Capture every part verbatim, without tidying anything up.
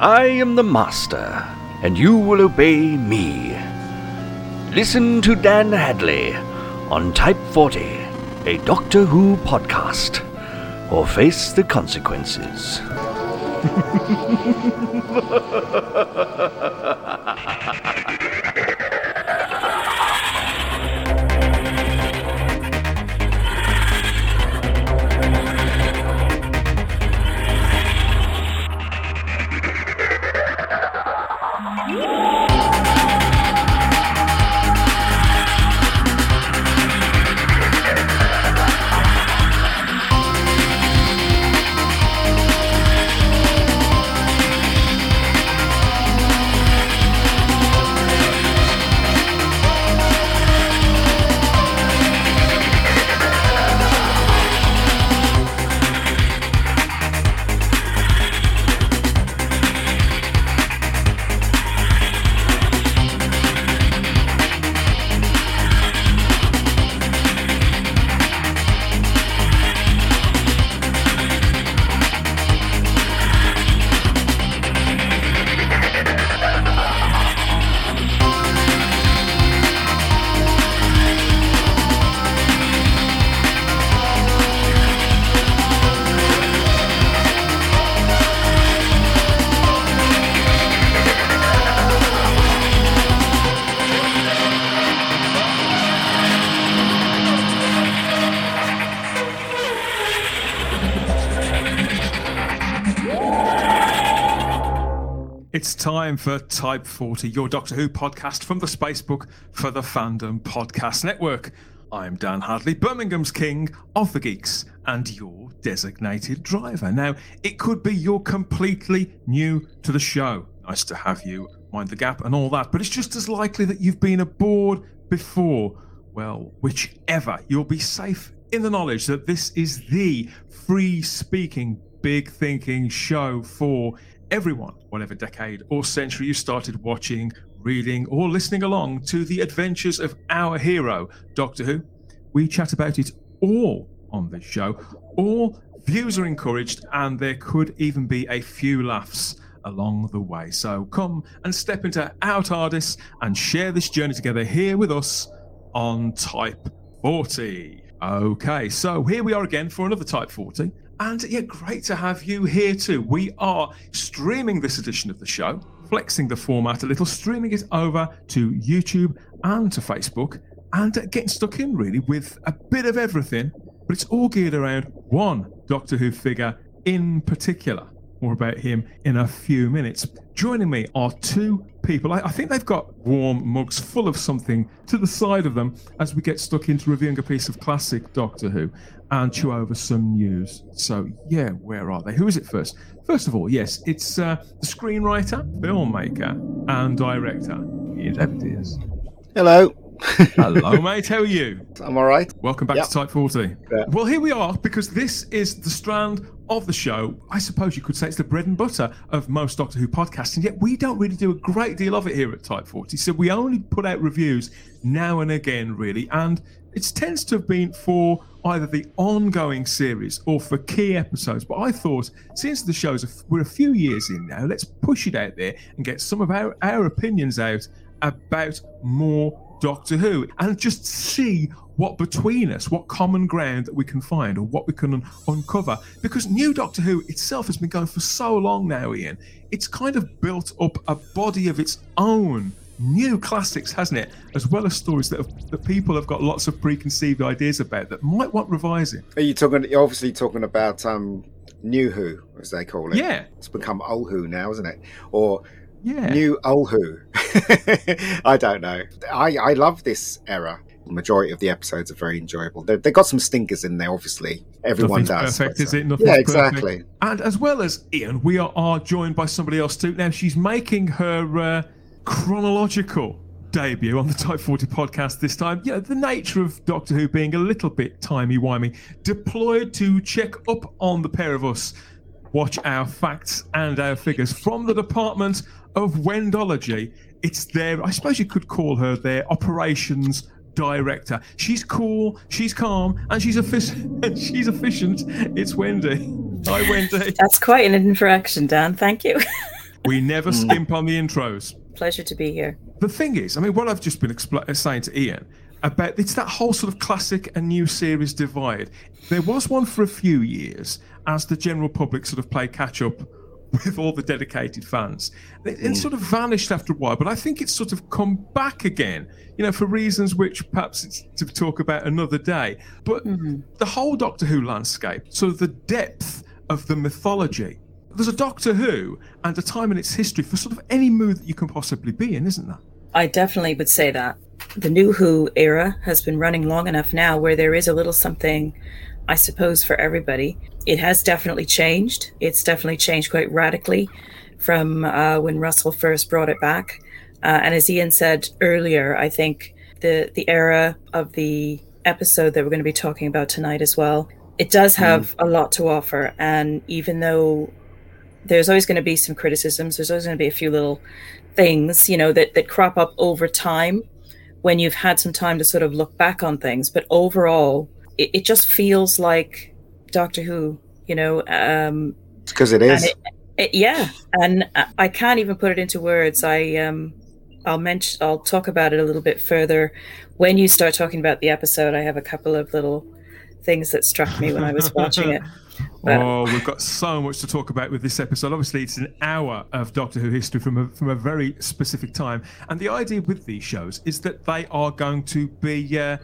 I am the master, and you will obey me. Listen to Dan Hadley on Type forty, a Doctor Who podcast, or face the consequences. It's time for Type forty, your Doctor Who podcast from the Spacebook for the Fandom Podcast Network. I'm Dan Hadley, Birmingham's king of the geeks and your designated driver. Now, it could be you're completely new to the show. Nice to have you, mind the gap and all that, but it's just as likely that you've been aboard before. Well, whichever, you'll be safe in the knowledge that this is the free-speaking, big-thinking show for everyone, whatever decade or century you started watching, reading, or listening along to the adventures of our hero, Doctor Who. We chat about it all on this show. All views are encouraged, and there could even be a few laughs along the way. So come and step into our TARDIS and share this journey together here with us on Type forty. Okay, so here we are again for another Type forty. And yeah, great to have you here too. We are streaming this edition of the show, flexing the format a little, streaming it over to YouTube and to Facebook, and getting stuck in really with a bit of everything, but it's all geared around one Doctor Who figure in particular. More about him in a few minutes. Joining me are two people. I, I think they've got warm mugs full of something to the side of them as we get stuck into reviewing a piece of classic Doctor Who and chew over some news. So, yeah, where are they? Who is it first? First of all, yes, it's uh, the screenwriter, filmmaker, and director, Ian David Tennant. Hello. Hello, mate. How are you? I'm all right. Welcome back yep. to Type forty. Yeah. Well, here we are, because this is the strand of the show. I suppose you could say it's the bread and butter of most Doctor Who podcasts, and yet we don't really do a great deal of it here at Type forty. So we only put out reviews now and again, really, and it tends to have been for either the ongoing series or for key episodes. But I thought, since the show's we're a few years in now, let's push it out there and get some of our, our opinions out about more Doctor Who, and just see what between us, what common ground that we can find, or what we can un- uncover. Because new Doctor Who itself has been going for so long now, Ian. It's kind of built up a body of its own, new classics, hasn't it? As well as stories that have, that people have got lots of preconceived ideas about that might want revising. Are you talking? You're obviously talking about um, New Who, as they call it. Yeah, it's become Old Who now, isn't it? Or yeah. New Old Who. I don't know. I, I love this era. The majority of the episodes are very enjoyable. They've, they've got some stinkers in there, obviously. Everyone Nothing's does. Perfect, is it? Nothing's yeah, exactly. Perfect. And as well as Ian, we are, are joined by somebody else too. Now, she's making her uh, chronological debut on the Type forty podcast this time. Yeah, the nature of Doctor Who being a little bit timey-wimey, deployed to check up on the pair of us, watch our facts and our figures from the Department of Wendology. It's their, I suppose you could call her their operations director. She's cool, she's calm, and she's efficient. she's efficient. It's Wendy. Hi, Wendy. That's quite an introduction, Dan. Thank you. We never skimp on the intros. Pleasure to be here. The thing is, I mean, what I've just been expl- saying to Ian about, it's that whole sort of classic and new series divide. There was one for a few years as the general public sort of played catch-up with all the dedicated fans. It, it sort of vanished after a while, but I think it's sort of come back again, you know, for reasons which perhaps it's to talk about another day. But mm-hmm. the whole Doctor Who landscape, sort of the depth of the mythology. There's a Doctor Who and a time in its history for sort of any mood that you can possibly be in, isn't there? I definitely would say that. The New Who era has been running long enough now where there is a little something, I suppose, for everybody. It has definitely changed. It's definitely changed quite radically from uh, when Russell first brought it back. Uh, and as Ian said earlier, I think the, the era of the episode that we're going to be talking about tonight as well, it does have mm. a lot to offer. And even though there's always going to be some criticisms, there's always going to be a few little things, you know, that, that crop up over time when you've had some time to sort of look back on things. But overall, it, it just feels like Doctor Who, you know, um because it is, and it, it, yeah and I can't even put it into words. I um I'll mention I'll talk about it a little bit further when you start talking about the episode. I have a couple of little things that struck me when I was watching it. But, oh, we've got so much to talk about with this episode. Obviously, it's an hour of Doctor Who history from a, from a very specific time. And the idea with these shows is that they are going to be uh,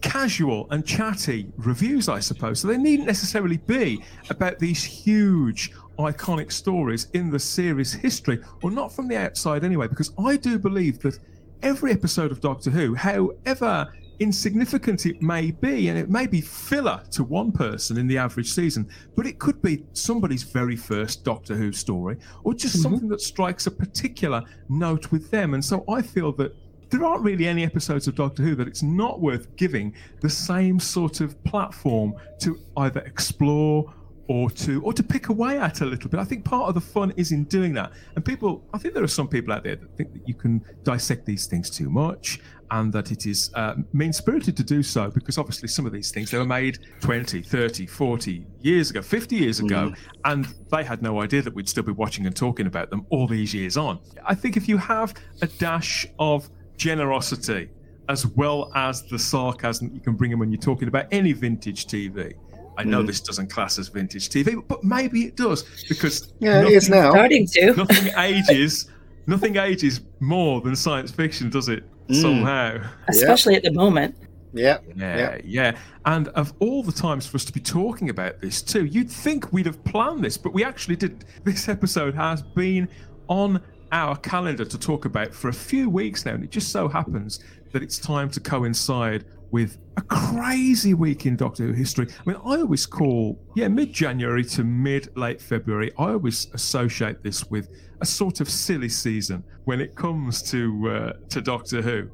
casual and chatty reviews, I suppose. So they needn't necessarily be about these huge, iconic stories in the series history, or not from the outside anyway, because I do believe that every episode of Doctor Who, however insignificant it may be, and it may be filler to one person in the average season, but it could be somebody's very first Doctor Who story, or just mm-hmm. something that strikes a particular note with them. And so I feel that there aren't really any episodes of Doctor Who that it's not worth giving the same sort of platform to either explore or to or to pick away at a little bit. I think part of the fun is in doing that. And people, I think there are some people out there that think that you can dissect these things too much, and that it is uh, mean-spirited to do so, because obviously some of these things, they were made twenty, thirty, forty years ago, fifty years ago, mm. and they had no idea that we'd still be watching and talking about them all these years on. I think if you have a dash of generosity, as well as the sarcasm that you can bring in when you're talking about any vintage T V, I know mm. this doesn't class as vintage T V, but maybe it does, because yeah, nothing, it is now. Starting to. nothing ages, nothing ages more than science fiction, does it? Mm. Somehow, especially yeah. at the moment. Yeah. yeah, yeah, yeah. And of all the times for us to be talking about this too, you'd think we'd have planned this, but we actually did. This episode has been on our calendar to talk about for a few weeks now, and it just so happens that it's time to coincide with a crazy week in Doctor Who history. I mean, I always call, yeah, mid-January to mid-late February, I always associate this with a sort of silly season when it comes to uh, to Doctor Who.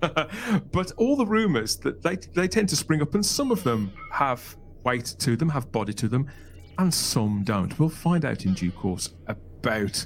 But all the rumours, that they they tend to spring up, and some of them have weight to them, have body to them, and some don't. We'll find out in due course about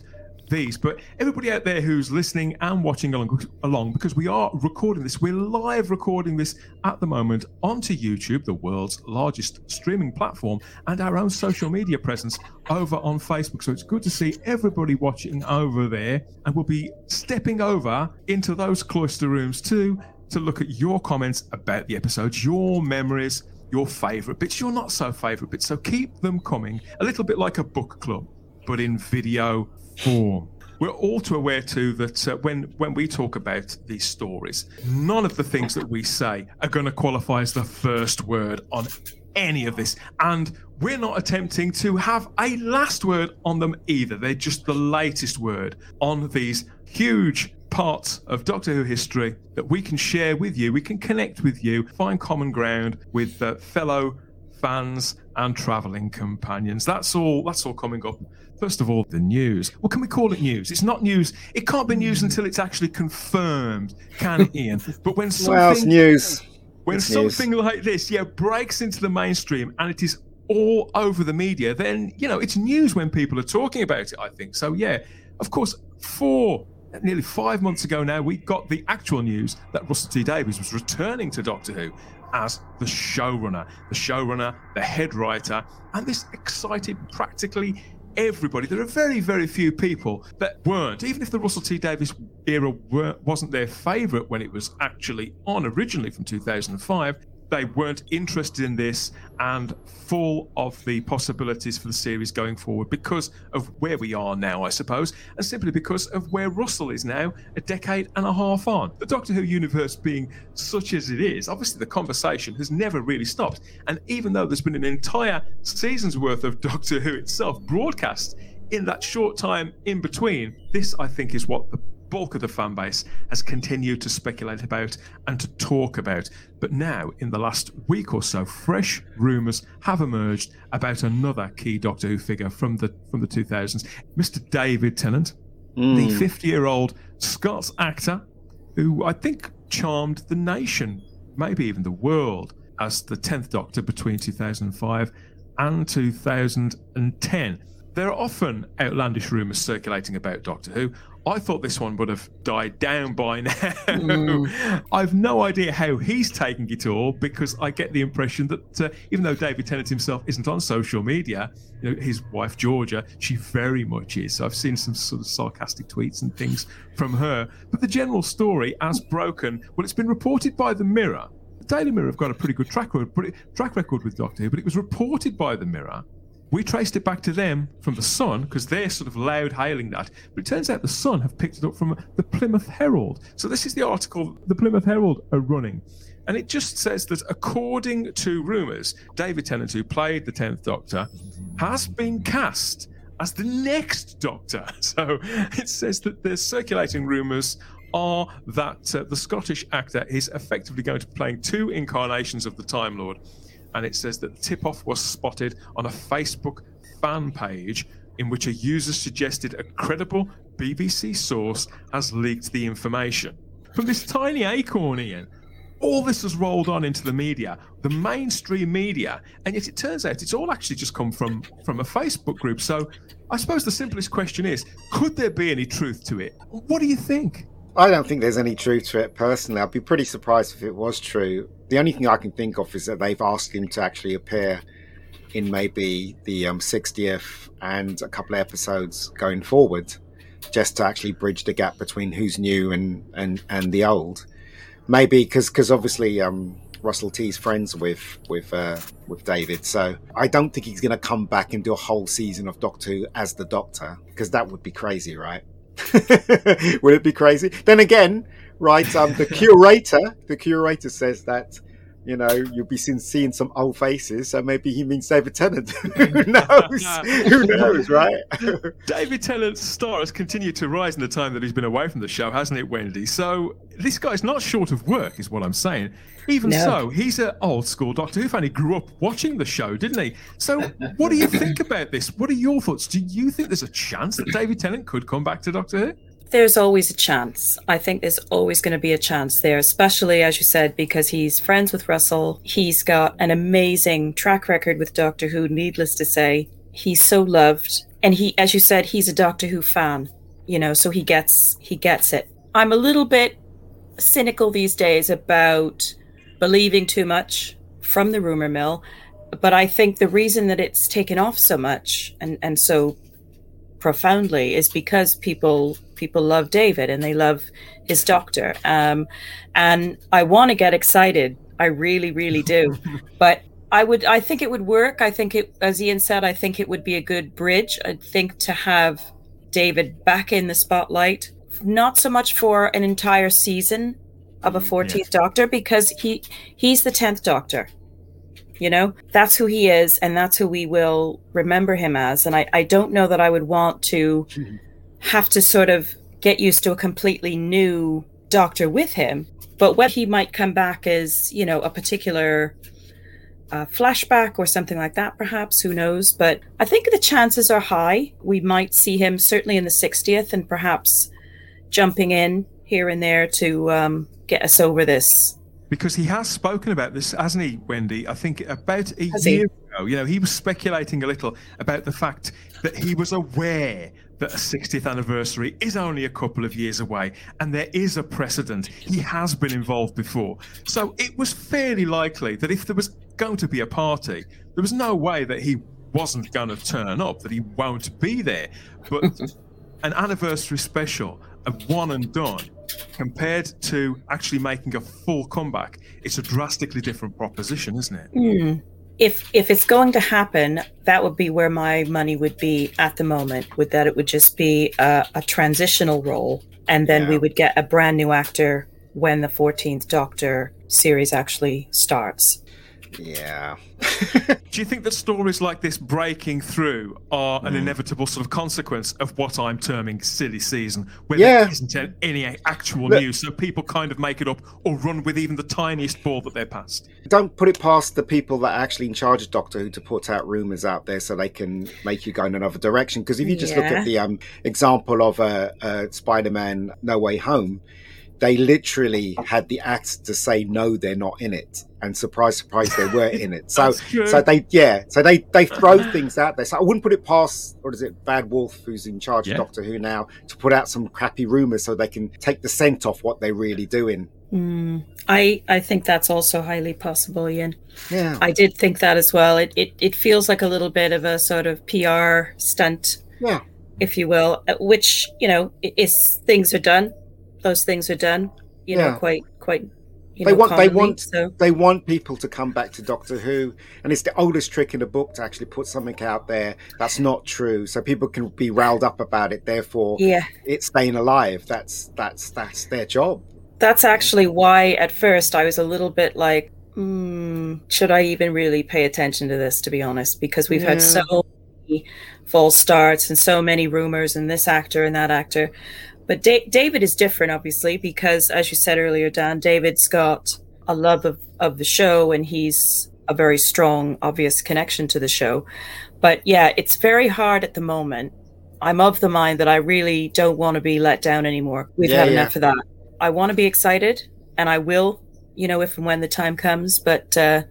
these. But everybody out there who's listening and watching along, along, because we are recording this, we're live recording this at the moment onto YouTube, the world's largest streaming platform, and our own social media presence over on Facebook. So it's good to see everybody watching over there, and we'll be stepping over into those cloister rooms too to look at your comments about the episodes, your memories, your favourite bits, your not so favourite bits. So keep them coming, a little bit like a book club, but in video form. We're all too aware too that uh, when when we talk about these stories, none of the things that we say are going to qualify as the first word on any of this, and we're not attempting to have a last word on them either. They're just the latest word on these huge parts of Doctor Who history that we can share with you, we can connect with you, find common ground with uh, fellow fans and travelling companions. That's all. That's all coming up. First of all, the news. Well, can we call it news? It's not news. It can't be news until it's actually confirmed, can it, Ian? But when something well, it's news. When it's something news. like this, yeah, breaks into the mainstream and it is all over the media, then you know it's news when people are talking about it, I think. So yeah, of course, four nearly five months ago now, we got the actual news that Russell T Davies was returning to Doctor Who as the showrunner, the showrunner, the head writer, and this excited practically everybody. There are very, very few people that weren't, even if the Russell T Davies era were, wasn't their favourite when it was actually on originally from two thousand five, they weren't interested in this and full of the possibilities for the series going forward because of where we are now, I suppose, and simply because of where Russell is now a decade and a half on. The Doctor Who universe being such as it is, obviously the conversation has never really stopped. And even though there's been an entire season's worth of Doctor Who itself broadcast in that short time in between, this, I think, is what the bulk of the fan base has continued to speculate about and to talk about. But now, in the last week or so, fresh rumours have emerged about another key Doctor Who figure from the from the two thousands, Mister David Tennant, mm. the fifty-year-old Scots actor who I think charmed the nation, maybe even the world, as the tenth Doctor between two thousand five and two thousand ten. There are often outlandish rumours circulating about Doctor Who. I thought this one would have died down by now. Mm. I've no idea how he's taking it all, because I get the impression that uh, even though David Tennant himself isn't on social media, you know, his wife Georgia, she very much is. So I've seen some sort of sarcastic tweets and things from her. But the general story, as broken, well, it's been reported by The Mirror. The Daily Mirror have got a pretty good track record, track record with Doctor Who, but it was reported by The Mirror. We traced it back to them from The Sun, because they're sort of loud hailing that. But it turns out The Sun have picked it up from the Plymouth Herald. So this is the article the Plymouth Herald are running. And it just says that according to rumours, David Tennant, who played the tenth Doctor, has been cast as the next Doctor. So it says that there's circulating rumours are that uh, the Scottish actor is effectively going to be playing two incarnations of the Time Lord. And it says that the tip-off was spotted on a Facebook fan page in which a user suggested a credible B B C source has leaked the information. From this tiny acorn, Ian, all this has rolled on into the media, the mainstream media, and yet it turns out it's all actually just come from, from a Facebook group. So I suppose the simplest question is, could there be any truth to it? What do you think? I don't think there's any truth to it personally. I'd be pretty surprised if it was true. The only thing I can think of is that they've asked him to actually appear in maybe the um, sixtieth and a couple of episodes going forward, just to actually bridge the gap between who's new and, and, and the old. Maybe because because obviously um, Russell T's friends with with uh, with David, so I don't think he's going to come back and do a whole season of Doctor Who as the Doctor, because that would be crazy, right? Would it be crazy? Then again, right, um the curator the curator says that, you know, you'll be seeing, seeing some old faces, so maybe he means David Tennant. Who knows? Who knows, right? David Tennant's star has continued to rise in the time that he's been away from the show, hasn't it, Wendy? So this guy's not short of work, is what I'm saying. Even no. so, he's an old-school Doctor Who fan. He grew up watching the show, didn't he? So what do you think about this? What are your thoughts? Do you think there's a chance that David Tennant could come back to Doctor Who? There's always a chance. I think there's always going to be a chance there, especially, as you said, because he's friends with Russell. He's got an amazing track record with Doctor Who, needless to say. He's so loved. And he, as you said, he's a Doctor Who fan, you know, so he gets he gets it. I'm a little bit cynical these days about believing too much from the rumor mill, but I think the reason that it's taken off so much and, and so profoundly is because people people love David and they love his Doctor, um and I want to get excited. I really really do. But I would I think it would work. I think it, as Ian said, I think it would be a good bridge. I think to have David back in the spotlight, not so much for an entire season of a fourteenth yeah. Doctor, because he he's the tenth Doctor. You know, that's who he is, and that's who we will remember him as. And I, I don't know that I would want to have to sort of get used to a completely new Doctor with him. But whether he might come back as, you know, a particular uh, flashback or something like that, perhaps, who knows? But I think the chances are high. We might see him certainly in the sixtieth and perhaps jumping in here and there to um, get us over this. Because he has spoken about this, hasn't he, Wendy? I think about a has year he? ago, you know, he was speculating a little about the fact that he was aware that a sixtieth anniversary is only a couple of years away, and there is a precedent. He has been involved before. So it was fairly likely that if there was going to be a party, there was no way that he wasn't going to turn up, that he won't be there. But an anniversary special, a one and done, compared to actually making a full comeback, it's a drastically different proposition, isn't it? Mm. If if it's going to happen, that would be where my money would be at the moment, with that it would just be a, a transitional role, and then yeah. we would get a brand new actor when the fourteenth Doctor series actually starts. Yeah. Do you think that stories like this breaking through are an mm. inevitable sort of consequence of what I'm terming silly season, where yeah. there isn't any actual but, news, so people kind of make it up or run with even the tiniest ball that they're passed? Don't put it past the people that are actually in charge of Doctor Who to put out rumours out there so they can make you go in another direction. Because if you just yeah. look at the um, example of uh, uh, Spider-Man No Way Home, they literally had the act to say, no, they're not in it. And surprise, surprise, they were in it. So, so they, yeah, so they, they throw things out there. So I wouldn't put it past, what is it, Bad Wolf, who's in charge yeah. of Doctor Who now, to put out some crappy rumours so they can take the scent off what they're really doing. Mm, I, I think that's also highly possible, Ian. Yeah. I did think that as well. It, it, it feels like a little bit of a sort of P R stunt, yeah. if you will, which, you know, is things are done. Those things are done, you yeah. know, quite, quite, you they know, want, commonly, they want, so. they want people to come back to Doctor Who, and it's the oldest trick in the book to actually put something out there that's not true, so people can be riled up about it. Therefore, yeah. it's staying alive. That's that's that's their job. That's actually why, at first, I was a little bit like, mm, should I even really pay attention to this? To be honest, because we've yeah. had so many false starts and so many rumors, and this actor and that actor. But da- David is different, obviously, because as you said earlier, Dan, David's got a love of, of the show, and he's a very strong, obvious connection to the show. But yeah, it's very hard at the moment. I'm of the mind that I really don't want to be let down anymore. We've yeah, had yeah. enough of that. I want to be excited, and I will, you know, if and when the time comes. But uh,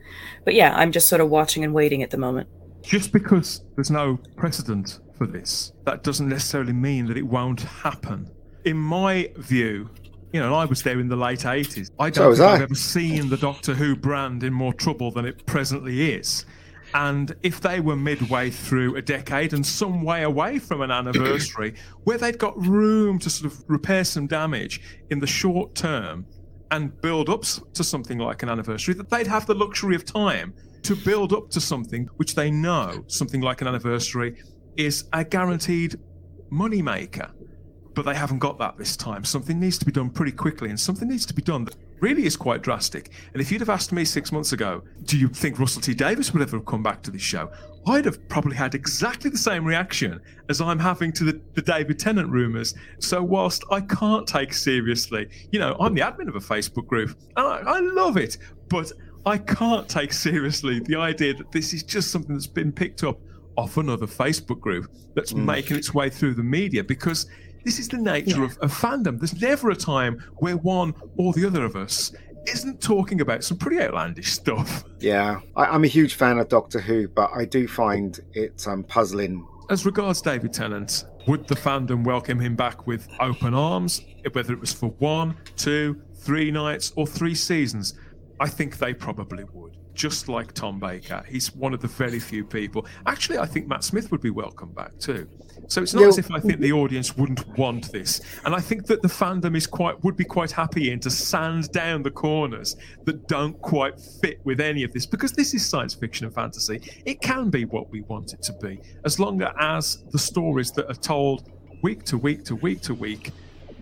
but yeah, I'm just sort of watching and waiting at the moment. Just because there's no precedent for this, that doesn't necessarily mean that it won't happen. In my view, you know, and I was there in the late eighties, I don't so think I. I've ever seen the Doctor Who brand in more trouble than it presently is. And if they were midway through a decade and some way away from an anniversary where they'd got room to sort of repair some damage in the short term and build up to something like an anniversary, that they'd have the luxury of time to build up to something which they know, something like an anniversary, is a guaranteed moneymaker. But they haven't got that this time. Something needs to be done pretty quickly, and something needs to be done that really is quite drastic. And if you'd have asked me six months ago, do you think Russell T Davies would ever have come back to this show? I'd have probably had exactly the same reaction as I'm having to the, the David Tennant rumours. So whilst I can't take seriously, you know, I'm the admin of a Facebook group, and I, I love it, but I can't take seriously the idea that this is just something that's been picked up off another Facebook group that's mm. making its way through the media, because this is the nature yeah. of, of fandom. There's never a time where one or the other of us isn't talking about some pretty outlandish stuff. Yeah, I, I'm a huge fan of Doctor Who, but I do find it um, puzzling. As regards David Tennant, would the fandom welcome him back with open arms, whether it was for one, two, three nights or three seasons? I think they probably would. Just like Tom Baker, he's one of the very few people. Actually, I think Matt Smith would be welcome back too. So it's not yeah. as if I think the audience wouldn't want this. And I think that the fandom is quite would be quite happy in to sand down the corners that don't quite fit with any of this, because this is science fiction and fantasy. It can be what we want it to be, as long as the stories that are told week to week to week to week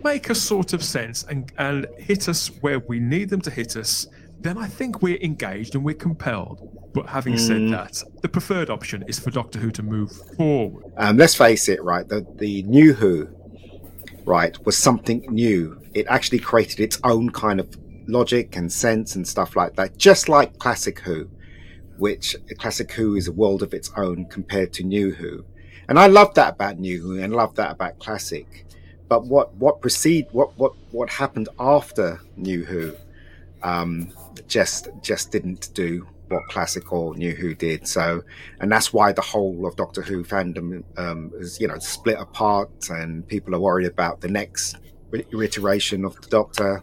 make a sort of sense and, and hit us where we need them to hit us. Then I think we're engaged and we're compelled. But having mm. said that, the preferred option is for Doctor Who to move forward. Um, let's face it, right? The, the new Who, right, was something new. It actually created its own kind of logic and sense and stuff like that, just like Classic Who, which Classic Who is a world of its own compared to New Who. And I love that about New Who and love that about Classic. But what what precede, what what what happened after New Who? Um, just just didn't do what Classic or New Who did. So, and that's why the whole of Doctor Who fandom um, is, you know, split apart, and people are worried about the next iteration of the Doctor.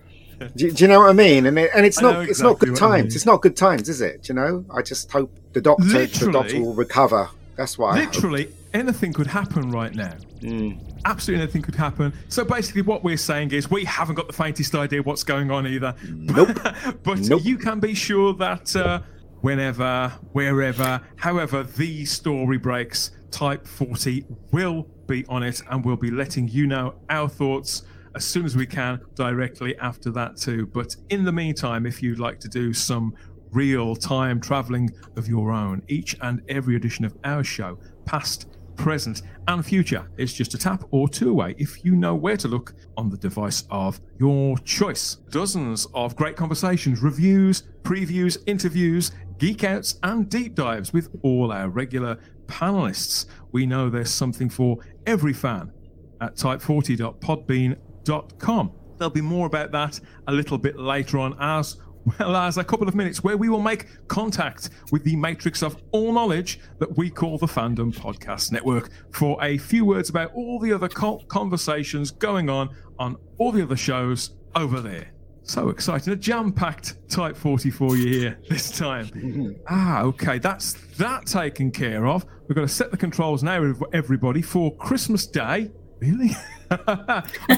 Do, do you know what I mean? And it, and it's not exactly it's not good times. I mean. It's not good times, is it? Do you know, I just hope the Doctor Literally. the Doctor will recover That's why. Literally anything could happen right now. Mm. Absolutely anything could happen. So basically what we're saying is we haven't got the faintest idea what's going on either. Nope. But nope. You can be sure that uh, whenever, wherever, however the story breaks, Type forty will be on it, and we'll be letting you know our thoughts as soon as we can directly after that too. But in the meantime, if you'd like to do some real time traveling of your own, each and every edition of our show, past, present and future, is just a tap or two away if you know where to look on the device of your choice. Dozens of great conversations, reviews, previews, interviews, geek outs and deep dives with all our regular panelists. We know there's something for every fan at type forty dot podbean dot com. There'll be more about that a little bit later on, as well as a couple of minutes where we will make contact with the matrix of all knowledge that we call the Fandom Podcast Network for a few words about all the other conversations going on on all the other shows over there. So exciting. A jam-packed Type forty for you here this time. Ah, okay, that's that taken care of. We've got to set the controls now, everybody, for Christmas Day. Really?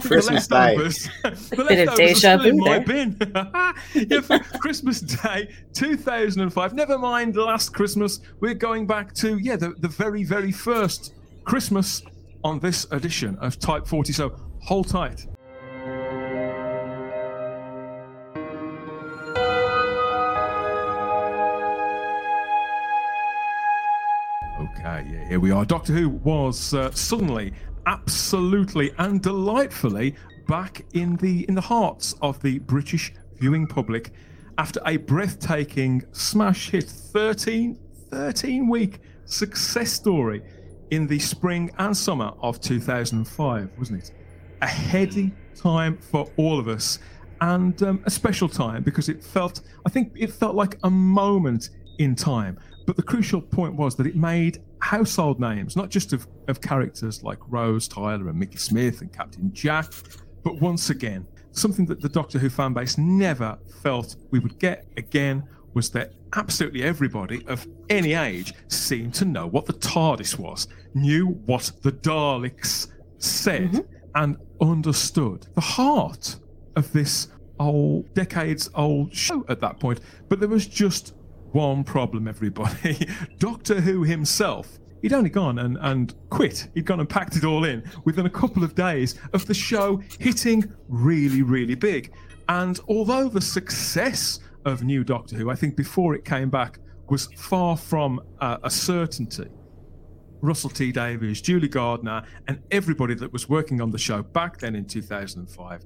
Christmas Day. The leftovers are still in my bin. Yeah, for Christmas Day two thousand five. Never mind last Christmas. We're going back to, yeah, the, the very, very first Christmas on this edition of Type forty. So hold tight. Okay, yeah, here we are. Doctor Who was uh, suddenly... absolutely and delightfully back in the in the hearts of the British viewing public after a breathtaking smash hit thirteen, thirteen week success story in the spring and summer of two thousand five, wasn't it? A heady time for all of us, and um, a special time because it felt, I think it felt like a moment in time. But the crucial point was that it made household names, not just of, of characters like Rose Tyler and Mickey Smith and Captain Jack, but once again, something that the Doctor Who fanbase never felt we would get again was that absolutely everybody of any age seemed to know what the TARDIS was, knew what the Daleks said, mm-hmm. and understood the heart of this old, decades-old show at that point. But there was just one problem, everybody. Doctor Who himself, he'd only gone and, and quit. He'd gone and packed it all in within a couple of days of the show hitting really, really big. And although the success of New Doctor Who, I think before it came back, was far from uh, a certainty, Russell T Davies, Julie Gardner, and everybody that was working on the show back then in two thousand five,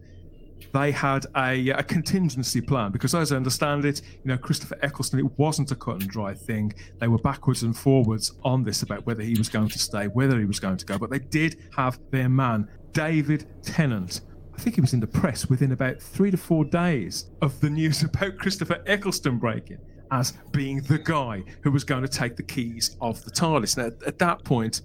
they had a, a contingency plan because, as I understand it, you know, Christopher Eccleston, it wasn't a cut and dry thing. They were backwards and forwards on this about whether he was going to stay, whether he was going to go. But they did have their man, David Tennant. I think he was in the press within about three to four days of the news about Christopher Eccleston breaking as being the guy who was going to take the keys of the TARDIS. Now, at that point,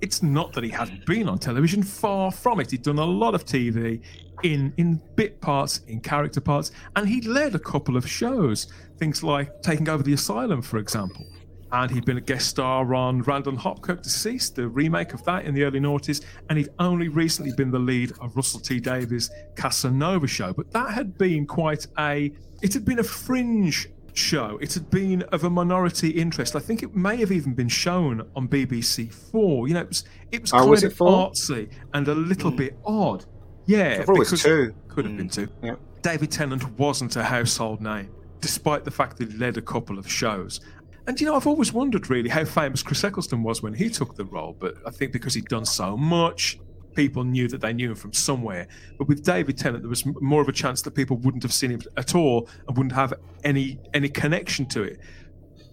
it's not that he hadn't been on television, far from it. He'd done a lot of T V in in bit parts, in character parts, and he'd led a couple of shows, things like taking over the Asylum, for example. And he'd been a guest star on Randall Hopkirk Deceased, the remake of that in the early noughties, and he'd only recently been the lead of Russell T Davies' Casanova show. But that had been quite a, it had been a fringe show. It had been of a minority interest. I think it may have even been shown on B B C four. You know, it was it was oh, kind was of it artsy and a little mm. bit odd. Yeah, because two. could have mm. been two. Yeah. David Tennant wasn't a household name, despite the fact that he led a couple of shows. And, you know, I've always wondered, really, how famous Chris Eccleston was when he took the role. But I think because he'd done so much, people knew that they knew him from somewhere. But with David Tennant, there was more of a chance that people wouldn't have seen him at all and wouldn't have any any connection to it.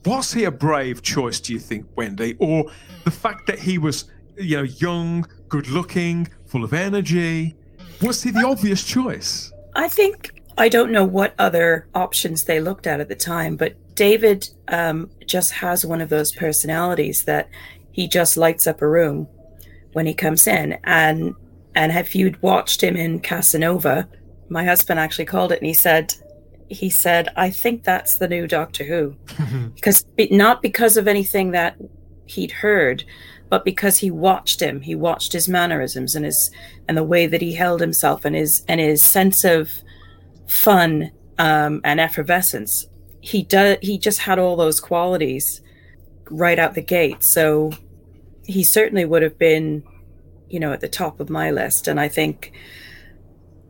Was he a brave choice, do you think, Wendy? Or the fact that he was, you know, young, good-looking, full of energy... was he the obvious choice? I think, I don't know what other options they looked at at the time, but David um, just has one of those personalities that he just lights up a room when he comes in. And and if you'd watched him in Casanova, my husband actually called it and he said, he said, I think that's the new Doctor Who. Because not because of anything that he'd heard, but because he watched him, he watched his mannerisms and his and the way that he held himself and his and his sense of fun um, and effervescence. He does. He just had all those qualities right out the gate. So he certainly would have been, you know, at the top of my list. And I think,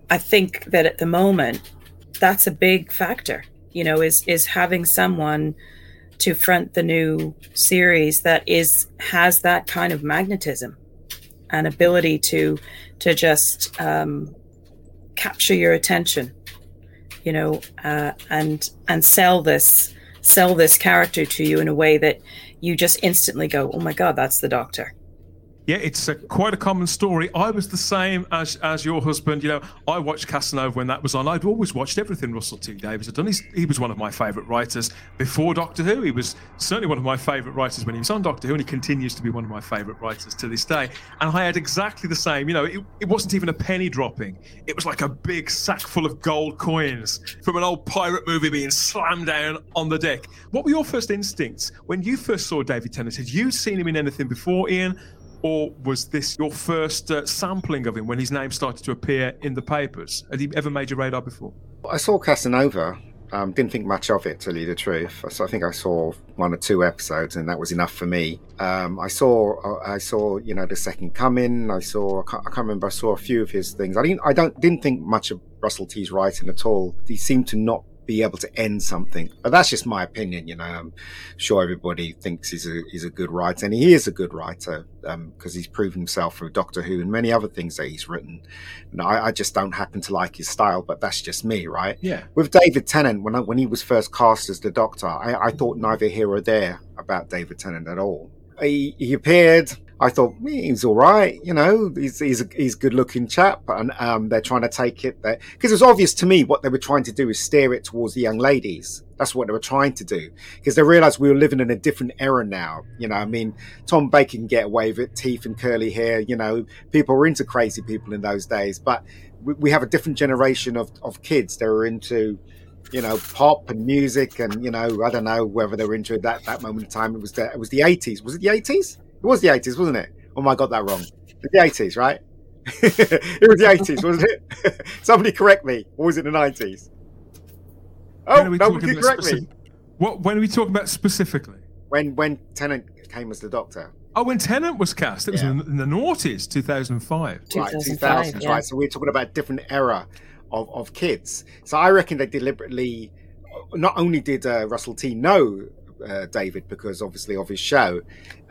I think that at the moment, that's a big factor. You know, is is having someone to front the new series that is has that kind of magnetism and ability to to just um, capture your attention, you know, uh, and and sell this sell this character to you in a way that you just instantly go, oh my God, that's the Doctor. Yeah, it's a, quite a common story. I was the same as as your husband. You know, I watched Casanova when that was on. I'd always watched everything Russell T Davies had done. He's, he was one of my favourite writers before Doctor Who. He was certainly one of my favourite writers when he was on Doctor Who, and he continues to be one of my favourite writers to this day. And I had exactly the same. You know, it, it wasn't even a penny dropping. It was like a big sack full of gold coins from an old pirate movie being slammed down on the deck. What were your first instincts when you first saw David Tennant? Had you seen him in anything before, Ian? Or was this your first uh, sampling of him when his name started to appear in the papers? Had he ever made your radar before? I saw Casanova. Um, didn't think much of it, to tell you the truth. So I think I saw one or two episodes, and that was enough for me. Um, I saw, I saw, you know, The Second Coming. I saw, I can't, I can't remember. I saw a few of his things. I didn't, I don't, didn't think much of Russell T's writing at all. He seemed to not be able to end something, but that's just my opinion. You know, I'm sure everybody thinks he's a he's a good writer, and he is a good writer um because he's proven himself through Doctor Who and many other things that he's written. And I, I just don't happen to like his style, but that's just me, right? Yeah. With David Tennant, when I, when he was first cast as the Doctor, I, I thought neither here or there about David Tennant at all. He he appeared. I thought he's all right, you know. He's he's a, he's a good-looking chap, and um, they're trying to take it there because it was obvious to me what they were trying to do is steer it towards the young ladies. That's what they were trying to do because they realised we were living in a different era now. You know, I mean, Tom Baker can get away with it, teeth and curly hair. You know, people were into crazy people in those days, but we, we have a different generation of of kids that are into, you know, pop and music, and you know, I don't know whether they were into it at that moment in time. It was the, it was the eighties. Was it the eighties? It was the eighties, wasn't it? Oh, my God, that wrong. The eighties, right? It was the eighties, wasn't it? Somebody correct me. Or was it the nineties? Oh, nobody can correct specific- me. What, when are we talking about specifically? When when Tennant came as the Doctor. Oh, when Tennant was cast. It was yeah. in, in the noughties, two thousand five. Right, two thousand, yeah. Right. So we're talking about a different era of, of kids. So I reckon they deliberately, not only did uh, Russell T know Uh, David because obviously of his show,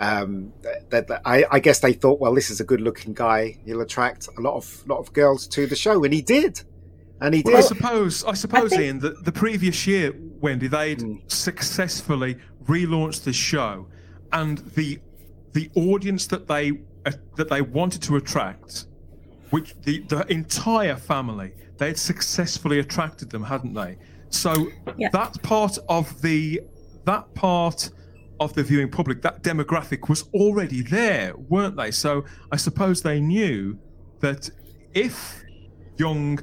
um, that, that I, I guess they thought, well, this is a good-looking guy. He'll attract a lot of lot of girls to the show, and he did. And he well, did. I suppose, I suppose, I think... Ian, that the previous year, Wendy, they'd mm. successfully relaunched the show, and the the audience that they uh, that they wanted to attract, which the, the entire family, they'd successfully attracted them, hadn't they? So yeah. that part of the That part of the viewing public, that demographic, was already there, weren't they? So I suppose they knew that if young,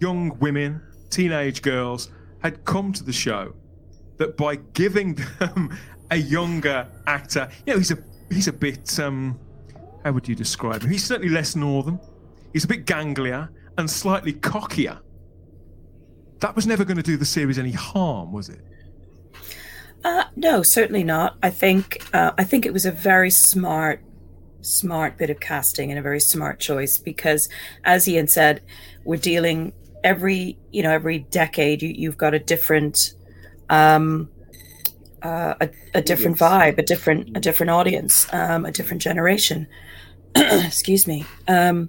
young women, teenage girls had come to the show, that by giving them a younger actor, you know, he's a he's a bit, um, how would you describe him? He's certainly less northern. He's a bit ganglier and slightly cockier. That was never going to do the series any harm, was it? Uh, no, certainly not. I think uh, I think it was a very smart, smart bit of casting and a very smart choice because, as Ian said, we're dealing every you know every decade. You, you've got a different, um, uh, a, a different vibe, a different a different audience, um, a different generation. Excuse me. Um,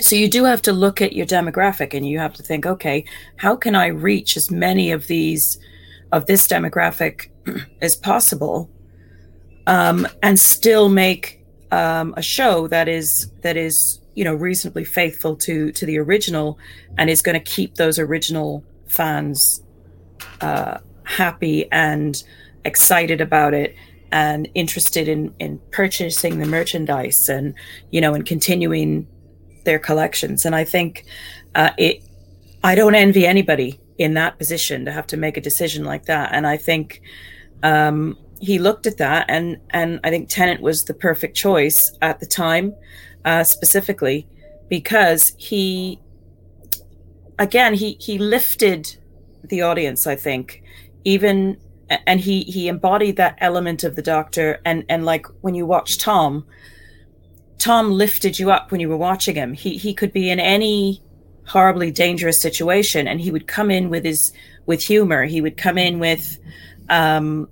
so you do have to look at your demographic, and you have to think, okay, how can I reach as many of these? Of this demographic as possible, um, and still make um, a show that is that is you know reasonably faithful to to the original, and is going to keep those original fans uh, happy and excited about it, and interested in in purchasing the merchandise, and you know and continuing their collections. And I think uh, it. I don't envy anybody in that position to have to make a decision like that. And I think um, he looked at that, and and I think Tennant was the perfect choice at the time, uh, specifically because he, again, he he lifted the audience, I think, even, and he he embodied that element of the Doctor, and and like when you watch Tom, Tom lifted you up when you were watching him. He he could be in any horribly dangerous situation, and he would come in with his with humor. He would come in with, um,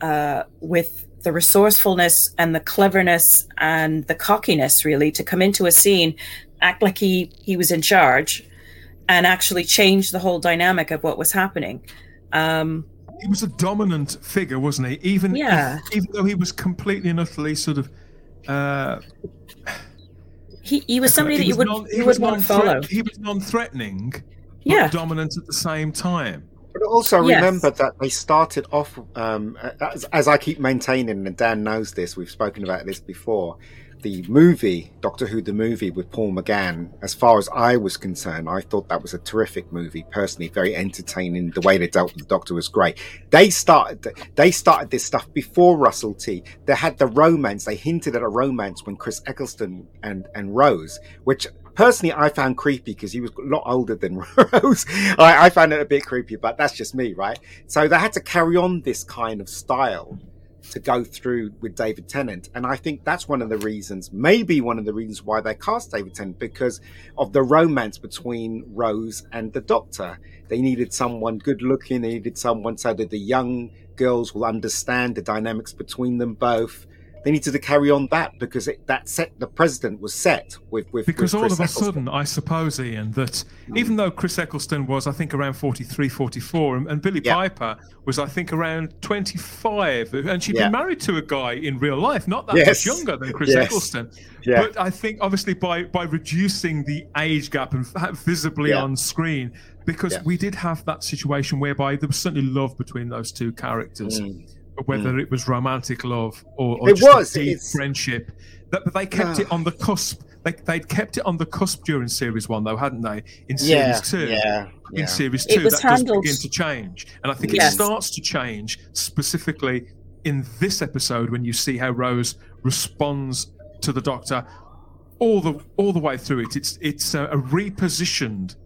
uh, with the resourcefulness and the cleverness and the cockiness, really, to come into a scene, act like he he was in charge, and actually change the whole dynamic of what was happening. Um, he was a dominant figure, wasn't he? Even yeah. if, even though he was completely and utterly sort of. Uh, he he was somebody that you wouldn't you wouldn't want to follow. He was non-threatening, yeah. but dominant at the same time. But also yes. remember that they started off, um, as, as I keep maintaining, and Dan knows this, we've spoken about this before, the movie, Doctor Who the movie with Paul McGann, as far as I was concerned, I thought that was a terrific movie, personally, very entertaining. The way they dealt with the Doctor was great. They started they started this stuff before Russell T. They had the romance, they hinted at a romance when Chris Eccleston and, and Rose, which... Personally, I found creepy because he was a lot older than Rose. I, I found it a bit creepy, but that's just me, right? So they had to carry on this kind of style to go through with David Tennant. And I think that's one of the reasons, maybe one of the reasons why they cast David Tennant, because of the romance between Rose and the Doctor. They needed someone good looking. They needed someone so that the young girls will understand the dynamics between them both. They needed to carry on that because it, that set the precedent was set with with because with all of a Eccleston. Sudden, I suppose, Ian, that even though Chris Eccleston was, I think, around forty-three, forty-four, and, and Billy yeah. Piper was, I think, around twenty-five, and she'd yeah. been married to a guy in real life, not that yes. much younger than Chris yes. Eccleston. Yeah. But I think, obviously, by by reducing the age gap and visibly yeah. on screen, because yeah. we did have that situation whereby there was certainly love between those two characters. Mm. Whether mm. it was romantic love or, or just was, a deep it's... friendship, that they kept uh. it on the cusp. They they'd kept it on the cusp during series one, though, hadn't they? In series yeah, two, yeah, yeah. in series two, that handled... does begin to change, and I think yes. it starts to change specifically in this episode when you see how Rose responds to the Doctor all the all the way through it. It's it's a, a repositioned.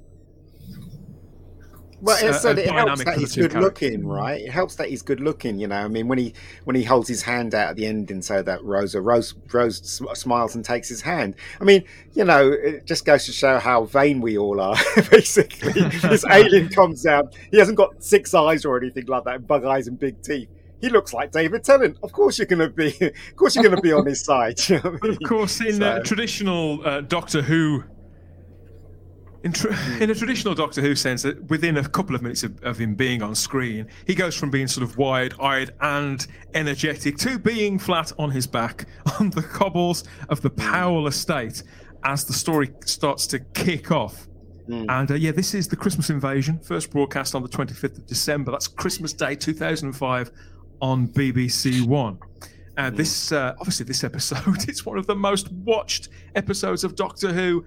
Well, it's so it helps that he's good looking, right? It helps that he's good looking, you know. I mean, when he when he holds his hand out at the end and so that Rosa, Rose, Rose smiles and takes his hand. I mean, you know, it just goes to show how vain we all are, basically. This alien comes out. He hasn't got six eyes or anything like that, bug eyes and big teeth. He looks like David Tennant. Of course you're going to be, of course you're going to be on his side. You know what I mean? But of course, in so. the traditional uh, Doctor Who. In, tra- in a traditional Doctor Who sense, that within a couple of minutes of, of him being on screen, he goes from being sort of wide-eyed and energetic to being flat on his back on the cobbles of the Powell estate as the story starts to kick off. Mm. And uh, yeah, this is the Christmas Invasion, first broadcast on the twenty-fifth of December. That's Christmas Day two thousand five on B B C One. Uh, mm. This uh, obviously, this episode, it's one of the most watched episodes of Doctor Who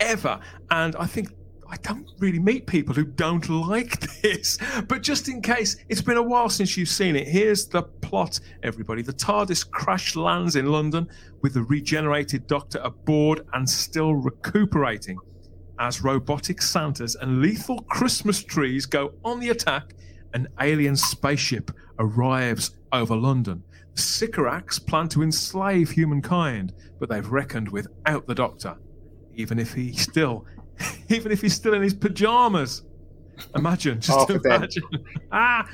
ever, and I think I don't really meet people who don't like this, but just in case it's been a while since you've seen it, here's the plot, everybody. The TARDIS crash lands in London with the regenerated Doctor aboard and still recuperating as robotic Santas and lethal Christmas trees go on the attack. An alien spaceship arrives over London. The Sycorax plan to enslave humankind, but they've reckoned without the Doctor. Even if he still, even if he's still in his pajamas, imagine just oh, imagine. ah,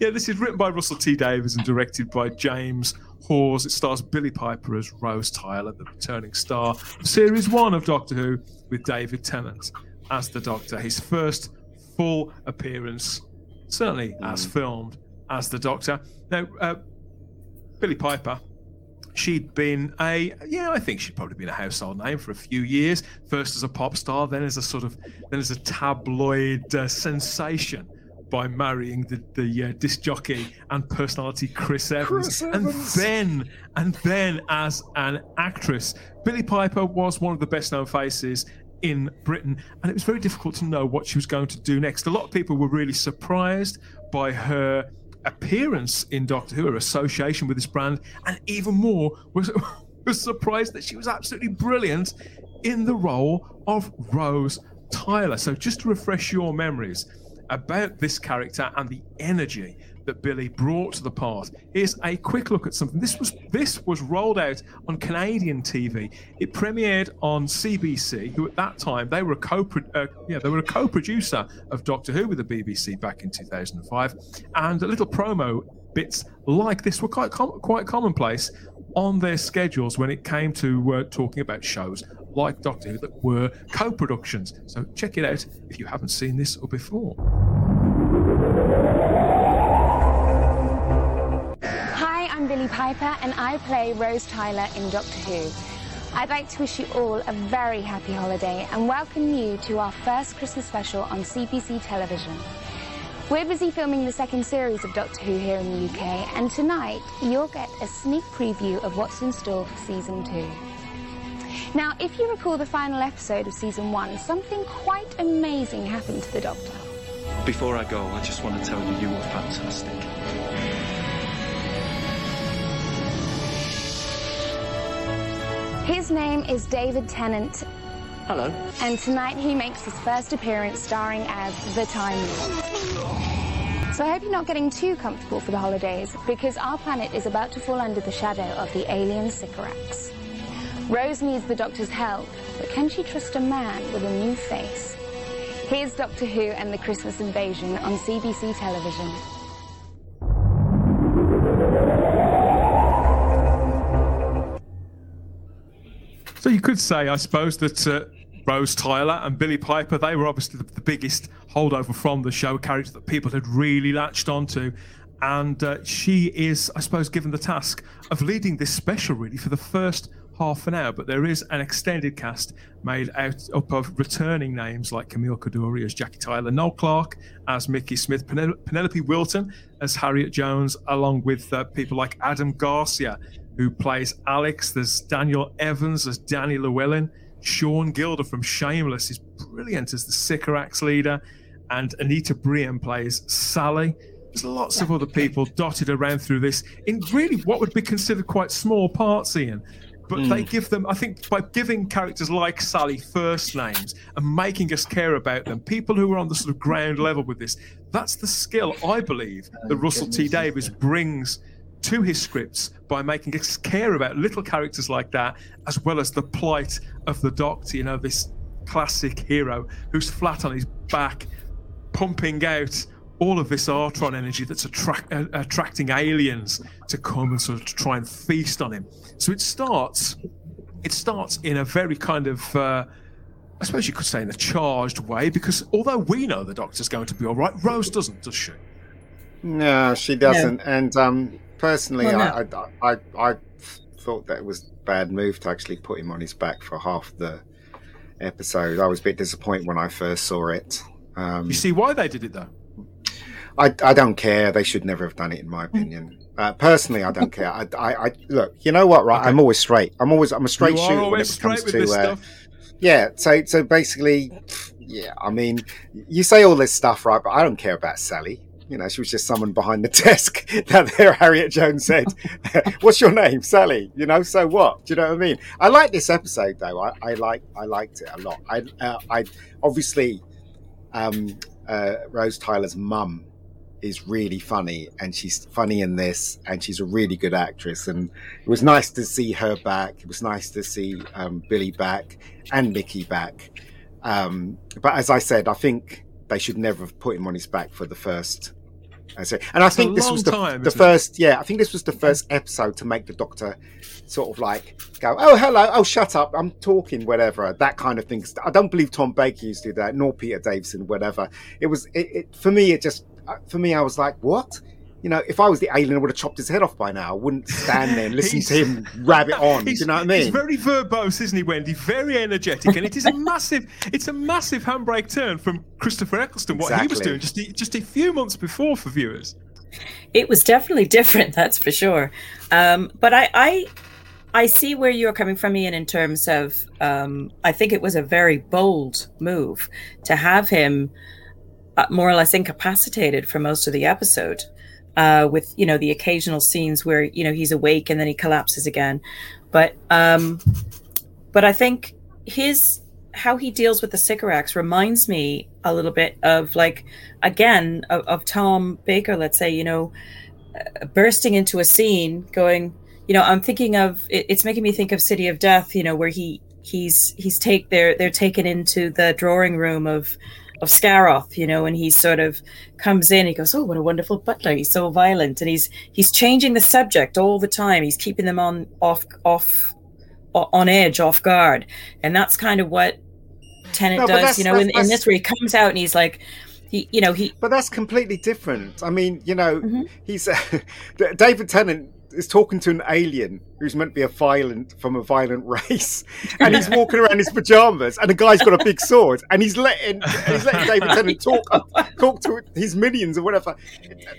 yeah. This is written by Russell T Davies and directed by James Hawes. It stars Billy Piper as Rose Tyler, the returning star of series one of Doctor Who, with David Tennant as the Doctor. His first full appearance, certainly mm. as filmed as the Doctor. Now, uh, Billy Piper. She'd been a, yeah, I think she'd probably been a household name for a few years, first as a pop star, then as a sort of, then as a tabloid uh, sensation by marrying the, the uh, disc jockey and personality Chris Evans. Chris Evans. And then, and then as an actress. Billy Piper was one of the best known faces in Britain, and it was very difficult to know what she was going to do next. A lot of people were really surprised by her appearance in Doctor Who, her association with this brand, and even more, was, was surprised that she was absolutely brilliant in the role of Rose Tyler. So just to refresh your memories about this character and the energy that Billy brought to the part, is a quick look at something. This was this was rolled out on Canadian T V. It premiered on C B C, who at that time, they were a co uh, yeah they were a co-producer of Doctor Who with the B B C back in two thousand five, and the little promo bits like this were quite com- quite commonplace on their schedules when it came to uh, talking about shows like Doctor Who that were co-productions. So check it out if you haven't seen this or before. I'm Billy Piper, and I play Rose Tyler in Doctor Who. I'd like to wish you all a very happy holiday and welcome you to our first Christmas special on C B C television. We're busy filming the second series of Doctor Who here in the U K, and tonight you'll get a sneak preview of what's in store for season two. Now, if you recall the final episode of season one, something quite amazing happened to the Doctor. Before I go, I just want to tell you, you were fantastic. His name is David Tennant. Hello. And tonight he makes his first appearance starring as the Time Lord. So I hope you're not getting too comfortable for the holidays, because our planet is about to fall under the shadow of the alien Sycorax. Rose needs the Doctor's help, but can she trust a man with a new face? Here's Doctor Who and the Christmas Invasion on C B C television. So you could say, I suppose, that uh, Rose Tyler and Billy Piper, they were obviously the, the biggest holdover from the show, character that people had really latched onto. And uh, she is, I suppose, given the task of leading this special, really, for the first half an hour. But there is an extended cast made out up of returning names like Camille Coduri as Jackie Tyler, Noel Clark as Mickey Smith, Penel- Penelope Wilton as Harriet Jones, along with uh, people like Adam Garcia, who plays Alex. There's Daniel Evans as Danny Llewellyn. Sean Gilder from Shameless is brilliant as the Sycorax leader. And Anita Brian plays Sally. There's lots of other people dotted around through this in really what would be considered quite small parts, Ian. But mm. they give them, I think, by giving characters like Sally first names and making us care about them, people who are on the sort of ground level with this, that's the skill, I believe, that Russell T Davies brings to his scripts, by making us care about little characters like that, as well as the plight of the Doctor, you know, this classic hero who's flat on his back, pumping out all of this Artron energy that's attract, uh, attracting aliens to come and sort of try and feast on him. So it starts, it starts in a very kind of, uh, I suppose you could say in a charged way, because although we know the Doctor's going to be all right, Rose doesn't, does she? No, she doesn't. No. And, um, Personally, well, no. I, I, I I thought that it was a bad move to actually put him on his back for half the episode. I was a bit disappointed when I first saw it. Um, you see why they did it, though? I, I don't care. They should never have done it, in my opinion. Uh, personally, I don't care. I, I, I look, you know what, right? Okay. I'm always straight. I'm always I'm a straight you shooter when it comes to uh, yeah. So so basically, yeah. I mean, you say all this stuff, right? But I don't care about Sally. You know, she was just someone behind the desk that there Harriet Jones said, "What's your name, Sally?" You know, so what? Do you know what I mean? I like this episode though. I, I like I liked it a lot. I uh, I obviously um, uh, Rose Tyler's mum is really funny, and she's funny in this, and she's a really good actress. And it was nice to see her back. It was nice to see um, Billy back and Mickey back. Um, but as I said, I think they should never have put him on his back for the first. And I it's think this was the, time, the first, yeah, I think this was the first episode to make the Doctor sort of like go, oh, hello, oh, shut up, I'm talking, whatever, that kind of thing. I don't believe Tom Baker used to do that, nor Peter Davison, whatever. It was, it, it for me, it just, for me, I was like, what? You know, if I was the alien, I would have chopped his head off by now. I wouldn't stand there and listen to him rabbit on. Do you know what I mean? He's very verbose, isn't he, Wendy? Very energetic. And it is a massive, it's a massive handbrake turn from Christopher Eccleston, what exactly. he was doing just a, just a few months before for viewers. It was definitely different, that's for sure. Um, but I, I I see where you're coming from, Ian, in terms of, um, I think it was a very bold move to have him uh, more or less incapacitated for most of the episode. uh, with, you know, the occasional scenes where, you know, he's awake and then he collapses again. But um, but I think his how he deals with the Sycorax reminds me a little bit of, like, again, of, of Tom Baker, let's say, you know, uh, bursting into a scene going, you know, I'm thinking of, it, it's making me think of City of Death, you know, where he he's he's take they're they're taken into the drawing room of of Scaroth, you know, and he sort of comes in, he goes, oh, what a wonderful butler, he's so violent, and he's he's changing the subject all the time, he's keeping them on off off on edge, off guard, and that's kind of what Tennant no, does, you know, in, in this, where he comes out and he's like, he, you know, he. But that's completely different. I mean, you know, mm-hmm. he's uh, David Tennant is talking to an alien who's meant to be a violent from a violent race, and he's walking around in his pajamas, and the guy's got a big sword, and he's letting and he's letting David Tennant talk talk to his minions or whatever.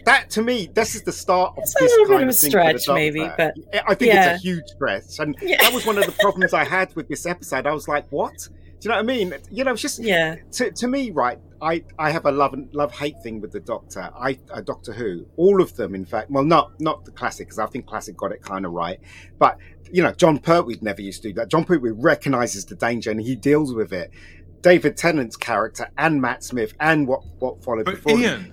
That, to me, this is the start of it's this kind of thing. A little bit of a stretch, maybe, but I think yeah. it's a huge stretch, and yeah. that was one of the problems I had with this episode. I was like, what? Do you know what I mean? You know, it's just yeah. to to me, right? I, I have a love and love hate thing with the Doctor. I uh, Doctor Who, all of them, in fact. Well, not not the classic, because I think classic got it kind of right. But you know, John Pertwee never used to do that. John Pertwee recognises the danger and he deals with it. David Tennant's character and Matt Smith and what what followed but before. Ian. Him,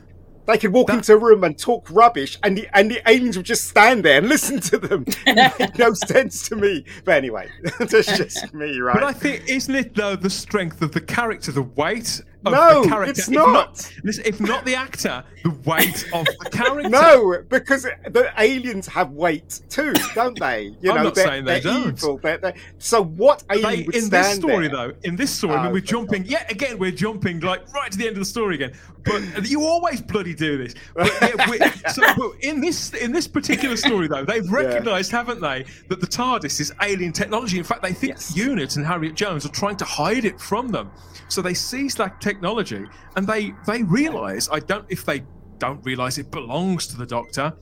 they could walk that... into a room and talk rubbish, and the and the aliens would just stand there and listen to them. It made no sense to me. But anyway, that's just me, right? But I think, isn't it though, the strength of the character, the weight of no, the character? It's not. If not, listen, if not the actor, the weight of the character. No, because the aliens have weight too, don't they? You know, I'm not they're, saying they they're don't. Evil. They're, they're... So what alien they, would in stand this story, there? Though, in this story, oh, I mean, we're jumping. God. Yet again, we're jumping like right to the end of the story again. But you always bloody do this. But, yeah, so but in this in this particular story, though, they've recognised, yeah. haven't they, that the TARDIS is alien technology. In fact, they think yes. UNIT and Harriet Jones are trying to hide it from them. So they seize that technology, and they they realise. I don't if they don't realise it belongs to the Doctor.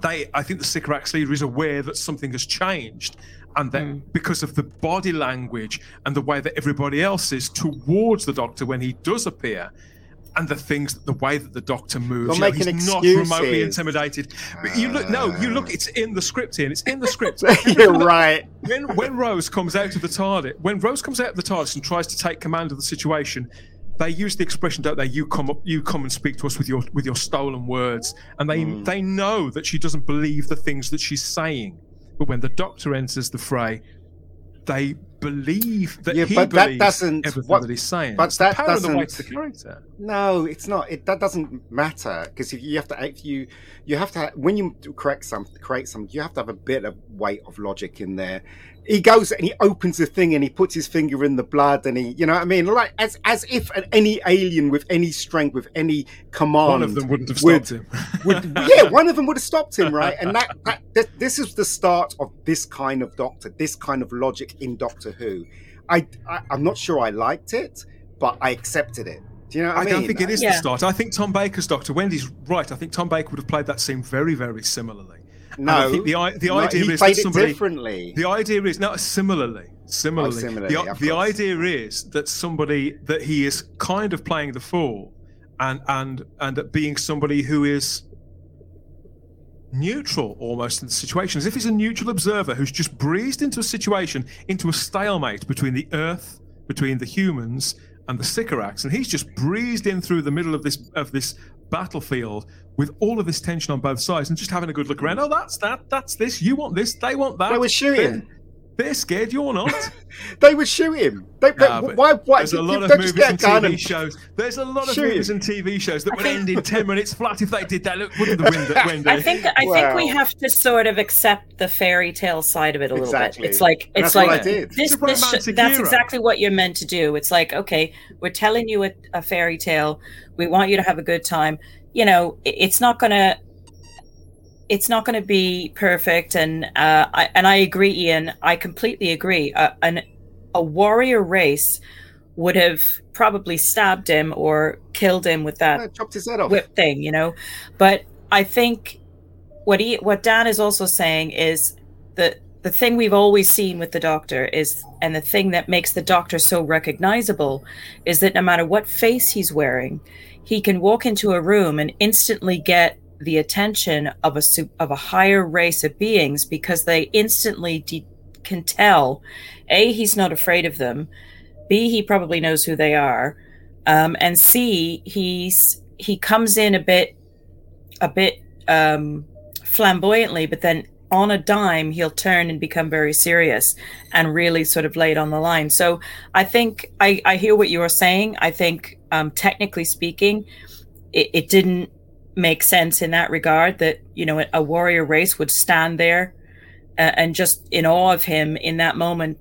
They, I think, the Sycorax leader is aware that something has changed, and that mm. because of the body language and the way that everybody else is towards the Doctor when he does appear. And the things, the way that the Doctor moves, you know, he's excuses. Not remotely intimidated. But you look, no, you look. It's in the script, Ian. It's in the script. You're right. When when Rose comes out of the TARDIS, when Rose comes out of the TARDIS and tries to take command of the situation, they use the expression, don't they? You come up, you come and speak to us with your with your stolen words. And they mm. they know that she doesn't believe the things that she's saying. But when the Doctor enters the fray, they believe that yeah, he but believes that doesn't, everything what, that he's saying. But that power doesn't. The way to the character. No, it's not. It that doesn't matter, because if you have to, if you you have to have, when you correct something, create something, you have to have a bit of weight of logic in there. He goes and he opens the thing and he puts his finger in the blood and he, you know what I mean, like as as if any alien with any strength, with any command, one of them wouldn't have stopped would, him. would, yeah, one of them would have stopped him, right? And that, that this, this is the start of this kind of Doctor, this kind of logic in Doctor Who. I, I I'm not sure I liked it, but I accepted it. Do you know what I, I mean? I don't think it is yeah. the start. I think Tom Baker's Doctor Wendy's right. I think Tom Baker would have played that scene very, very similarly. No, I think the, the idea no, is that somebody, differently. The idea is no, similarly, similarly. Oh, similarly the, the idea is that somebody that he is kind of playing the fool, and and and being somebody who is neutral almost in the situation, as if he's a neutral observer who's just breezed into a situation, into a stalemate between the Earth, between the humans and the Sycorax, and he's just breezed in through the middle of this of this battlefield with all of this tension on both sides and just having a good look around. Oh, that's that, that's this, you want this, they want that. They were shooting. They're, they're scared, you're not. They would shoot him. They, no, they, why, why? There's a lot of movies and T V shows. There's a lot of movies and T V shows that would end in ten minutes flat if they did that. Look, wouldn't the wind at Wendy? I think I wow. think we have to sort of accept the fairy tale side of it a little exactly. bit. It's like it's that's like this, it's this sh- that's exactly what you're meant to do. It's like, okay, we're telling you a, a fairy tale. We want you to have a good time. You know, it's not gonna it's not gonna be perfect, and uh, I and I agree, Ian. I completely agree. Uh, an a warrior race would have probably stabbed him or killed him with that yeah, chopped his head off. Whip thing, you know. But I think what he, what Dan is also saying is that the thing we've always seen with the Doctor is, and the thing that makes the Doctor so recognizable, is that no matter what face he's wearing, he can walk into a room and instantly get the attention of a of a higher race of beings, because they instantly de- can tell, A, he's not afraid of them, B, he probably knows who they are, um, and C, he's he comes in a bit a bit um, flamboyantly, but then on a dime he'll turn and become very serious and really sort of lay it on the line. So I think I, I hear what you are saying. I think um, technically speaking, it, it didn't make sense in that regard that, you know, a warrior race would stand there uh, and just in awe of him in that moment.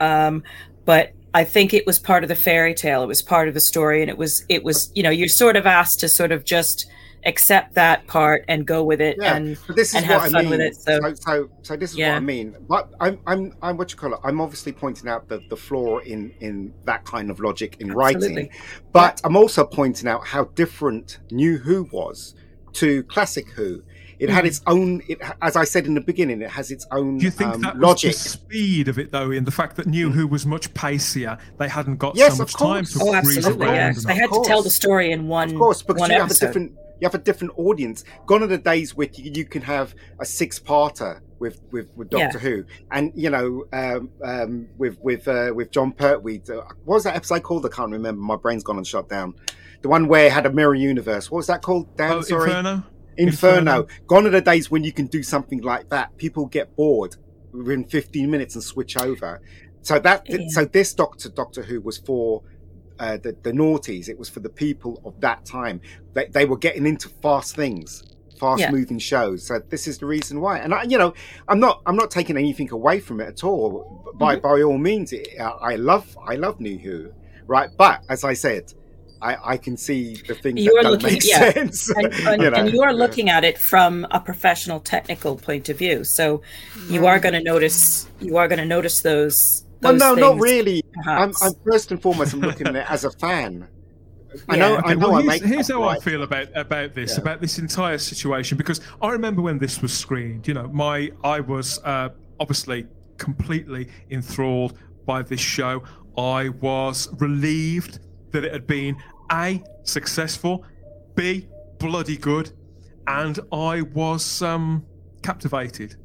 Um, but I think it was part of the fairy tale. It was part of the story. And it was, it was, you know, you're sort of asked to sort of just accept that part and go with it, yeah, and, but this is and what have I fun mean. with it. So, so, so, so this is yeah. what I mean. But I'm, I'm, I'm what you call it. I'm obviously pointing out the, the flaw in, in that kind of logic in Absolutely. writing. But yeah. I'm also pointing out how different New Who was to classic Who. It had its own, it, as I said in the beginning, it has its own logic. Do you think um, that was the speed of it, though, in the fact that New Who was much pacier? They hadn't got yes, so much time to oh, breeze around. Yeah. They had to tell the story in one episode. Of course, because you have, a different, you have a different audience. Gone are the days where you, you can have a six-parter with, with, with Doctor yeah. Who. And, you know, um, um, with with uh, with John Pertwee. Uh, what was that episode called? I can't remember. My brain's gone and shut down. The one where it had a mirror universe. What was that called, Dan? Oh, sorry. Inferno? Inferno. Inferno. Gone are the days when you can do something like that. People get bored within fifteen minutes and switch over. So that, yeah. so this Doctor Doctor Who was for uh, the the noughties. It was for the people of that time. They they were getting into fast things, fast yeah. moving shows. So this is the reason why. And I, you know, I'm not I'm not taking anything away from it at all. By mm-hmm. by all means, it, I love I love New Who, right? But as I said, I, I can see the things you that are don't looking, make yeah. sense. And, and, you know, and you are yeah. looking at it from a professional, technical point of view. So you are going to notice. You are going to notice those. those well, no, things, not really. I'm, I'm first and foremost. I'm looking at it as a fan. I know. Yeah. Okay, I know. Well, I here's, make here's how right. I feel about about this, yeah. about this entire situation, because I remember when this was screened. You know, my I was uh, obviously completely enthralled by this show. I was relieved that it had been A, successful, B, bloody good, and I was um, captivated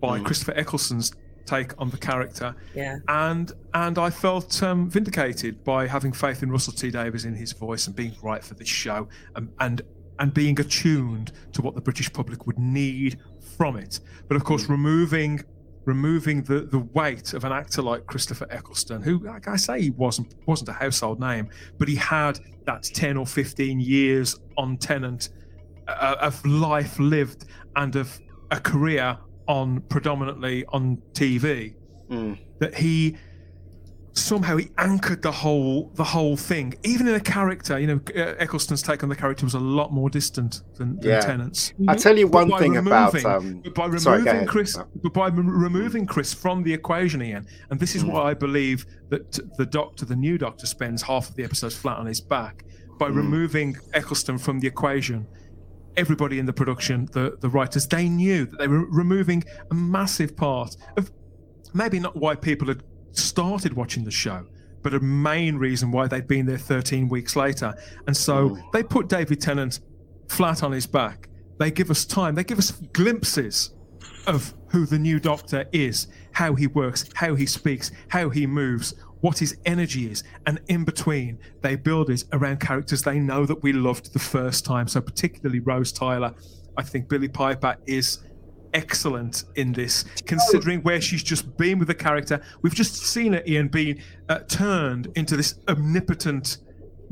by mm. Christopher Eccleston's take on the character, yeah. and and I felt um, vindicated by having faith in Russell T Davies, in his voice, and being right for this show, and and and being attuned to what the British public would need from it. But of course, mm. removing. removing the, the weight of an actor like Christopher Eccleston, who, like I say, he wasn't wasn't a household name, but he had that ten or fifteen years on Tennant uh, of life lived and of a career on predominantly on T V, mm. that he somehow he anchored the whole the whole thing, even in a character. You know, Eccleston's take on the character was a lot more distant than, than yeah. Tennant's. I'll tell you one thing removing, about um but by removing sorry, Chris but by removing Chris from the equation, Ian, and this is mm. why I believe that the doctor the new doctor spends half of the episodes flat on his back. By mm. removing Eccleston from the equation, everybody in the production, the the writers, they knew that they were removing a massive part of maybe not why people had started watching the show, but a main reason why they'd been there thirteen weeks later. And so Ooh. they put David Tennant flat on his back. They give us time. They give us glimpses of who the new Doctor is, how he works, how he speaks, how he moves, what his energy is. And in between, they build it around characters they know that we loved the first time. So particularly Rose Tyler. I think Billy Piper is excellent in this, considering where she's just been with the character. We've just seen her, Ian, being uh, turned into this omnipotent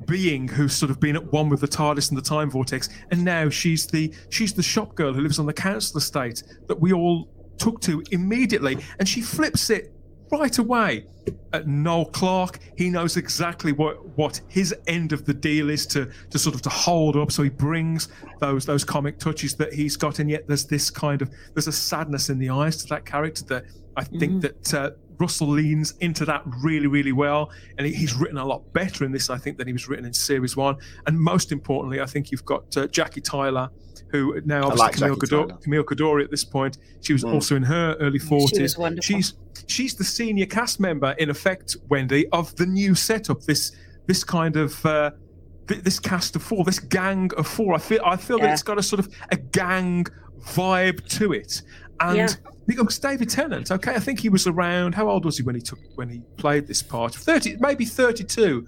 being who's sort of been at one with the TARDIS and the time vortex, and now she's the she's the shop girl who lives on the council estate that we all took to immediately, and she flips it right away at Noel Clark. He knows exactly what, what his end of the deal is to to sort of to hold up. So he brings those those comic touches that he's got, and yet there's this kind of there's a sadness in the eyes to that character that I think mm. that uh, Russell leans into that really really well, and he, he's written a lot better in this, I think, than he was written in series one. And most importantly, I think you've got uh, Jackie Tyler, who now obviously like Camille, Coduri, Camille Coduri at this point. She was mm. also in her early forties. She was wonderful. She's she's the senior cast member, in effect, Wendy, of the new setup. This this kind of uh, th- this cast of four, this gang of four. I feel I feel yeah. that it's got a sort of a gang vibe to it. And yeah. it was David Tennant. Okay, I think he was around. How old was he when he took when he played this part? Thirty, maybe thirty-two,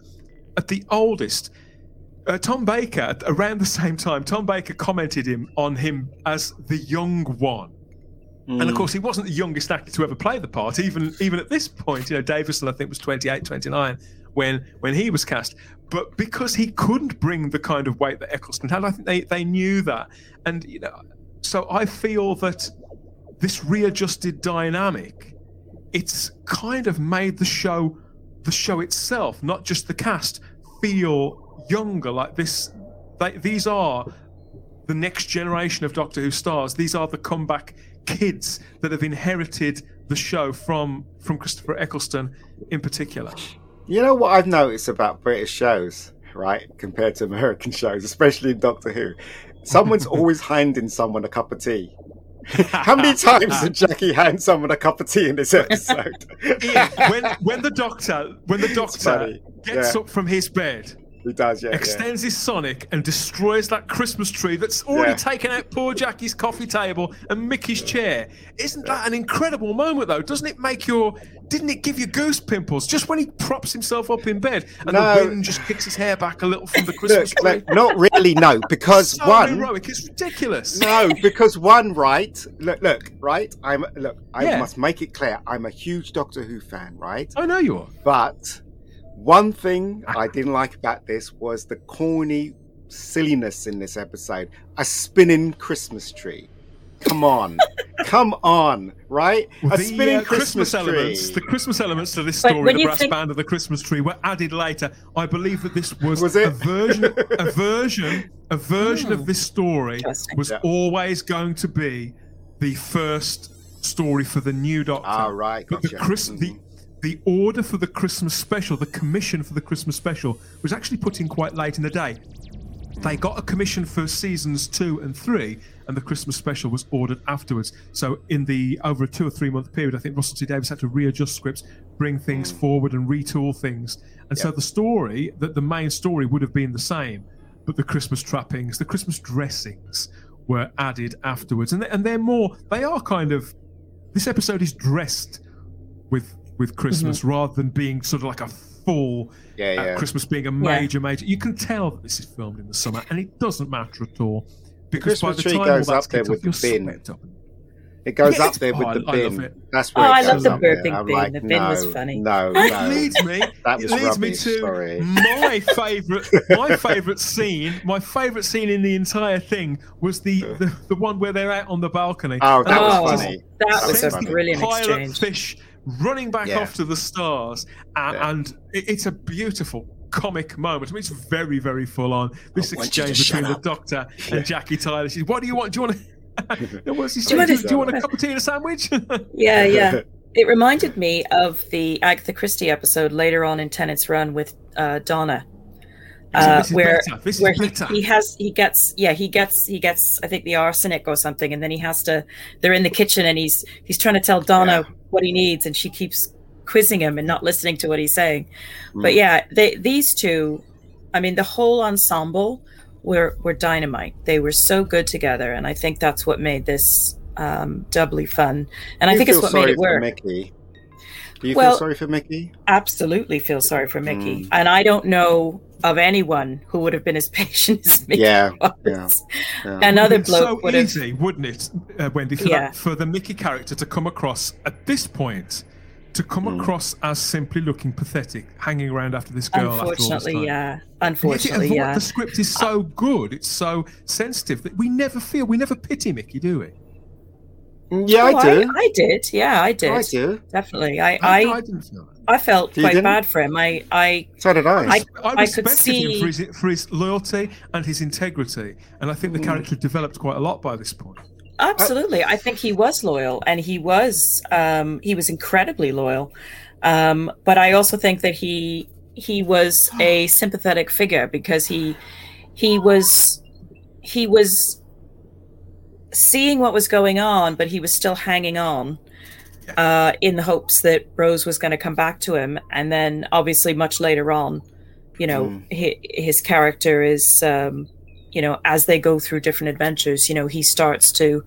at the oldest. Uh, Tom Baker, around the same time, Tom Baker commented him on him as the young one. Mm. And, of course, he wasn't the youngest actor to ever play the part, even even at this point. You know, Davison, I think, was twenty-eight, twenty-nine when, when he was cast. But because he couldn't bring the kind of weight that Eccleston had, I think they, they knew that. And, you know, so I feel that this readjusted dynamic, it's kind of made the show, the show itself, not just the cast, feel younger, like this. They, these are the next generation of Doctor Who stars. These are the comeback kids that have inherited the show from from Christopher Eccleston in particular. You know what I've noticed about British shows, right, compared to American shows, especially in Doctor Who? Someone's always handing someone a cup of tea. How many times did Jackie hand someone a cup of tea in this episode? Ian, when when the doctor when the doctor gets yeah. up from his bed. He does, yeah. Extends yeah. his Sonic and destroys that Christmas tree that's already yeah. taken out poor Jackie's coffee table and Mickey's yeah. chair. Isn't yeah. that an incredible moment, though? Doesn't it make your... Didn't it give you goose pimples just when he props himself up in bed and no. the wind just kicks his hair back a little from the Christmas Look, tree? No, not really, no, because so one... heroic, it's ridiculous. No, because one, right... Look, look, right? I'm Look, I yeah. must make it clear. I'm a huge Doctor Who fan, right? I know you are. But... One thing I didn't like about this was the corny silliness in this episode. A spinning Christmas tree. Come on. Come on, right? A the, spinning uh, Christmas, Christmas tree. Elements, the Christmas elements to this story, the brass think... band of the Christmas tree, were added later. I believe that this was, was a version, a version, a version mm. of this story was yeah. always going to be the first story for the new Doctor. Ah, right. Gotcha. But the Christmas... Mm-hmm. The order for the Christmas special, the commission for the Christmas special, was actually put in quite late in the day. They got a commission for seasons two and three, and the Christmas special was ordered afterwards. So in the over a two or three month period, I think Russell T Davies had to readjust scripts, bring things forward and retool things. And yep. so the story, that the main story would have been the same, but the Christmas trappings, the Christmas dressings were added afterwards. And, they, and they're more, they are kind of, this episode is dressed with with Christmas mm-hmm. rather than being sort of like a full yeah, yeah. Uh, Christmas being a major yeah. major. You can tell that this is filmed in the summer and it doesn't matter at all because the by the tree time goes all that's up there with up, the bin up. It goes yeah, up there with oh, the bin. I love it. That's where oh, it I love the burping bin. Like, the bin no, was funny. No, no. It leads me. That was it leads rubbish, me to sorry. my favorite. My favorite scene. My favorite scene in the entire thing was the, the, the one where they're out on the balcony. Oh, that oh, was funny. That, that was, was a brilliant exchange. Fish running back yeah. off to the stars, and, yeah. and it, it's a beautiful comic moment. I mean, it's very, very full on. This exchange between the Doctor yeah. and Jackie Tyler. She's, "What do you want? Do you want to?" What's he saying? Do, do you want a cup of tea and a sandwich? yeah, yeah. It reminded me of the Agatha Christie episode later on in Tennant's Run with uh, Donna, uh, where where he, he has he gets yeah he gets he gets I think the arsenic or something, and then he has to. They're in the kitchen, and he's he's trying to tell Donna yeah. what he needs, and she keeps quizzing him and not listening to what he's saying. Mm. But yeah, they, these two, I mean, the whole ensemble. Were were dynamite. They were so good together, and I think that's what made this um, doubly fun. And I think it's what made it work. Mickey? Do you well, feel sorry for Mickey? Absolutely, feel sorry for Mickey. Mm. And I don't know of anyone who would have been as patient as Mickey. Yeah, was. yeah, yeah. Another bloke so would have. So easy, wouldn't it, uh, Wendy, for, yeah. that, for the Mickey character to come across at this point, to come mm. across as simply looking pathetic, hanging around after this girl. Unfortunately, after yeah. Unfortunately, it, yeah. The script is so good, it's so sensitive that we never feel, we never pity Mickey, do we? Yeah, oh, I do. I, I did. Yeah, I did. I do. Definitely. I, I, I, I didn't feel that. I felt you quite didn't? bad for him. I, I, so did I. I, I, I respected could see... him for his, for his loyalty and his integrity, and I think the mm. character developed quite a lot by this point. Absolutely. I think he was loyal, and he was um, he was incredibly loyal. Um, but I also think that he he was a sympathetic figure because he he was he was seeing what was going on, but he was still hanging on uh, in the hopes that Rose was going to come back to him. And then obviously much later on, you know, mm. his, his character is, um, you know, as they go through different adventures, you know, he starts to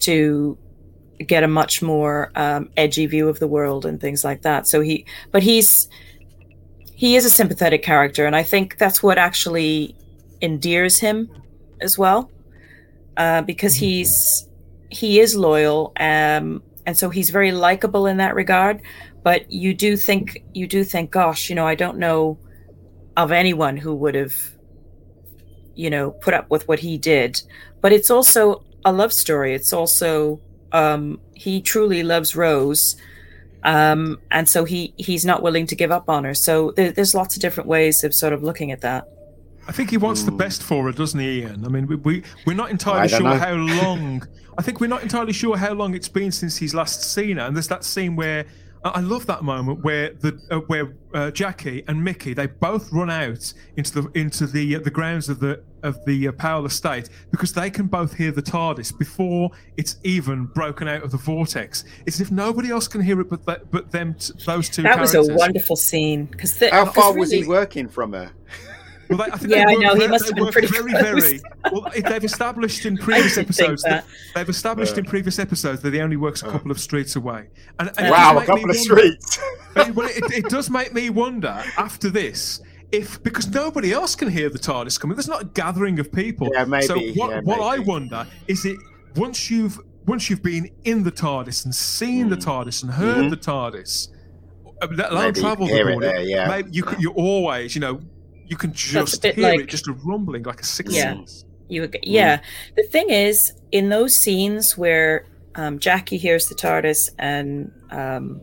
to get a much more um, edgy view of the world and things like that. So he, but he's he is a sympathetic character, and I think that's what actually endears him as well, uh, because he's he is loyal, um, and so he's very likable in that regard. But you do think you do think, gosh, you know, I don't know of anyone who would have, you know, put up with what he did. But it's also a love story. It's also um, he truly loves Rose, um, and so he he's not willing to give up on her. So there, there's lots of different ways of sort of looking at that. I think he wants Ooh. the best for her, doesn't he, Ian? I mean, we, we we're not entirely sure know. how long. I think we're not entirely sure how long it's been since he's last seen her. And there's that scene where I love that moment where the uh, where uh, Jackie and Mickey, they both run out into the into the uh, the grounds of the of the uh, Powell estate, because they can both hear the TARDIS before it's even broken out of the vortex. It's as if nobody else can hear it but th- but them t- those two. That characters. was a wonderful scene because how far really... was he working from her? Well, they, I think yeah, I know. Very, he must have been pretty very, very, well, they've established in previous episodes that. that they've established yeah. in previous episodes that he only works a couple of streets away. And, and wow, a couple of streets. Wonder, well, it, it does make me wonder after this if, because nobody else can hear the TARDIS coming. There's not a gathering of people. Yeah, maybe. So what, yeah, what maybe. I wonder is it once you've once you've been in the TARDIS and seen mm. the TARDIS and heard mm-hmm. the TARDIS, let alone traveled abroad, yeah. maybe you you always you know. You can just hear like, it, just a rumbling, like a sixth yeah, sense. You, yeah. Mm. The thing is, in those scenes where um, Jackie hears the TARDIS and um,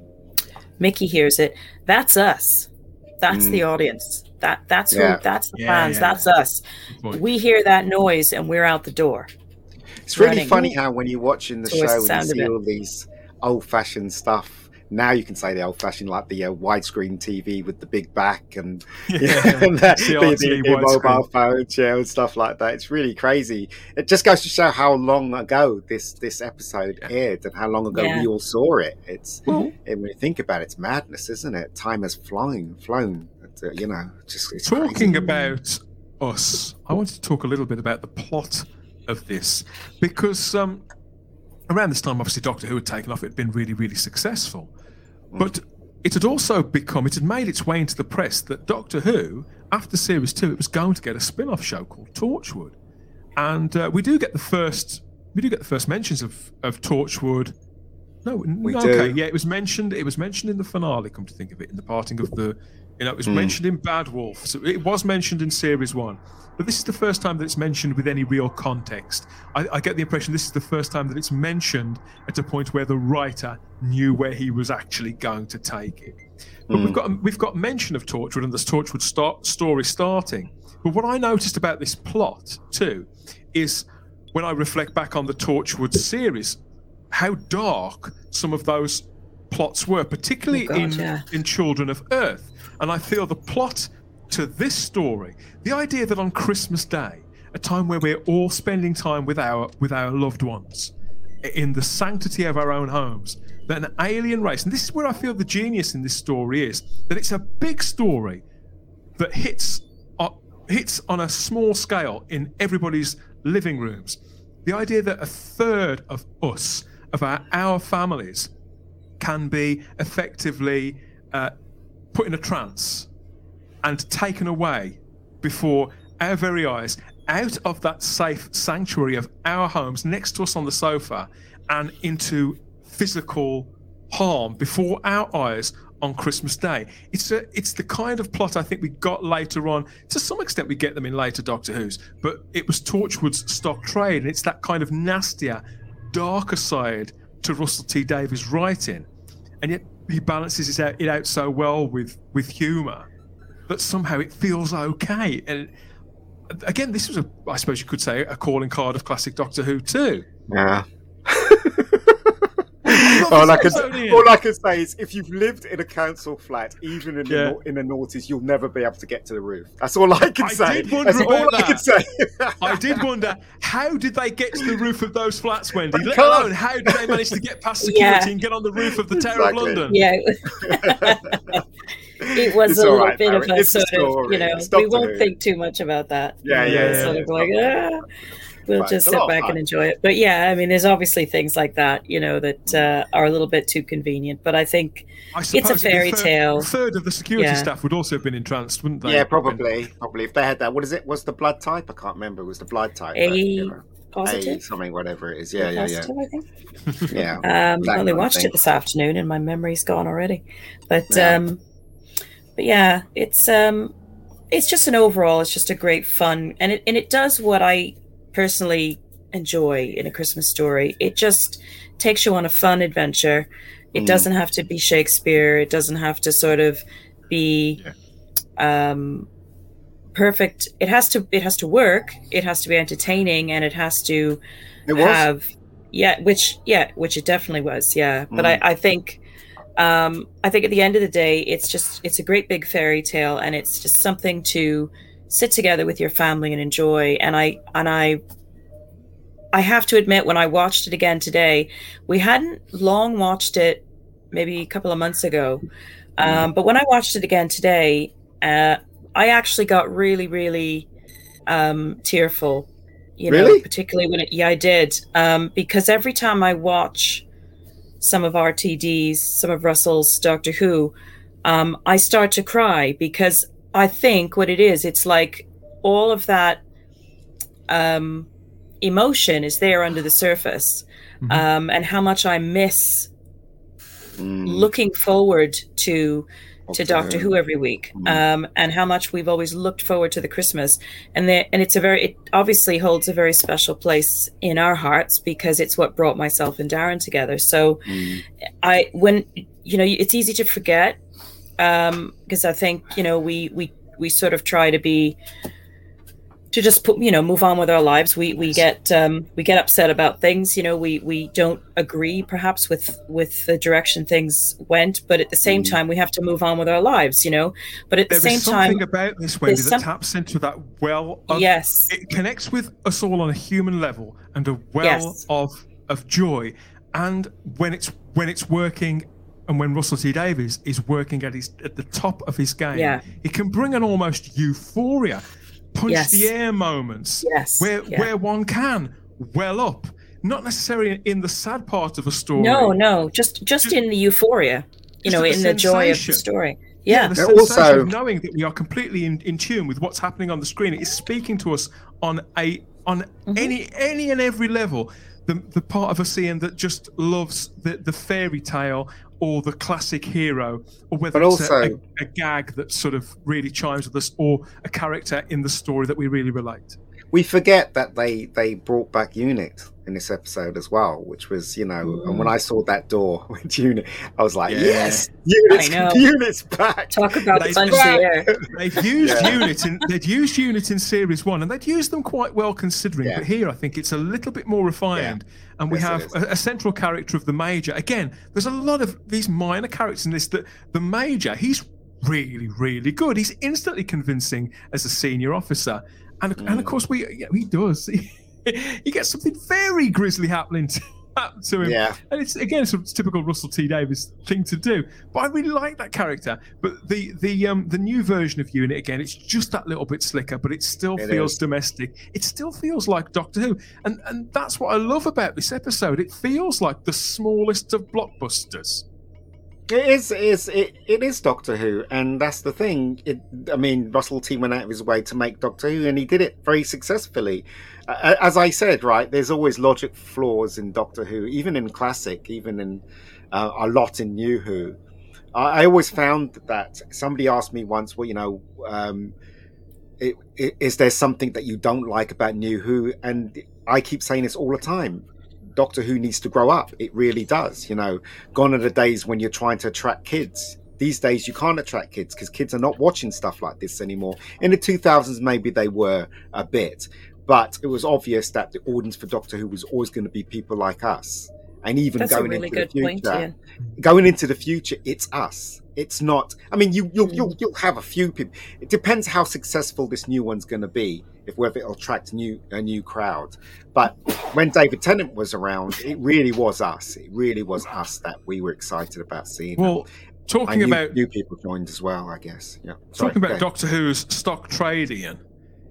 Mickey hears it, that's us. That's mm. the audience. That That's yeah. who. That's the yeah, fans. Yeah. That's us. We hear that noise and we're out the door. It's running. Really funny how when you're watching the show the and you see all these old-fashioned stuff, now you can say the old-fashioned, like the uh, widescreen T V with the big back and, yeah, and the, the, the mobile phone yeah, and stuff like that. It's really crazy. It just goes to show how long ago this, this episode aired and how long ago yeah. we all saw it. It's mm-hmm. it, when you think about it, it's madness, isn't it? Time has flown, flown. Uh, you know, just it's talking crazy. About us. I wanted to talk a little bit about the plot of this because. Um, Around this time, obviously, Doctor Who had taken off. It had been really, really successful. But it had also become, it had made its way into the press that Doctor Who, after Series two, it was going to get a spin-off show called Torchwood. And uh, we do get the first, we do get the first mentions of, of Torchwood. No, we okay, do. yeah, it was mentioned, it was mentioned in the finale, come to think of it, in the parting of the, you know, it was mm. mentioned in Bad Wolf. So it was mentioned in Series one. But this is the first time that it's mentioned with any real context. I, I get the impression this is the first time that it's mentioned at a point where the writer knew where he was actually going to take it. But mm. we've got we've got mention of Torchwood and this Torchwood start, story starting. But what I noticed about this plot, too, is when I reflect back on the Torchwood series, how dark some of those plots were, particularly oh God, in, yeah. in Children of Earth. And I feel the plot to this story, the idea that on Christmas Day, a time where we're all spending time with our with our loved ones, in the sanctity of our own homes, that an alien race, and this is where I feel the genius in this story is, that it's a big story that hits uh, hits on a small scale in everybody's living rooms. The idea that a third of us, of our, our families, can be effectively uh, put in a trance and taken away before our very eyes out of that safe sanctuary of our homes next to us on the sofa and into physical harm before our eyes on Christmas Day. It's a, it's the kind of plot I think we got later on. To some extent we get them in later Doctor Who's, but it was Torchwood's stock trade, and it's that kind of nastier, darker side to Russell T Davies' writing. And yet he balances it out, it out so well with, with humour. But somehow it feels okay. And again, this was, a, I suppose you could say, a calling card of classic Doctor Who too. Yeah. all, I could, all I can say is if you've lived in a council flat, even in, yeah. the, in the noughties, you'll never be able to get to the roof. That's all I can I say. Did wonder That's all that. I can say. I did wonder, how did they get to the roof of those flats, Wendy? Let alone, how did they manage to get past security yeah. and get on the roof of the Tower exactly. of London? Yeah. it was it's a little right, bit Harry. Of a it's sort of, you know, we won't it. think too much about that. Yeah, yeah, yeah. Sort yeah, of yeah. like, ah, we'll right. just it's sit back and enjoy it. But yeah, I mean, there's obviously things like that, you know, that uh, are a little bit too convenient. But I think I it's a fairy third, tale. A third of the security yeah. staff would also have been entranced, wouldn't they? Yeah, probably. Probably. If they had that, what is it? What's the blood type? I can't remember. It was the blood type. A- you know? Positive? A, something, whatever it is. Yeah, yeah, yeah. Positive, I think. yeah. Um, I only watched it this afternoon and my memory's gone already. But yeah. um but yeah, it's um it's just an overall, it's just a great fun and it and it does what I personally enjoy in a Christmas story. It just takes you on a fun adventure. It mm. doesn't have to be Shakespeare, it doesn't have to sort of be yeah. um perfect. It has to. It has to work. It has to be entertaining, and it has to it have. Yeah, which yeah, which it definitely was. Yeah, mm. but I, I think, um, I think at the end of the day, it's just it's a great big fairy tale, and it's just something to sit together with your family and enjoy. And I and I, I have to admit, when I watched it again today, we hadn't long watched it, maybe a couple of months ago, um, mm. but when I watched it again today, uh. I actually got really, really um, tearful, you know, really? particularly when it, yeah, I did. Um, because every time I watch some of R T D's, some of Russell's Doctor Who, um, I start to cry because I think what it is, it's like all of that um, emotion is there under the surface mm-hmm. um, and how much I miss mm. looking forward to to okay. Doctor Who every week um, and how much we've always looked forward to the Christmas. And the, and it's a very, it obviously holds a very special place in our hearts because it's what brought myself and Darren together. So mm. I, when, you know, it's easy to forget because um, I think, you know, we, we, we sort of try to be, to just put, you know, move on with our lives. We, we get, um, we get upset about things, you know, we, we don't agree perhaps with, with the direction things went, but at the same mm. time we have to move on with our lives, you know, but at there the same time, something about this way that some... taps into that well. Of, yes. It connects with us all on a human level and a well yes. of, of joy. And when it's, when it's working and when Russell T Davies is working at his, at the top of his game, yeah. it can bring an almost euphoria. Punch yes. the air moments yes. where yeah. where one can well up, not necessarily in the sad part of a story. No, no, just just, just in the euphoria, you know, the in sensation. The joy of the story. Yeah, yeah the sensation also... of knowing that we are completely in, in tune with what's happening on the screen. It is speaking to us on a on mm-hmm. any any and every level. The the part of us Ian that just loves the, the fairy tale or the classic hero, or whether but it's also, a, a gag that sort of really chimes with us, or a character in the story that we really relate. We forget that they, they brought back UNIT in this episode as well, which was, you know, mm. and when I saw that door with UNIT, I was like, yeah. yes, UNIT's, UNIT's back. Talk about they've, the back. They've used yeah. UNIT in they'd used UNIT in series one, and they'd used them quite well considering. Yeah. But here, I think it's a little bit more refined, yeah. and we yes, have a, a central character of the Major. Again, there's a lot of these minor characters in this. That the Major, he's really, really good. He's instantly convincing as a senior officer. And, mm. and of course, we yeah, he does. He, he gets something very grisly happening to, happen to him. Yeah. And it's, again, it's a typical Russell T Davies thing to do. But I really like that character. But the the um, the new version of UNIT, again, it's just that little bit slicker, but it still it feels is. domestic. It still feels like Doctor Who. And, and that's what I love about this episode. It feels like the smallest of blockbusters. It is, it is, it, it is Doctor Who, and that's the thing. It, I mean, Russell T went out of his way to make Doctor Who, and he did it very successfully. Uh, as I said, right, there's always logic flaws in Doctor Who, even in classic, even in uh, a lot in New Who. I, I always found that somebody asked me once, well, you know, um, it, it, is there something that you don't like about New Who? And I keep saying this all the time. Doctor Who needs to grow up. It really does. You know, gone are the days when you're trying to attract kids. These days you can't attract kids because kids are not watching stuff like this anymore. In the two thousands, maybe they were a bit, but it was obvious that the audience for Doctor Who was always going to be people like us. And even That's going a really into good the future, point, yeah. going into the future, it's us. It's not. I mean, you you'll, you'll you'll have a few people. It depends how successful this new one's going to be, if whether it'll attract new a new crowd. But when David Tennant was around, it really was us. It really was us that we were excited about seeing. Well, Talking new, about new people joined as well, I guess. Yeah. Sorry, talking about okay. Doctor Who's stock trade, Ian.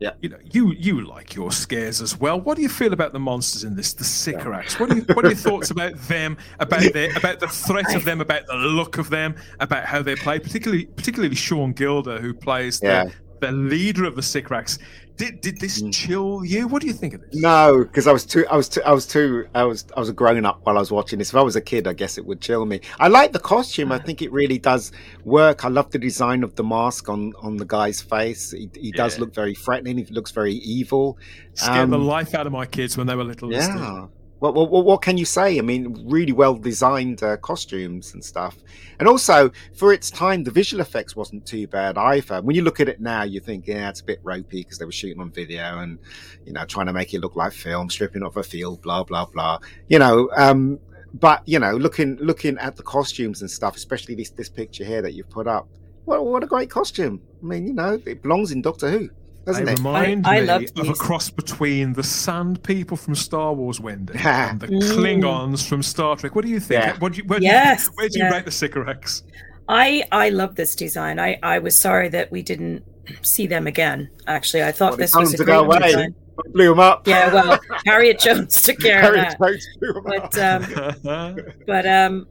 Yeah. You know, you you like your scares as well. What do you feel about the monsters in this? The Sycorax. Yeah. What are you, what are your thoughts about them? About their about the threat of them? About the look of them? About how they play? Particularly particularly Sean Gilder, who plays yeah. the, the leader of the Sycorax. Did did this mm. chill you? What do you think of this? No, because I was too, I was too, I was too, I was, I was a grown up while I was watching this. If I was a kid, I guess it would chill me. I like the costume. I think it really does work. I love the design of the mask on, on the guy's face. He, he yeah. does look very threatening. He looks very evil. Scared um, the life out of my kids when they were little. Yeah. What, what, what can you say? I mean, really well designed uh, costumes and stuff. And also, for its time, the visual effects wasn't too bad either. When you look at it now, you think, yeah, it's a bit ropey because they were shooting on video and, you know, trying to make it look like film, stripping off a field, blah, blah, blah. You know, um, but, you know, looking looking at the costumes and stuff, especially this, this picture here that you've put up, what, what a great costume. I mean, you know, it belongs in Doctor Who. Doesn't they it? remind I, me I of a cross between the Sand People from Star Wars, Wendy, and the Klingons from Star Trek. What do you think? Yeah. What do you, where do yes, you, where do yeah. you rate the Sycorax? I, I love this design. I, I was sorry that we didn't see them again, actually. I thought well, this was a great design. Blew them up. Yeah, well, Harriet Jones took care Harriet of that. Jones blew them up. But, um, but um,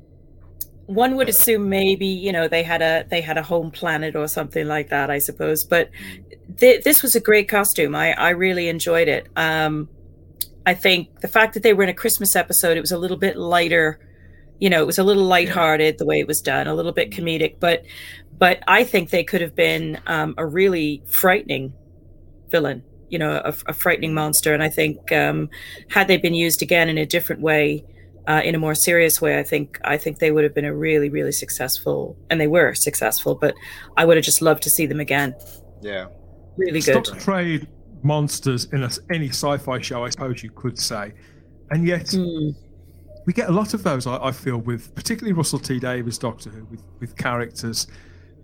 one would assume maybe, you know, they had a they had a home planet or something like that, I suppose. But th- this was a great costume. I, I really enjoyed it. Um, I think the fact that they were in a Christmas episode, it was a little bit lighter. You know, it was a little lighthearted the way it was done, a little bit comedic. But but I think they could have been um, a really frightening villain, you know, a, a frightening monster. And I think um, had they been used again in a different way, Uh, in a more serious way, I think I think they would have been a really, really successful, and they were successful, but I would have just loved to see them again. Yeah. Really good. Stock trade monsters in a, any sci-fi show, I suppose you could say. And yet, mm. we get a lot of those, I, I feel, with particularly Russell T Davies, Doctor Who, with, with characters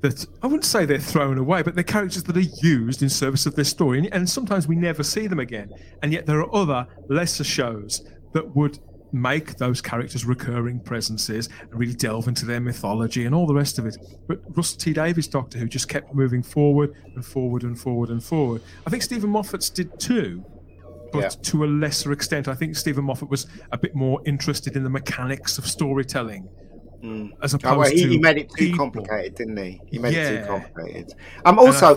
that, I wouldn't say they're thrown away, but they're characters that are used in service of this story, and, and sometimes we never see them again. And yet there are other lesser shows that would make those characters recurring presences and really delve into their mythology and all the rest of it. But Russell T Davies' Doctor Who just kept moving forward and forward and forward and forward. I think Stephen Moffat's did too, but yeah. to a lesser extent. I think Stephen Moffat was a bit more interested in the mechanics of storytelling mm. as opposed oh, well, he, to he made it too people. complicated, didn't he? He made yeah. it too complicated. Um, also...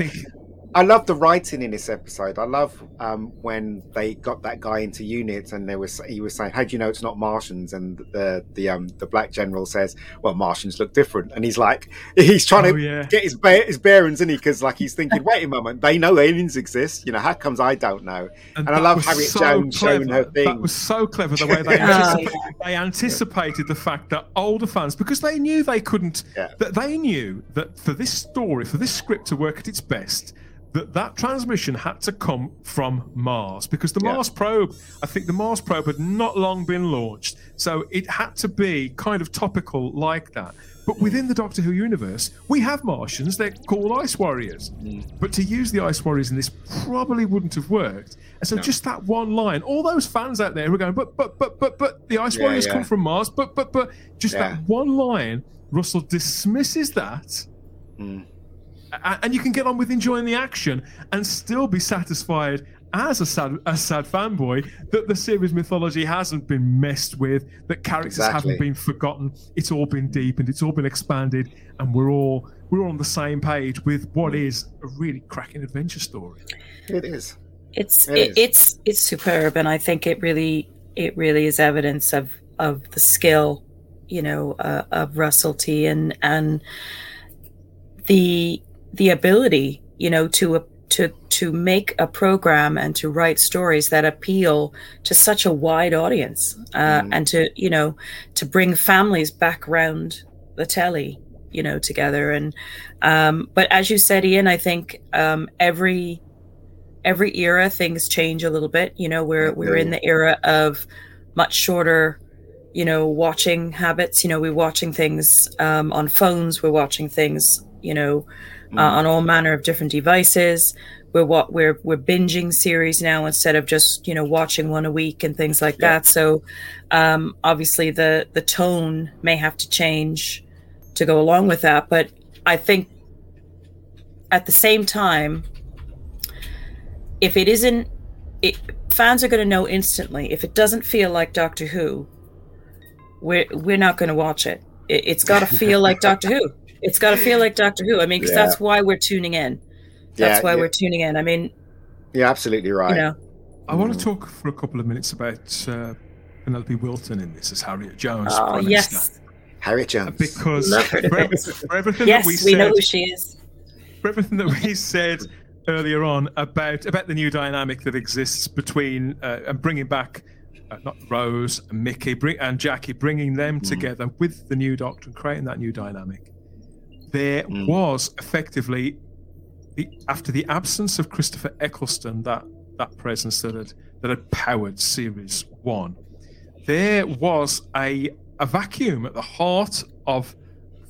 I love the writing in this episode. I love um, when they got that guy into UNIT and they was, he was saying, how do you know it's not Martians? And the the um, the black general says, well, Martians look different. And he's like, he's trying oh, to yeah. get his, ba- his bearings, isn't he? Because like, he's thinking, wait a moment, they know aliens exist. You know, how comes I don't know? And, and I love Harriet so Jones clever. showing her thing. That was so clever the way they, yeah. anticipated, they anticipated the fact that older fans, because they knew they couldn't, yeah. that they knew that for this story, for this script to work at its best, that that transmission had to come from Mars, because the yeah. Mars probe, I think the Mars probe had not long been launched. So it had to be kind of topical like that. But within the Doctor Who universe, we have Martians. They're called Ice Warriors. Mm. But to use the Ice Warriors in this probably wouldn't have worked. And so no. just that one line, all those fans out there who are going, but, but, but, but, but, the Ice yeah, Warriors yeah. come from Mars, but, but, but, just yeah. that one line, Russell dismisses that. Mm. And you can get on with enjoying the action and still be satisfied as a sad, a sad fanboy that the series mythology hasn't been messed with, that characters exactly. haven't been forgotten. It's all been deepened, it's all been expanded, and we're all we're all on the same page with what is a really cracking adventure story. It is. It's it it, is. it's it's superb, and I think it really it really is evidence of of the skill, you know, uh, of Russell T and and the. the ability, you know, to, uh, to, to make a program and to write stories that appeal to such a wide audience, uh, mm. and to, you know, to bring families back around the telly, you know, together. And, um, but as you said, Ian, I think, um, every, every era things change a little bit, you know, we're, we're in the era of much shorter, you know, watching habits, you know, we're watching things, um, on phones, we're watching things, you know, Uh, on all manner of different devices. We're what we're we're binging series now instead of just, you know, watching one a week and things like yeah. that. So um, obviously the the tone may have to change to go along with that. But I think at the same time, if it isn't, it, fans are going to know instantly. If it doesn't feel like Doctor Who, we're, we're not going to watch it. it it's got to feel like Doctor Who. It's got to feel like Doctor Who. I mean, because yeah. that's why we're tuning in. That's yeah, why yeah. we're tuning in. I mean... You're absolutely right. You know. I want to talk for a couple of minutes about uh, Penelope Wilton in this as Harriet Jones. Oh, yes. Harriet Jones. Because for, every, for everything yes, that we, we said... Yes, we know who she is. For everything that we said earlier on about about the new dynamic that exists between... Uh, and bringing back, uh, not Rose, and Mickey, bring, and Jackie, bringing them mm. together with the new Doctor and creating that new dynamic. There mm. was effectively... The, after the absence of Christopher Eccleston, that, that presence that had that had powered series one, there was a a vacuum at the heart of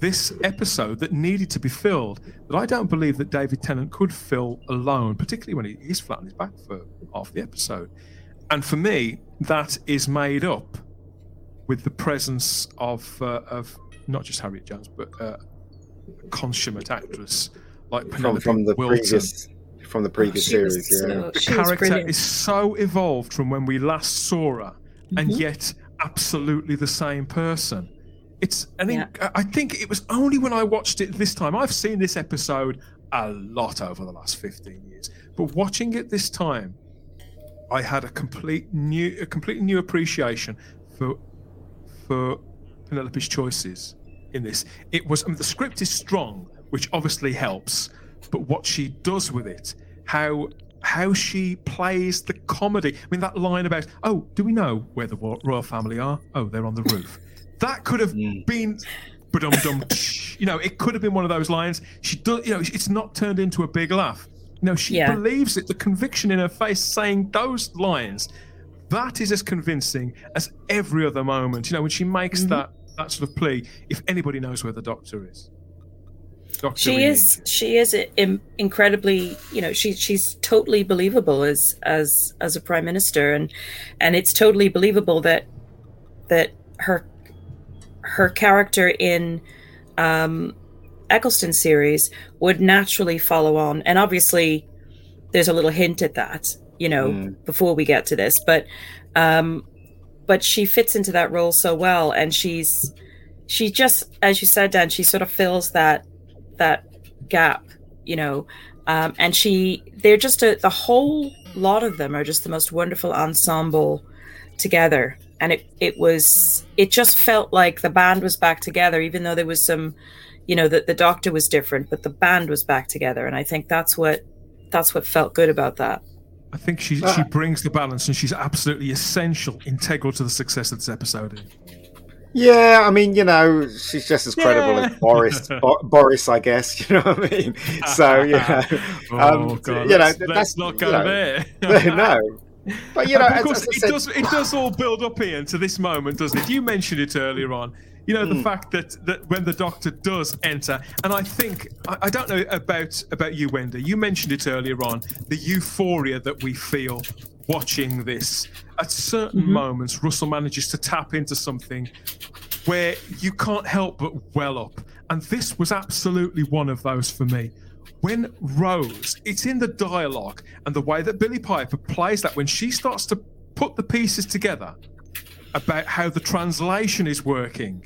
this episode that needed to be filled, that I don't believe that David Tennant could fill alone, particularly when he, he's flat on his back for half the episode. And for me, that is made up with the presence of uh, of not just Harriet Jones, but uh, a consummate actress. Like Penelope from, from the Wilton. previous from the previous oh, series, was, yeah. The character is so evolved from when we last saw her, mm-hmm. and yet absolutely the same person. It's I think yeah. I think it was only when I watched it this time. I've seen this episode a lot over the last fifteen years, but watching it this time, I had a complete new, a completely new appreciation for for Penelope's choices in this. It was I mean, the script is strong, which obviously helps, but what she does with it, how how she plays the comedy. I mean, that line about, oh, do we know where the royal family are? Oh, they're on the roof. That could have mm. been, ba-dum-dum, you know, it could have been one of those lines. She does, you know, it's not turned into a big laugh. No, she yeah. believes it. The conviction in her face saying those lines, that is as convincing as every other moment. You know, when she makes mm-hmm. that, that sort of plea, if anybody knows where the doctor is. Doctor she Ian. is she is incredibly, you know, she she's totally believable as as as a prime minister, and and it's totally believable that that her her character in um, Eccleston series would naturally follow on, and obviously there's a little hint at that, you know, mm. before we get to this, but um, but she fits into that role so well, and she's she just, as you said, Dan, she sort of fills that. that gap, you know, um, and she, they're just a, the whole lot of them are just the most wonderful ensemble together. And it, it was, it just felt like the band was back together, even though there was some, you know, that the doctor was different, but the band was back together. And I think that's what, that's what felt good about that. I think she, ah. she brings the balance, and she's absolutely essential, integral to the success of this episode. Yeah, I mean, you know, she's just as credible yeah. as Boris, Bo- Boris, I guess, you know what I mean? So, you know, um, oh, God, you know let's, that's let's not go you know, there. No. But, you know, as, as it, said, does, it does all build up, Ian, to this moment, doesn't it? You mentioned it earlier on, you know, the mm. fact that, that when the doctor does enter, and I think, I, I don't know about, about you, Wendy, you mentioned it earlier on, the euphoria that we feel watching this. At certain mm-hmm. moments, Russell manages to tap into something where you can't help but well up. And this was absolutely one of those for me. When Rose, it's in the dialogue and the way that Billy Piper plays that, when she starts to put the pieces together about how the translation is working,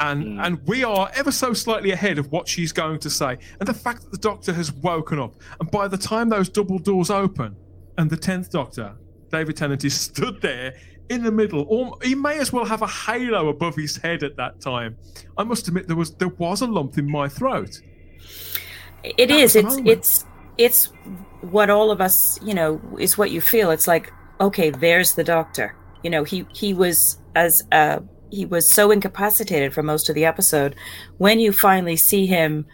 and mm. and we are ever so slightly ahead of what she's going to say, and the fact that the doctor has woken up, and by the time those double doors open, and the tenth Doctor, David Tennant, is stood there in the middle. He may as well have a halo above his head at that time. I must admit, there was there was a lump in my throat. It is. It's it's it's what all of us, you know, is what you feel. It's like, okay, there's the Doctor. You know, he he was as uh, he was so incapacitated for most of the episode. When you finally see him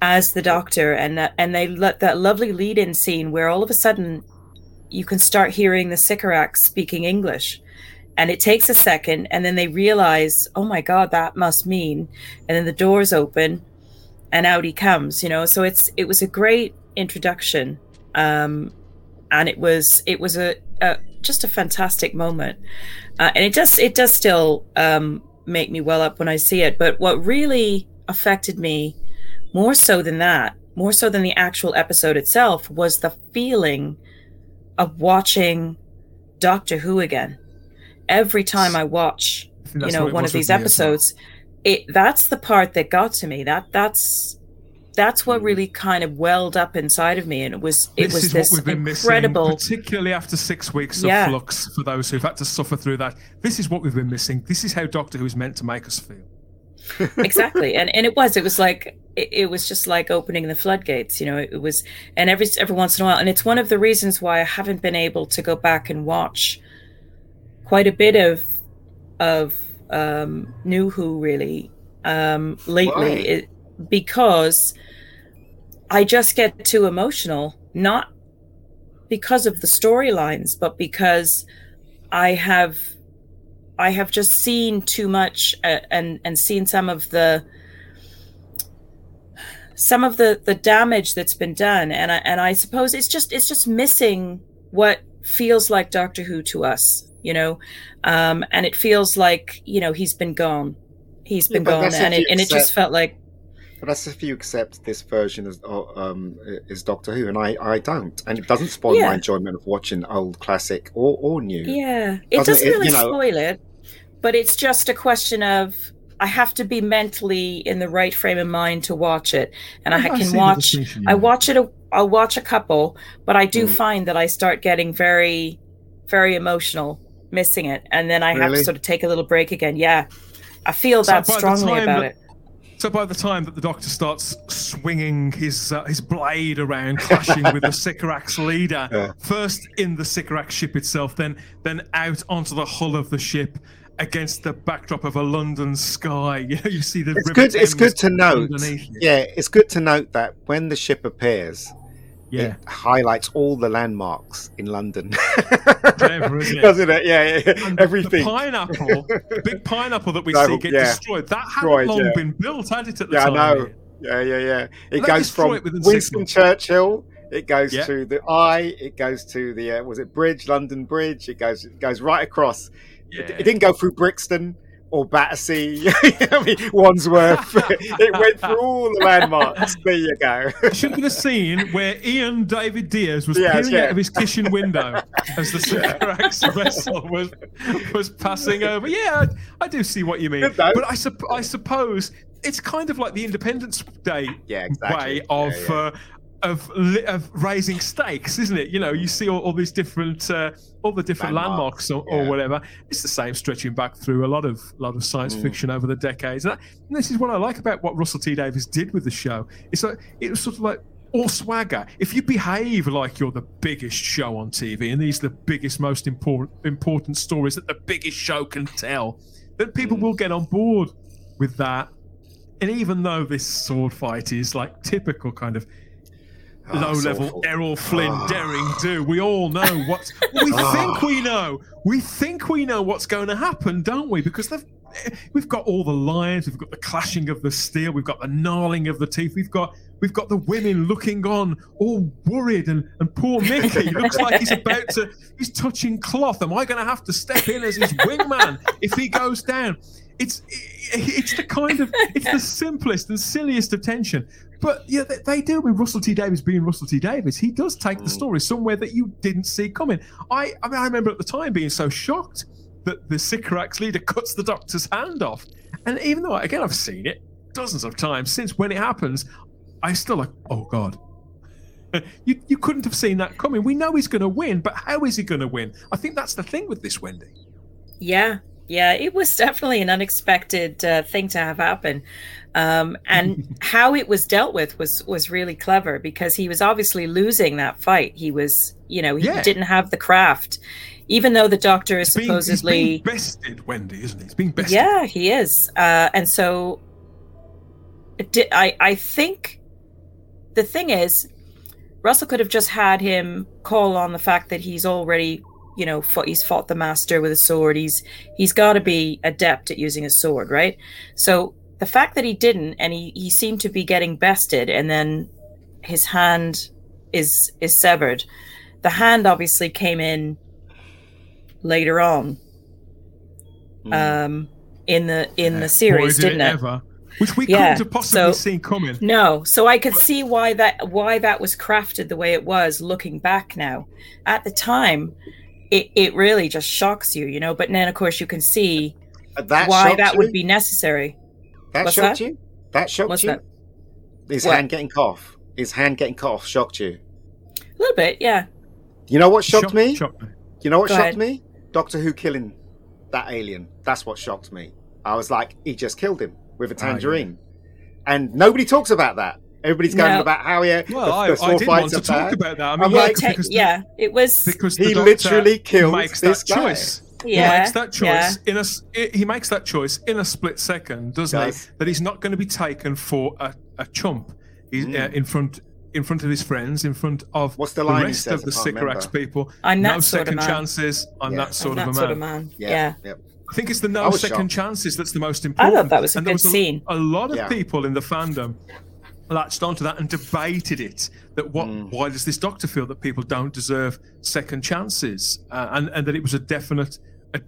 as the Doctor, and that, and they let that lovely lead-in scene where all of a sudden you can start hearing the Sycorax speaking English, and it takes a second, and then they realize, oh my God, that must mean, and then the doors open and out he comes, you know. So it's, it was a great introduction. Um, and it was, it was a, a just a fantastic moment. Uh, and it does, it does still, um, make me well up when I see it. But what really affected me more so than that, more so than the actual episode itself, was the feeling of watching Doctor Who again. Every time I watch, you know, one of these episodes, it that's the part that got to me. That that's that's what really kind of welled up inside of me, and it was it was this incredible, particularly after six weeks of flux for those who've had to suffer through that. This is what we've been missing. This is how Doctor Who is meant to make us feel. Exactly, and and it was it was like it, it was just like opening the floodgates, you know. It, it was, and every every once in a while, and it's one of the reasons why I haven't been able to go back and watch quite a bit of of um, New Who really um, lately, it, because I just get too emotional, not because of the storylines, but because I have. I have just seen too much uh, and, and seen some of the some of the, the damage that's been done. And I, and I suppose it's just it's just missing what feels like Doctor Who to us, you know, um, and it feels like, you know, he's been gone. He's been yeah, gone. And it, accept, and it just felt like. But that's if you accept this version as, um, is Doctor Who, and I, I don't. And it doesn't spoil yeah. my enjoyment of watching old classic or, or new. Yeah, it doesn't, doesn't really it, you know, spoil it. But it's just a question of I have to be mentally in the right frame of mind to watch it, and I, I can watch. I watch it. A, I'll watch a couple, but I do mm. find that I start getting very, very emotional, missing it, and then I really? have to sort of take a little break again. Yeah, I feel so that strongly about that, it. So by the time that the Doctor starts swinging his uh, his blade around, clashing with the Sycorax leader, yeah. first in the Sycorax ship itself, then then out onto the hull of the ship. Against the backdrop of a London sky, you know, you see the. It's good. It's good to note. Yeah, it's good to note that when the ship appears, yeah. it highlights all the landmarks in London. Clever, isn't it? Doesn't it? Yeah, yeah. Everything. The pineapple, the big pineapple that we no, see get yeah. destroyed. That hadn't long yeah. been built, had it? At the yeah, time. Yeah, I know. Yeah, yeah, yeah. It and goes from it Winston Churchill. It goes yeah. to the Eye. It goes to the uh, was it Bridge, London Bridge. It goes. It goes right across. Yeah. It didn't go through Brixton or Battersea, I mean, Wandsworth. It went through all the landmarks. There you go. It should be the scene where Ian David Diaz was yeah, peering yeah. out of his kitchen window as the Sycorax yeah. vessel was was passing over. Yeah, I, I do see what you mean. But I, su- I suppose it's kind of like the Independence Day yeah, exactly. way of... Yeah, yeah. Uh, Of, of raising stakes, isn't it? You know, you see all, all these different, uh, all the different landmarks, landmarks or, yeah. or whatever. It's the same stretching back through a lot of, lot of science mm. fiction over the decades. And, that, and this is what I like about what Russell T Davies did with the show. It's like it was sort of like all swagger. If you behave like you're the biggest show on T V and these are the biggest, most important, important stories that the biggest show can tell, then people mm. will get on board with that. And even though this sword fight is like typical kind of. Oh, low-level Errol Flynn oh. daring do. We all know what... We oh. think we know. We think we know what's going to happen, don't we? Because they've, we've got all the lines. We've got the clashing of the steel. We've got the gnarling of the teeth. We've got we've got the women looking on, all worried. And, and poor Mickey looks like he's about to... He's touching cloth. Am I going to have to step in as his wingman if he goes down? It's it's the kind of... It's the simplest and silliest of tension. But yeah, they, they do. With Russell T Davies being Russell T Davies, he does take the story somewhere that you didn't see coming. I, I mean, I remember at the time being so shocked that the Sycorax leader cuts the Doctor's hand off, and even though again I've seen it dozens of times since when it happens, I still like, oh god, you you couldn't have seen that coming. We know he's going to win, but how is he going to win? I think that's the thing with this, Wendy. Yeah. Yeah, it was definitely an unexpected uh, thing to have happen. Um, and how it was dealt with was, was really clever because he was obviously losing that fight. He was, you know, he yeah. didn't have the craft, even though the Doctor is being, supposedly... He's being bested, Wendy, isn't he? He's being bested. Yeah, he is. Uh, and so did, I, I think the thing is, Russell could have just had him call on the fact that he's already... you know, fought, he's fought the master with a sword. He's, he's got to be adept at using a sword, right? So the fact that he didn't, and he, he seemed to be getting bested, and then his hand is, is severed. The hand obviously came in later on. Mm. Um, in the in yeah. the series, Boy, did didn't it? it? Ever. Which we yeah. couldn't have possibly so, seen coming. No, so I could but, see why that why that was crafted the way it was. Looking back now, at the time, it, it really just shocks you, you know. But then, of course, you can see that why that you? would be necessary. That What's shocked that? you. That shocked What's you. That? His what? hand getting cut off. His hand getting cut off shocked you. A little bit, yeah. You know what shocked, shocked me? Shocked me. You know what Go shocked ahead. me? Doctor Who killing that alien. That's what shocked me. I was like, he just killed him with a tangerine. Oh, yeah. And nobody talks about that. Everybody's going no. about how yeah. Well, the, I, the I didn't want to talk bad. about that. I mean, yeah, like, te- the, yeah, it was because he literally killed makes this that guy. choice. Yeah, he makes that choice yeah. in a he makes that choice in a split second, doesn't yes. he? That he's not going to be taken for a, a chump. He's mm. uh, in front. in front of his friends, in front of What's the, the rest says, of the Sycorax people. I'm that no sort second of chances. I'm yeah. that, sort, I'm that of sort of a man. Yeah. yeah. yeah. I think it's the no second shocked. chances that's the most important. I thought that was a and good was a, scene. A lot of yeah. people in the fandom latched onto that and debated it. That what? Mm. Why does this Doctor feel that people don't deserve second chances? Uh, and, and that it was a definite, a,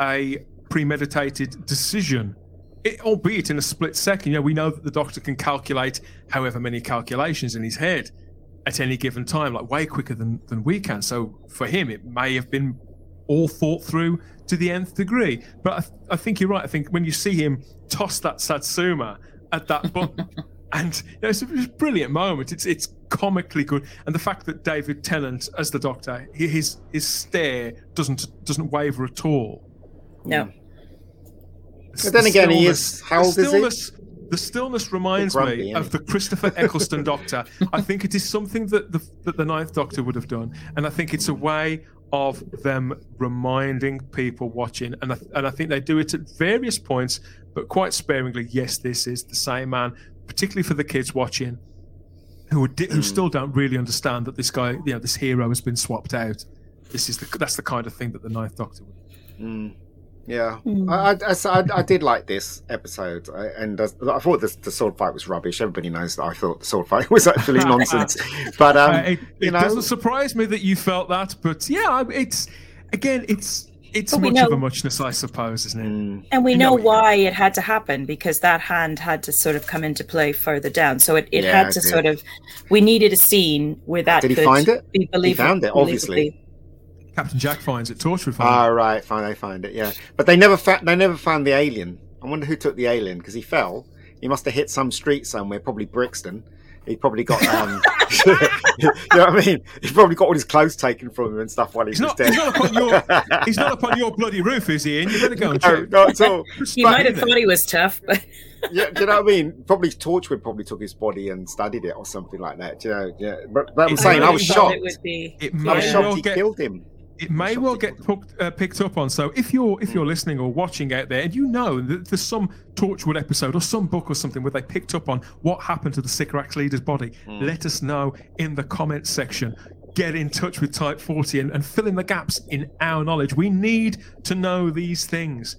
a premeditated decision. It, albeit in a split second, you know, we know that the Doctor can calculate however many calculations in his head at any given time, like way quicker than, than we can. So for him, it may have been all thought through to the nth degree. But I, th- I think you're right. I think when you see him toss that Satsuma at that book, and you know, it's a brilliant moment. It's it's comically good, and the fact that David Tennant as the Doctor, his his stare doesn't doesn't waver at all. No. But then the again, stillness. he is. How old is he? The stillness reminds grumpy, me of the Christopher Eccleston Doctor. I think it is something that the, that the Ninth Doctor would have done, and I think it's a way of them reminding people watching. And I, and I think they do it at various points, but quite sparingly. Yes, this is the same man, particularly for the kids watching, who are, who mm. still don't really understand that this guy, you know, this hero has been swapped out. This is the that's the kind of thing that the Ninth Doctor would. Mm. Yeah, mm. I, I, I, I did like this episode, I, and I, I thought the, the sword fight was rubbish. Everybody knows that I thought the sword fight was actually nonsense. But um, uh, it, it you know, doesn't surprise me that you felt that. But yeah, it's again, it's it's much know, of a muchness, I suppose, isn't it? And we you know, know why it had to happen, because that hand had to sort of come into play further down. So it, it yeah, had to sort of we needed a scene where that did could he find it? Be believable. He found it, obviously. Captain Jack finds it. Torchwood finds oh, it. Oh, right. Fine, they find it, yeah. But they never fa- they never found the alien. I wonder who took the alien, because he fell. He must have hit some street somewhere, probably Brixton. He probably got... Um, you know what I mean? He probably got all his clothes taken from him and stuff while he he's was not, dead. He's not, upon your, he's not upon your bloody roof, is he, Ian? You better go and check. No, not at all. You but, might have thought he was tough, but... Yeah, do you know what I mean? Probably Torchwood probably took his body and studied it or something like that. Do you know? Yeah. But, but I'm it saying, really I was shocked. It be, it yeah. I was shocked he get, killed him. It may well get picked, uh, picked up on. So if you're if you're listening or watching out there, and you know that there's some Torchwood episode or some book or something where they picked up on what happened to the Sycorax leader's body, mm. let us know in the comments section. Get in touch with Type forty and, and fill in the gaps in our knowledge. We need to know these things.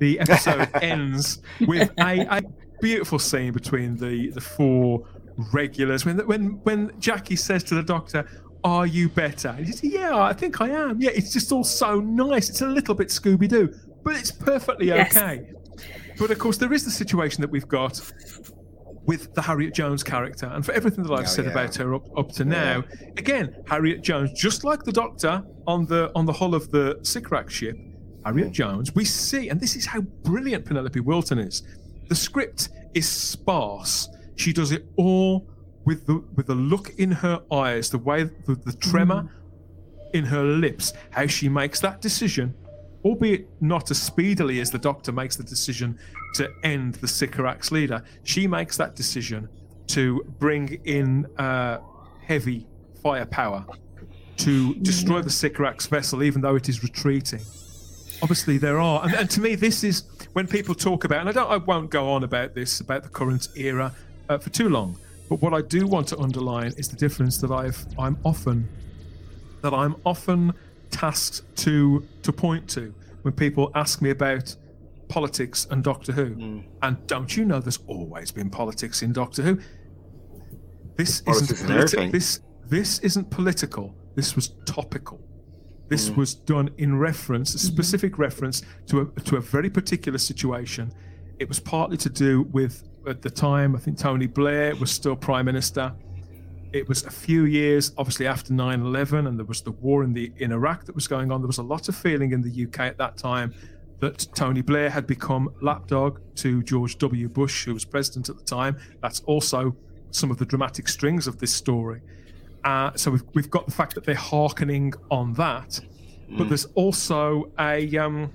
The episode ends with a, a beautiful scene between the, the four regulars. When when when Jackie says to the Doctor, "Are you better?" And he says, "Yeah, I think I am." Yeah, it's just all so nice. It's a little bit Scooby-Doo, but it's perfectly okay. Yes. But of course, there is the situation that we've got with the Harriet Jones character, and for everything that I've oh, said yeah. about her up, up to yeah. now, again, Harriet Jones, just like the Doctor on the on the hull of the Sycorax ship, Harriet Jones, we see, and this is how brilliant Penelope Wilton is. The script is sparse. She does it all with the with the look in her eyes, the way the, the tremor mm. in her lips, how she makes that decision, albeit not as speedily as the Doctor makes the decision to end the Sycorax leader. She makes that decision to bring in uh, heavy firepower to destroy the Sycorax vessel, even though it is retreating. Obviously, there are, and, and to me, this is when people talk about, and I don't, I won't go on about this about the current era uh, for too long. But what I do want to underline is the difference that I've, I'm often, that I'm often tasked to to point to when people ask me about politics and Doctor Who. Mm. And don't you know, there's always been politics in Doctor Who. This isn't politi- this this isn't political. This was topical. This mm. was done in reference, a specific mm-hmm. reference to a, to a very particular situation. It was partly to do with, at the time, I think Tony Blair was still Prime Minister. It was a few years, obviously, after nine eleven, and there was the war in the in Iraq that was going on. There was a lot of feeling in the U K at that time that Tony Blair had become lapdog to George W. Bush, who was president at the time. That's also some of the dramatic strings of this story. Uh, so we've we've got the fact that they're hearkening on that, but mm. there's also a, um,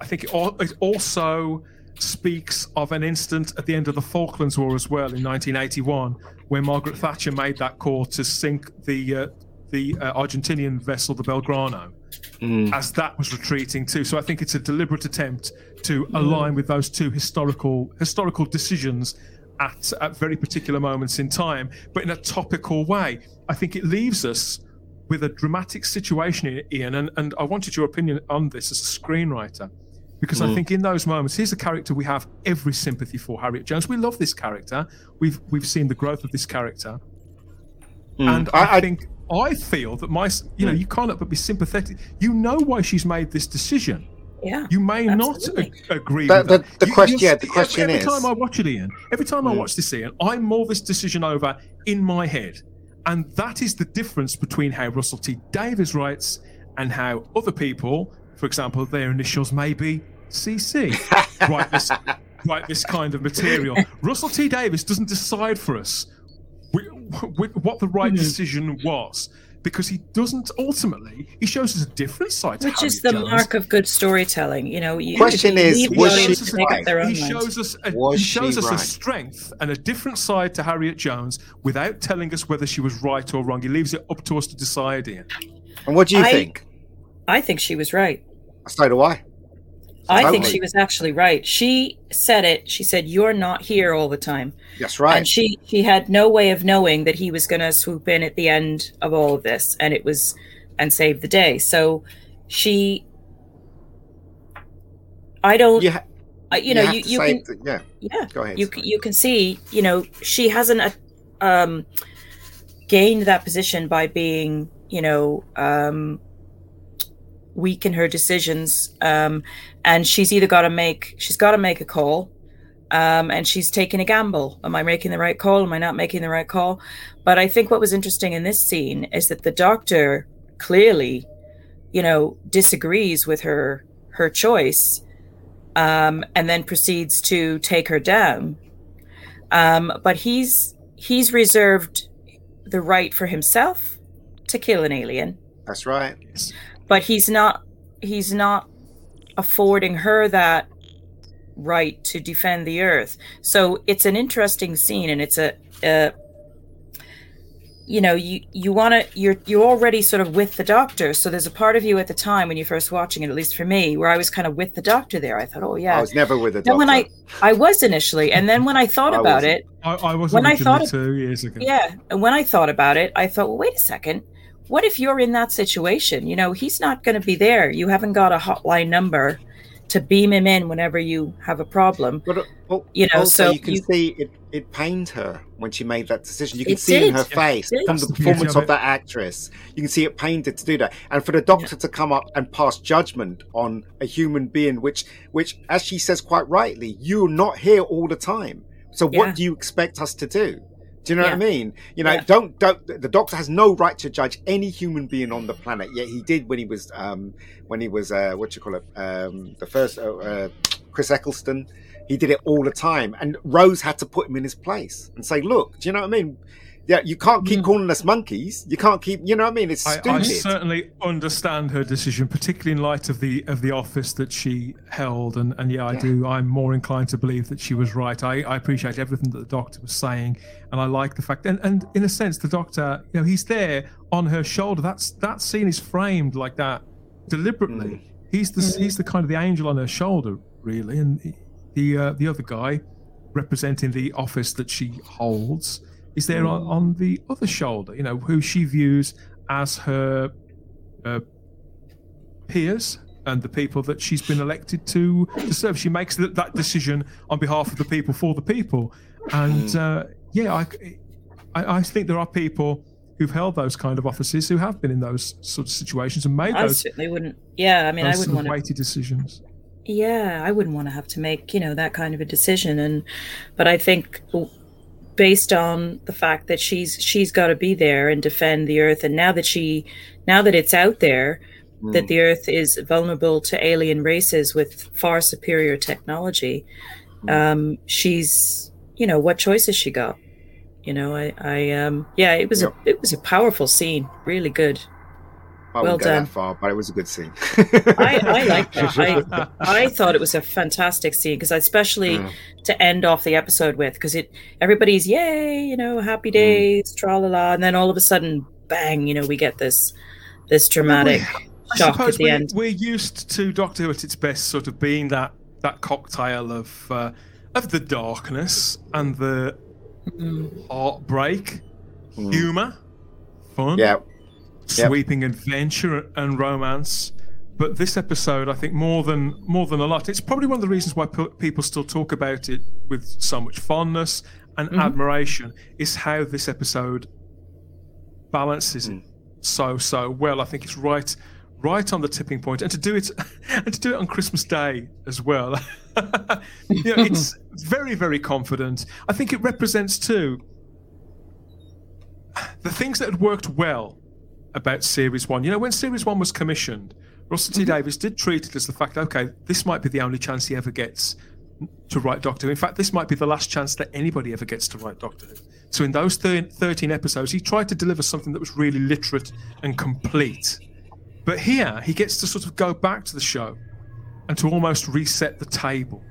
I think it, all, it also speaks of an incident at the end of the Falklands War as well in nineteen eighty-one, where Margaret Thatcher made that call to sink the uh, the uh, Argentinian vessel, the Belgrano, mm. as that was retreating too. So I think it's a deliberate attempt to mm. align with those two historical historical decisions At, at very particular moments in time, but in a topical way. I think it leaves us with a dramatic situation, Ian, and, and I wanted your opinion on this as a screenwriter, because mm. I think in those moments, here's a character we have every sympathy for, Harriet Jones. We love this character. We've we've seen the growth of this character. Mm. And I, I think, I feel that my, you know, mm. you can't help but be sympathetic. You know why she's made this decision. Yeah, you may absolutely. not a- agree the, with the, that. The, you, question, yeah, the question every, every is... Every time I watch it, Ian, every time mm. I watch this, Ian, I mull this decision over in my head. And that is the difference between how Russell T Davies writes and how other people, for example, their initials may be C C, write, this, write this kind of material. Russell T Davies doesn't decide for us what the right mm. decision was. Because he doesn't ultimately, he shows us a different side. Which is the mark of good storytelling, you know. The question is, was she right? He shows us a, he shows us a strength and a different side to Harriet Jones without telling us whether she was right or wrong. He leaves it up to us to decide, Ian. And what do you I, think? I think she was right. So do I. I think she was actually right. She said it. She said, "You're not here all the time." That's right. And she, she had no way of knowing that he was going to swoop in at the end of all of this, and it was, and save the day. So, she, I don't, you, ha- you know, you, you, you can, the, yeah, yeah, go ahead. You you can see, you know, she hasn't um, gained that position by being, you know, um, weak in her decisions, um, and she's either got to make she's got to make a call, um, and she's taking a gamble. Am I making the right call? Am I not making the right call? But I think what was interesting in this scene is that the doctor clearly, you know, disagrees with her her choice, um, and then proceeds to take her down. Um, but he's he's reserved the right for himself to kill an alien. That's right. But he's not he's not affording her that right to defend the Earth. So it's an interesting scene, and it's a, a you know, you, you want to, you're, you're already sort of with the doctor. So there's a part of you at the time when you're first watching it, at least for me, where I was kind of with the doctor there. I thought, oh, yeah. I was never with the doctor. Then when I, I was initially. And then when I thought I about it. I, I was when I thought two years ago. Yeah. And when I thought about it, I thought, well, wait a second. What if you're in that situation? You know, he's not going to be there. You haven't got a hotline number to beam him in whenever you have a problem. But, but you know, also so you can you, see it, it pained her when she made that decision. You can see did. in her yeah, face from the performance of, of that actress. You can see it pained her to do that. And for the doctor yeah. to come up and pass judgment on a human being, which, which, as she says quite rightly, you're not here all the time. So yeah. what do you expect us to do? Do you know yeah. what I mean? You know, yeah. don't don't. The doctor has no right to judge any human being on the planet. Yet he did when he was um, when he was uh, what do you call it? Um, the first uh, uh, Chris Eccleston. He did it all the time, and Rose had to put him in his place and say, "Look, do you know what I mean? Yeah, you can't keep calling us monkeys. You can't keep. You know what I mean? It's stupid." I, I certainly understand her decision, particularly in light of the of the office that she held, and and yeah, I yeah. do. I'm more inclined to believe that she was right. I, I appreciate everything that the doctor was saying. And I like the fact, and, and in a sense, the doctor, you know, he's there on her shoulder. That's that scene is framed like that deliberately. Mm. He's the mm. he's the kind of the angel on her shoulder, really. And the uh, the other guy, representing the office that she holds, is there mm. on, on the other shoulder. You know, who she views as her uh, peers and the people that she's been elected to, to serve. She makes that, that decision on behalf of the people for the people, and. Mm. Uh, Yeah, I, I, I think there are people who've held those kind of offices, who have been in those sorts of situations and made I those. I certainly wouldn't. Yeah, I mean, I wouldn't want to. Weighty decisions. Yeah, I wouldn't want to have to make, you know, that kind of a decision. And, but I think based on the fact that she's she's got to be there and defend the Earth, and now that she, now that it's out there, mm. that the Earth is vulnerable to alien races with far superior technology, um, she's, you know, what choice has she got? You know, I, I um, yeah, it was yep. a, it was a powerful scene, really good. I well wouldn't go done. That far, but it was a good scene. I, I like that. I, I thought it was a fantastic scene because, especially mm. to end off the episode with, because it everybody's yay, you know, happy days, mm. tra la la, and then all of a sudden, bang, you know, we get this this dramatic I mean, we, shock at the we, end. We're used to Doctor Who at its best, sort of being that that cocktail of uh, of the darkness and the. Mm. Heartbreak, mm. humour, fun, yeah. yep. sweeping adventure and romance. But this episode, I think, more than more than a lot, it's probably one of the reasons why p- people still talk about it with so much fondness and mm-hmm. admiration, is how this episode balances mm. it so so well. I think it's right right on the tipping point, and to do it and to do it on Christmas Day as well. You know, it's very, very confident. I think it represents too the things that had worked well about Series One. You know, when Series One was commissioned, Russell T mm-hmm. Davies did treat it as the fact, okay, this might be the only chance he ever gets to write Doctor Who. In fact, this might be the last chance that anybody ever gets to write Doctor Who. So in those thirteen episodes, he tried to deliver something that was really literate and complete. But here, he gets to sort of go back to the show and to almost reset the table.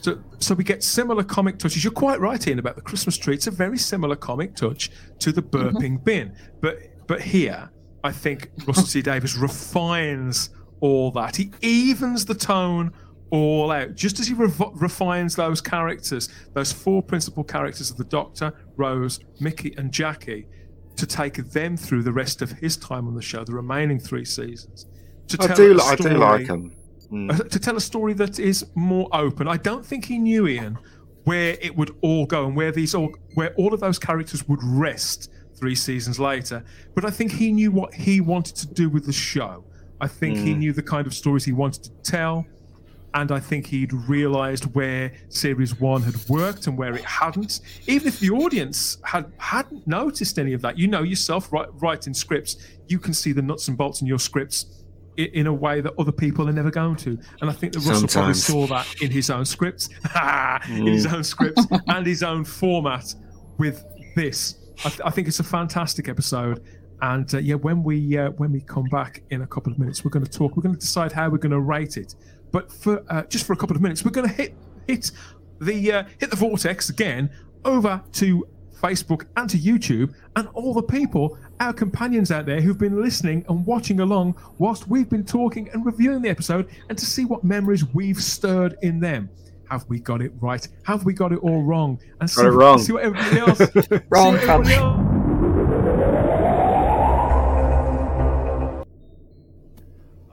So so we get similar comic touches. You're quite right, Ian, about the Christmas tree. It's a very similar comic touch to the burping mm-hmm. bin. But but here, I think Russell T Davies refines all that. He evens the tone all out, just as he re- refines those characters, those four principal characters of the Doctor, Rose, Mickey and Jackie, to take them through the rest of his time on the show, the remaining three seasons. To I, tell do, story, I do like him. Mm. To tell a story that is more open. I don't think he knew, Ian, where it would all go and where these all where all of those characters would rest three seasons later. But I think he knew what he wanted to do with the show. I think mm. he knew the kind of stories he wanted to tell, and I think he'd realised where Series One had worked and where it hadn't. Even if the audience had hadn't noticed any of that, you know yourself, right, writing scripts, you can see the nuts and bolts in your scripts in a way that other people are never going to. And I think that Russell Sometimes. probably saw that in his own scripts, in his own scripts and his own format with this. I, th- I think it's a fantastic episode. And uh, yeah, when we uh, when we come back in a couple of minutes, we're going to talk, we're going to decide how we're going to rate it. But for uh, just for a couple of minutes, we're going to hit hit the uh, hit the vortex again over to Facebook and to YouTube and all the people, our companions out there who've been listening and watching along whilst we've been talking and reviewing the episode, and to see what memories we've stirred in them. Have we got it right? Have we got it all wrong? And got see, it wrong. See what everybody else... wrong. See what everybody else.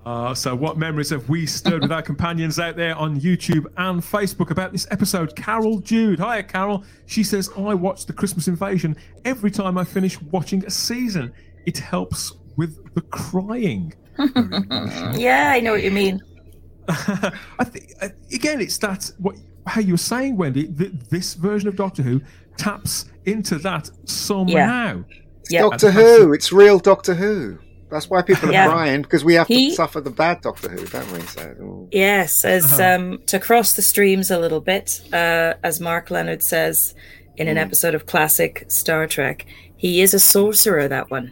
Uh, so what memories have we stirred with our companions out there on YouTube and Facebook about this episode? Carol Jude. Hiya, Carol. She says, I watch The Christmas Invasion every time I finish watching a season. It helps with the crying. Yeah, I know what you mean. I think again, it's that what how you were saying, Wendy. Th- this version of Doctor Who taps into that somehow. Yeah. Yeah. Doctor Who. It's real Doctor Who. That's why people are yeah. crying, because we have he, to suffer the bad Doctor Who, don't we? So, ooh. Yes, as uh-huh. um, to cross the streams a little bit, uh, as Mark Leonard says in an mm. episode of classic Star Trek, he is a sorcerer, that one.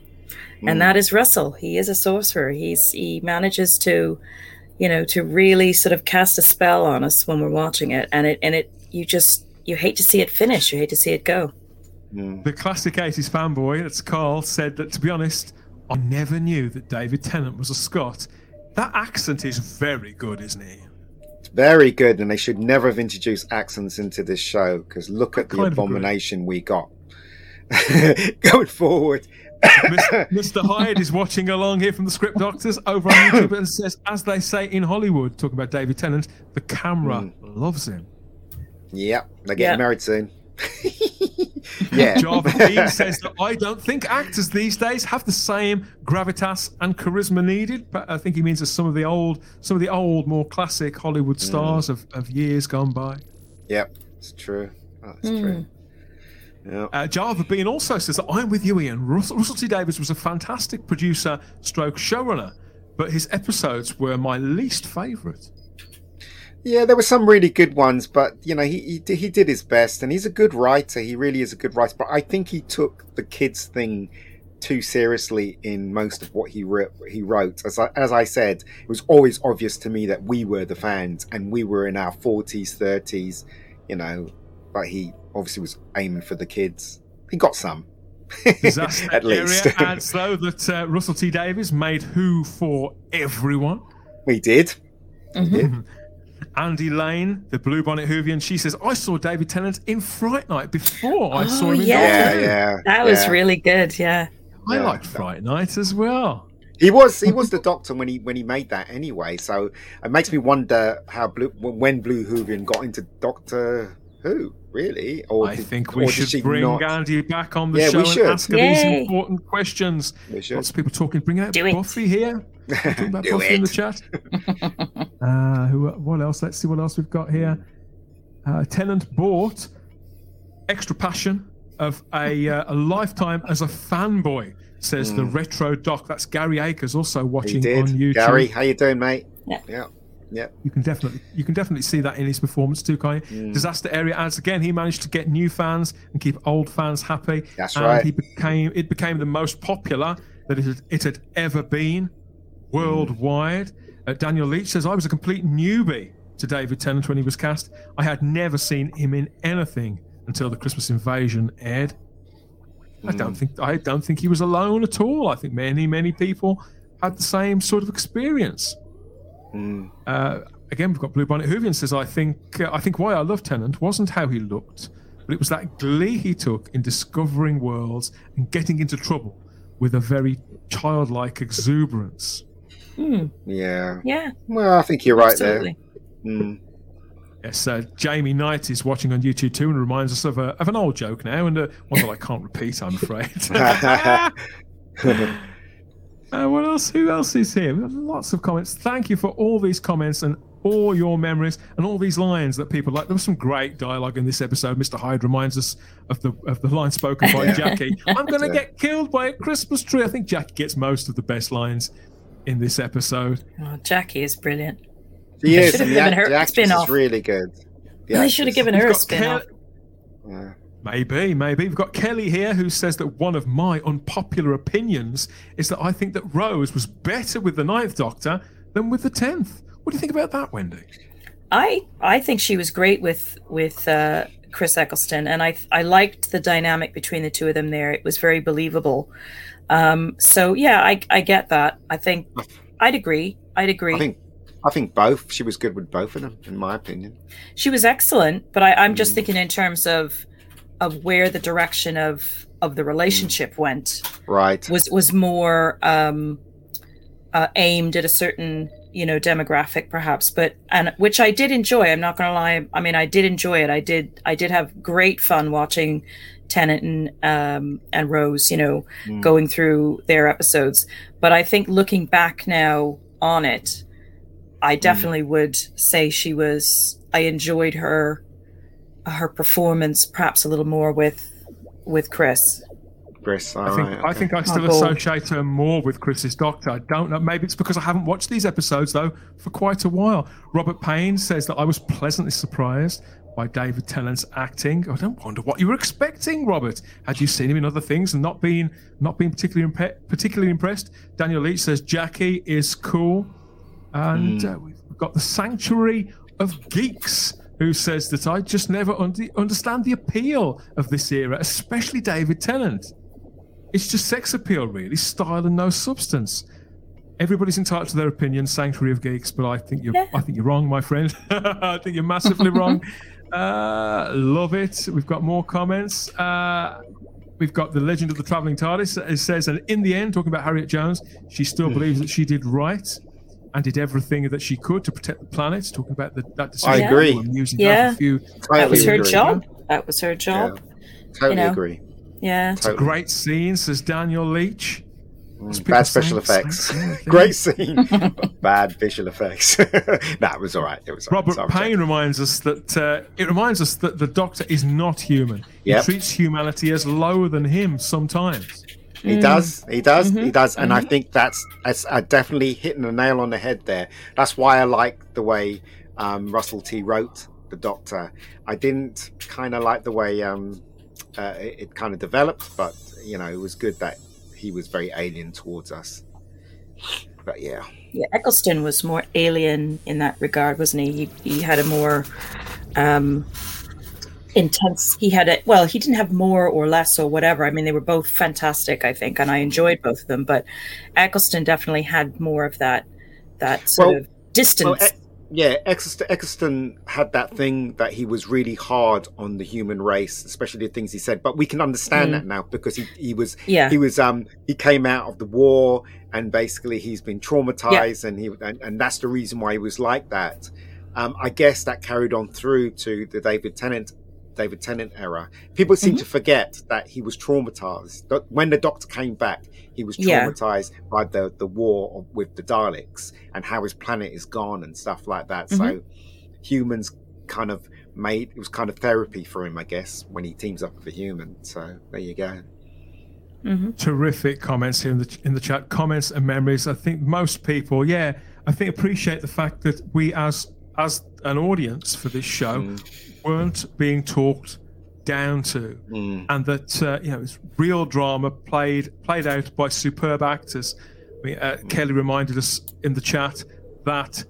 Mm. And that is Russell. He is a sorcerer. He's He manages to, you know, to really sort of cast a spell on us when we're watching it. And it, and it, you just, you hate to see it finish. You hate to see it go. Mm. The classic eighties fanboy, that's Carl, said that, to be honest, I never knew that David Tennant was a Scot. That accent is very good, isn't it? It's very good, and they should never have introduced accents into this show, because look at the abomination we got. Going forward. Mister Hyde is watching along here from the Script Doctors over on YouTube and says, as they say in Hollywood, talking about David Tennant, the camera mm. loves him. Yep, they're getting yep. married soon. Yeah. Jarvis B says that I don't think actors these days have the same gravitas and charisma needed, but I think he means that some of the old, some of the old, more classic Hollywood stars mm. of, of years gone by. Yep, it's true. That's mm. true. Yep. Uh, Java Bean also says that I'm with you, Ian. Russell, Russell T Davies was a fantastic producer stroke showrunner, but his episodes were my least favourite. Yeah, there were some really good ones, but you know, he, he he did his best, and he's a good writer. He really is a good writer, but I think he took the kids thing too seriously in most of what he re- he wrote. As I, as I said, it was always obvious to me that we were the fans, and we were in our forties, thirties, you know. But he obviously was aiming for the kids. He got some. Disaster at least. Area adds, though, that uh, Russell T Davies made Who for everyone. We did. Mm-hmm. We did. Andy Lane, the Bluebonnet Hoovian, she says, I saw David Tennant in Fright Night before I oh, saw him in yeah. Doctor Who. Yeah, that was yeah. really good, yeah. I yeah, liked that. Fright Night as well. He was he was the Doctor when he when he made that anyway, so it makes me wonder how Blue, when Blue Hoovian got into Doctor Who. Really? Or I did, think we should bring not... Andy back on the yeah, show and ask her these important questions. Lots of people talking. Bring out Do Buffy it. Here. Talking about Buffy it. In the chat. uh, who? What else? Let's see what else we've got here. Uh, Tennant bought extra passion of a, uh, a lifetime as a fanboy, says mm. the Retro Doc. That's Gary Akers also watching on YouTube. Gary, how you doing, mate? Yeah. yeah. Yeah, you can definitely you can definitely see that in his performance too, Kai. Mm. Disaster Area adds again. He managed to get new fans and keep old fans happy. That's and right. He became it became the most popular that it had, it had ever been worldwide. Mm. Uh, Daniel Leach says, I was a complete newbie to David Tennant when he was cast. I had never seen him in anything until the Christmas Invasion aired. Mm. I don't think I don't think he was alone at all. I think many many people had the same sort of experience. Mm. Uh, again, we've got Bluebonnet Hoovian says, I think uh, I think why I love Tennant wasn't how he looked, but it was that glee he took in discovering worlds and getting into trouble with a very childlike exuberance. Mm. Yeah. Yeah. Well, I think you're right Absolutely. there. Mm. Yes, uh, Jamie Knight is watching on YouTube too and reminds us of, a, of an old joke now, and uh, one that I can't repeat, I'm afraid. Uh, what else? Who else is here? We've got lots of comments. Thank you for all these comments and all your memories and all these lines that people like. There was some great dialogue in this episode. Mister Hyde reminds us of the of the line spoken by Jackie. I'm going to get killed by a Christmas tree. I think Jackie gets most of the best lines in this episode. Oh, Jackie is brilliant. She is. Should have given her a spin-off. Really good. The they should have given her a spin-off. Ke- yeah. Maybe, maybe. We've got Kelly here who says that one of my unpopular opinions is that I think that Rose was better with the Ninth Doctor than with the Tenth. What do you think about that, Wendy? I I think she was great with with uh, Chris Eccleston, and I I liked the dynamic between the two of them there. It was very believable. Um, so yeah, I I get that. I think I'd agree. I'd agree. I think- I think both. She was good with both of them, in my opinion. She was excellent, but I, I'm just mm. thinking in terms of. of where the direction of, of the relationship went, right, was was more um, uh, aimed at a certain, you know, demographic perhaps, but and which I did enjoy. I'm not going to lie. I mean, I did enjoy it. I did. I did have great fun watching Tennant and um, and Rose, you know, mm. going through their episodes. But I think looking back now on it, I definitely mm. would say she was. I enjoyed her. her performance perhaps a little more with with Chris. Chris, I think, right, okay. I think I still associate her more with Chris's Doctor. I don't know. Maybe it's because I haven't watched these episodes, though, for quite a while. Robert Payne says that I was pleasantly surprised by David Tennant's acting. I don't wonder what you were expecting, Robert. Had you seen him in other things and not been, not been particularly, imp- particularly impressed? Daniel Leach says Jackie is cool. And mm. uh, we've got the Sanctuary of Geeks, who says that I just never un- understand the appeal of this era, especially David Tennant. It's just sex appeal, really, style and no substance. Everybody's entitled to their opinion, Sanctuary of Geeks, but I think you're, yeah. I think you're wrong, my friend. I think you're massively wrong. Uh, love it. We've got more comments. Uh, we've got The Legend of the Travelling TARDIS. It says, and in the end, talking about Harriet Jones, she still believes that she did right and did everything that she could to protect the planet. Talking about the, that decision. I agree. Yeah. That, few, that was her job. That was her job. Yeah. Totally you know? agree. Yeah. It's totally. a great scene, says Daniel Leach. Mm, bad special effects. Great scene. Bad visual effects. That was all right. It was all Robert right. Payne reminds us that uh, it reminds us that the Doctor is not human. Yep. He treats humanity as lower than him sometimes. He mm. does. He does. Mm-hmm. He does. And mm-hmm. I think that's, that's uh, definitely hitting the nail on the head there. That's why I like the way um, Russell T wrote the Doctor. I didn't kind of like the way um, uh, it, it kind of developed, but you know, it was good that he was very alien towards us. But yeah. Yeah, Eccleston was more alien in that regard, wasn't he? He, he had a more um, intense, he had a, well, he didn't have more or less or whatever. I mean, they were both fantastic, I think, and I enjoyed both of them, but Eccleston definitely had more of that, that sort well, of distance. Well, e- yeah, Eccleston, Eccleston had that thing that he was really hard on the human race, especially the things he said. But we can understand mm. that now because he, he was yeah. he was um he came out of the war and basically he's been traumatized yeah. and he and, and that's the reason why he was like that. Um, I guess that carried on through to the David Tennant David Tennant era. People seem mm-hmm. to forget that he was traumatized. When the Doctor came back, he was traumatized yeah. by the, the war with the Daleks and how his planet is gone and stuff like that. Mm-hmm. So humans kind of made, it was kind of therapy for him, I guess, when he teams up with a human. So there you go. Mm-hmm. Terrific comments here in the, in the chat. Comments and memories. I think most people, yeah, I think appreciate the fact that we as as an audience for this show mm. weren't being talked down to, mm. and that uh, you know it's real drama played played out by superb actors. I mean, uh, mm. Kelly reminded us in the chat that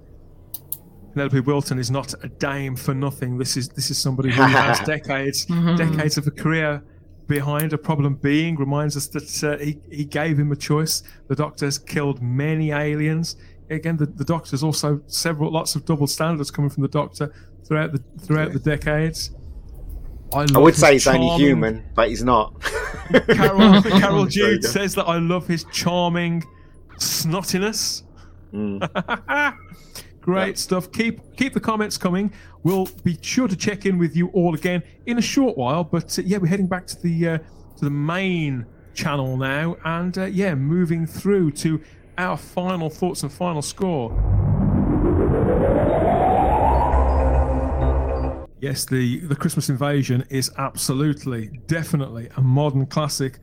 Penelope Wilton is not a dame for nothing. This is this is somebody who has decades mm-hmm. decades of a career behind her. Problem Being reminds us that uh, he he gave him a choice. The Doctor has killed many aliens. Again, the, the Doctor's also several lots of double standards coming from the Doctor throughout the throughout the decades. I, I would say he's charming, only human, but he's not. Carol, Carol Jude says that I love his charming snottiness. Mm. Great yep. stuff. Keep keep the comments coming. We'll be sure to check in with you all again in a short while. But uh, yeah, we're heading back to the uh, to the main channel now, and uh, yeah, moving through to our final thoughts and final score. Yes, the, the Christmas Invasion is absolutely, definitely a modern classic.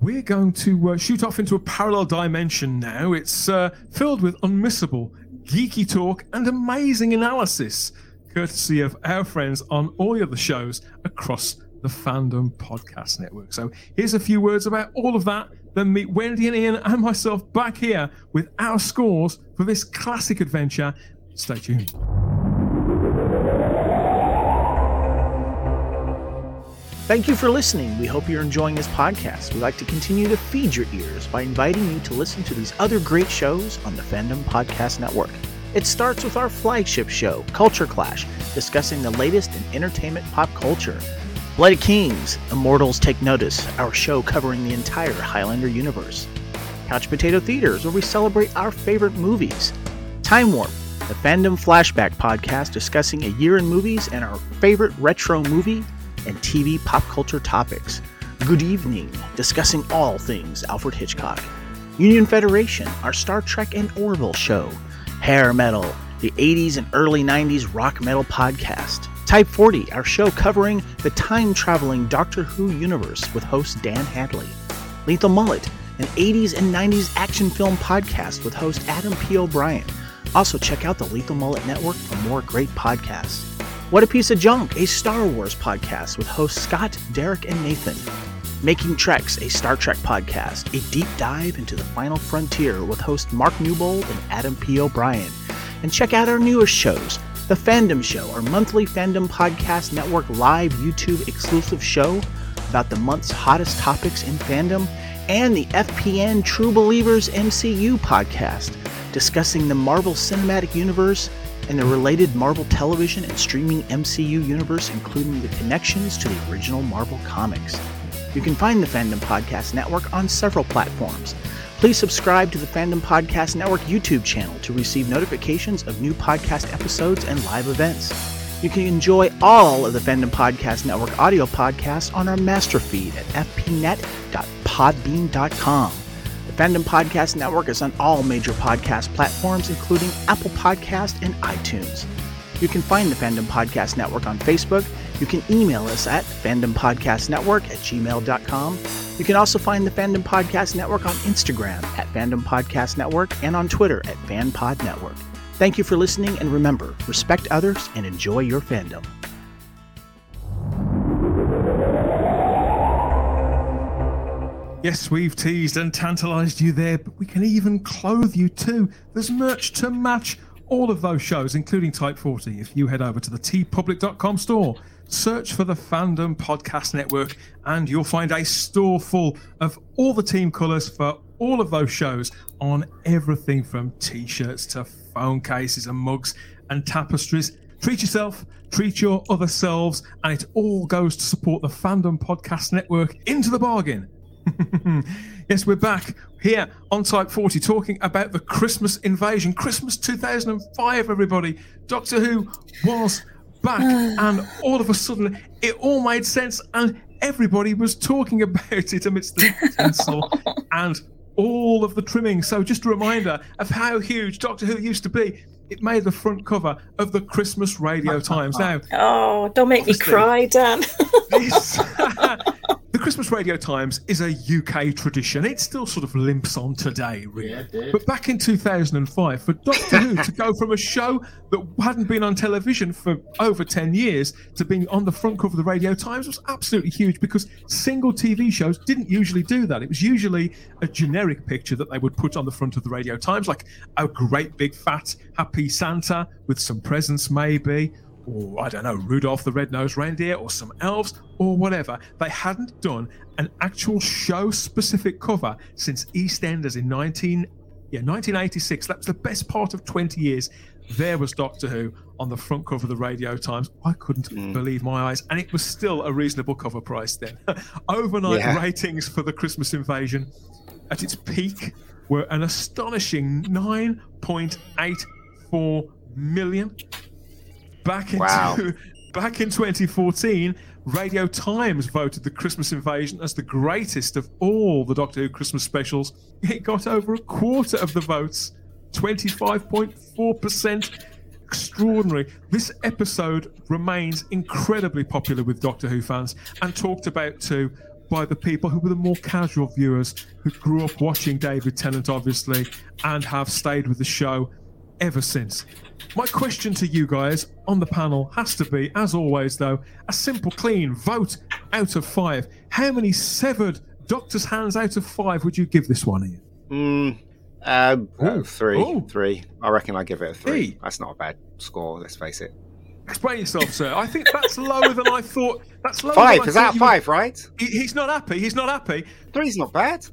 We're going to uh, shoot off into a parallel dimension now. It's uh, filled with unmissable, geeky talk and amazing analysis, courtesy of our friends on all the other shows across the Fandom Podcast Network. So here's a few words about all of that. Then meet Wendy and Ian and myself back here with our scores for this classic adventure. Stay tuned. Thank you for listening. We hope you're enjoying this podcast. We'd like to continue to feed your ears by inviting you to listen to these other great shows on the Fandom Podcast Network. It starts with our flagship show, Culture Clash, discussing the latest in entertainment pop culture. Bloody Kings, Immortals Take Notice, our show covering the entire Highlander universe. Couch Potato Theaters, where we celebrate our favorite movies. Time Warp, the Fandom Flashback podcast discussing a year in movies and our favorite retro movie and T V pop culture topics. Good Evening, discussing all things Alfred Hitchcock. Union Federation, our Star Trek and Orville show. Hair Metal, the eighties and early nineties rock metal podcast. Type forty, our show covering the time-traveling Doctor Who universe with host Dan Hadley. Lethal Mullet, an eighties and nineties action film podcast with host Adam P. O'Brien. Also check out the Lethal Mullet Network for more great podcasts. What a Piece of Junk, a Star Wars podcast with hosts Scott, Derek, and Nathan. Making Treks, a Star Trek podcast, a deep dive into the Final Frontier with hosts Mark Newbold and Adam P. O'Brien. And check out our newest shows, The Fandom Show, our monthly Fandom Podcast Network live YouTube exclusive show about the month's hottest topics in fandom, and the F P N True Believers M C U podcast, discussing the Marvel Cinematic Universe and the related Marvel television and streaming M C U universe, including the connections to the original Marvel comics. You can find the Fandom Podcast Network on several platforms. Please subscribe to the Fandom Podcast Network YouTube channel to receive notifications of new podcast episodes and live events. You can enjoy all of the Fandom Podcast Network audio podcasts on our master feed at f p net dot podbean dot com. The Fandom Podcast Network is on all major podcast platforms, including Apple Podcasts and iTunes. You can find the Fandom Podcast Network on Facebook. You can email us at fandompodcastnetwork at gmail dot com. You can also find the Fandom Podcast Network on Instagram at Fandom Podcast Network and on Twitter at FanPod Network. Thank you for listening, and remember, respect others and enjoy your fandom. Yes, we've teased and tantalized you there, but we can even clothe you too. There's merch to match all of those shows, including Type forty. If you head over to the t public dot com store, search for the Fandom Podcast Network, and you'll find a store full of all the team colours for all of those shows, on everything from t-shirts to phone cases and mugs and tapestries. Treat yourself, treat your other selves, and it all goes to support the Fandom Podcast Network into the bargain. Yes, we're back here on Type forty talking about the Christmas Invasion. Christmas two thousand five, everybody. Doctor Who was back and all of a sudden it all made sense and everybody was talking about it amidst the tinsel and all of the trimming. So just a reminder of how huge Doctor Who used to be. It made the front cover of the Christmas Radio Times. Now, oh, don't make me cry, Dan. This, the Christmas Radio Times is a U K tradition. It still sort of limps on today, really. Yeah, but back in two thousand five, for Doctor Who to go from a show that hadn't been on television for over ten years to being on the front cover of the Radio Times was absolutely huge, because single T V shows didn't usually do that. It was usually a generic picture that they would put on the front of the Radio Times, like a great big fat happy Santa with some presents maybe, or, I don't know, Rudolph the Red-Nosed Reindeer, or some elves, or whatever. They hadn't done an actual show-specific cover since EastEnders in nineteen, yeah, nineteen eighty-six. That was the best part of twenty years. There was Doctor Who on the front cover of the Radio Times. I couldn't mm. believe my eyes, and it was still a reasonable cover price then. Overnight yeah. ratings for the Christmas Invasion at its peak were an astonishing nine point eight four million. Back in, wow. two, back in twenty fourteen, Radio Times voted the Christmas Invasion as the greatest of all the Doctor Who Christmas specials. It got over a quarter of the votes, twenty-five point four percent. Extraordinary. This episode remains incredibly popular with Doctor Who fans and talked about too by the people who were the more casual viewers who grew up watching David Tennant, obviously, and have stayed with the show ever since. My question to you guys on the panel has to be, as always though, a simple clean vote out of five. How many severed doctor's hands out of five would you give this one, Ian? Mm, uh, oh, three. Oh. Three. I reckon I give it a three. three. That's not a bad score, let's face it. Explain yourself, sir. I think that's lower than I thought. That's lower five. Than I is that five, would... right? He, he's not happy. He's not happy. Three's not bad.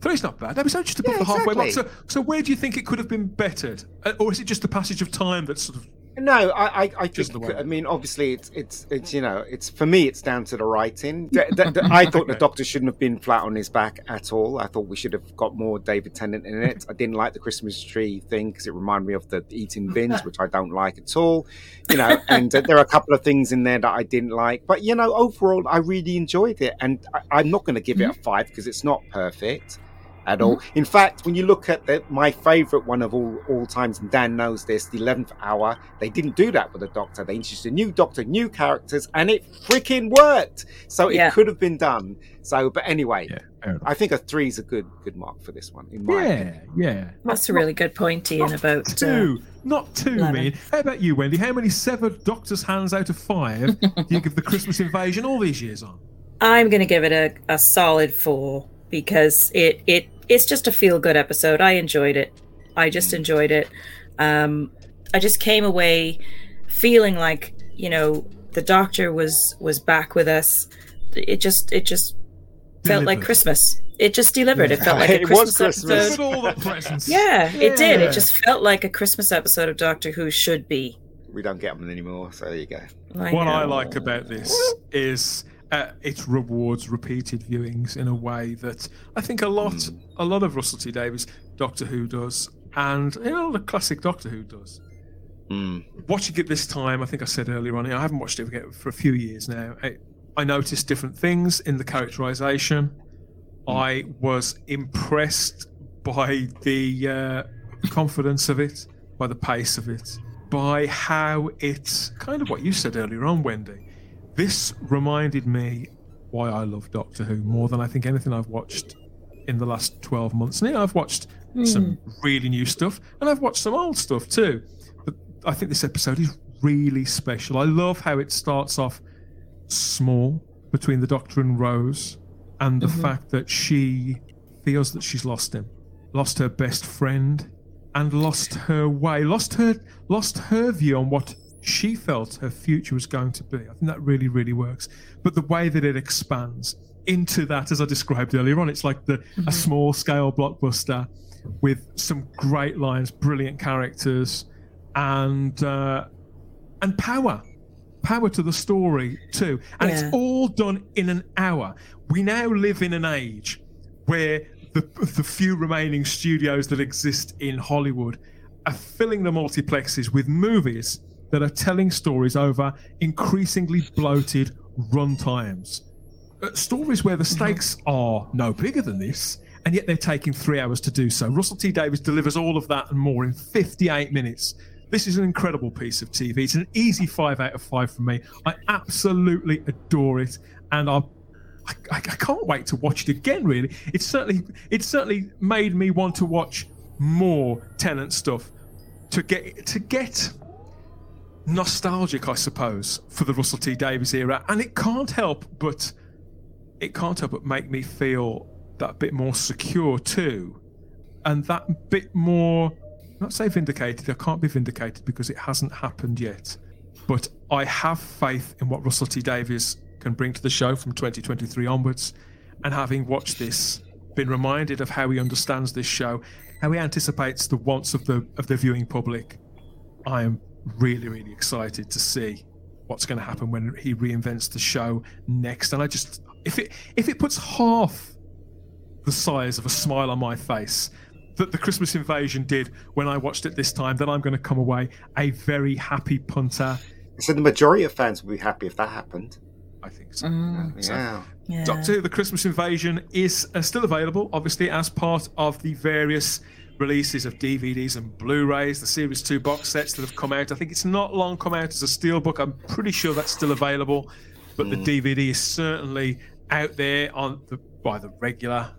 Three's not bad. That was just above yeah, the halfway mark. Exactly. So, so where do you think it could have been bettered, or is it just the passage of time that's sort of? No, I, I, I just. I mean, obviously, it's, it's, it's, you know, it's for me, it's down to the writing. The, the, the, I thought okay. the Doctor shouldn't have been flat on his back at all. I thought we should have got more David Tennant in it. I didn't like the Christmas tree thing because it reminded me of the eating bins, which I don't like at all. You know, and uh, there are a couple of things in there that I didn't like, but you know, overall, I really enjoyed it, and I, I'm not going to give mm-hmm. it a five because it's not perfect at all. Mm-hmm. In fact, when you look at the, my favourite one of all all times, and Dan knows this, the eleventh hour, they didn't do that with the Doctor. They introduced a new Doctor, new characters, and it freaking worked. So it yeah. could have been done. So, but anyway, yeah, I think a three is a good good mark for this one. In my yeah, opinion. yeah. That's a really not, good point, Ian, about two. Uh, not two, mean. How about you, Wendy? How many severed Doctor's hands out of five do you give the Christmas Invasion all these years on? I'm going to give it a, a solid four. Because it, it it's just a feel-good episode. I enjoyed it. I just enjoyed it. Um, I just came away feeling like, you know, the Doctor was was back with us. It just it just felt delivered. Like Christmas. It just delivered. It felt like a Christmas, Christmas episode. With all the presents. Yeah, yeah, it did. It just felt like a Christmas episode of Doctor Who should be. We don't get them anymore, so there you go. I what know. I like about this is... Uh, it rewards repeated viewings in a way that I think a lot, mm. a lot of Russell T Davies Doctor Who does, and you know, the classic Doctor Who does. Mm. Watching it this time, I think I said earlier on, I haven't watched it for a few years now. I, I noticed different things in the characterization. Mm. I was impressed by the uh, confidence of it, by the pace of it, by how it's kind of what you said earlier on, Wendy. This reminded me why I love Doctor Who more than I think anything I've watched in the last twelve months. And yeah, I've watched mm. some really new stuff, and I've watched some old stuff too. But I think this episode is really special. I love how it starts off small between the Doctor and Rose, and the mm-hmm. fact that she feels that she's lost him, lost her best friend, and lost her way, lost her, lost her view on what she felt her future was going to be. I think that really, really works. But the way that it expands into that, as I described earlier on, it's like the mm-hmm. a small scale blockbuster with some great lines, brilliant characters, and uh, and power. Power to the story too. And yeah. it's all done in an hour. We now live in an age where the the few remaining studios that exist in Hollywood are filling the multiplexes with movies that are telling stories over increasingly bloated run times. Uh, stories where the stakes are no bigger than this, and yet they're taking three hours to do so. Russell T Davies delivers all of that and more in fifty-eight minutes. This is an incredible piece of T V. It's an easy five out of five for me. I absolutely adore it, and I'll, I, I can't wait to watch it again, really. It's certainly, it's certainly made me want to watch more Tennant stuff to get to get... nostalgic, I suppose, for the Russell T Davies era, and it can't help but it can't help but make me feel that bit more secure too, and that bit more, not say vindicated, I can't be vindicated because it hasn't happened yet, but I have faith in what Russell T Davies can bring to the show from twenty twenty-three onwards, and having watched this, been reminded of how he understands this show, how he anticipates the wants of the of the viewing public. I am really, really excited to see what's going to happen when he reinvents the show next. And I just, if it if it puts half the size of a smile on my face that the Christmas Invasion did when I watched it this time, then I'm going to come away a very happy punter. So the majority of fans would be happy if that happened. I think so. Mm. Yeah. So yeah. Doctor Who: The Christmas Invasion is uh, still available, obviously, as part of the various releases of D V Ds and Blu-rays, the Series two box sets that have come out. I think it's not long come out as a steelbook. I'm pretty sure that's still available, but mm. the D V D is certainly out there on the by the regular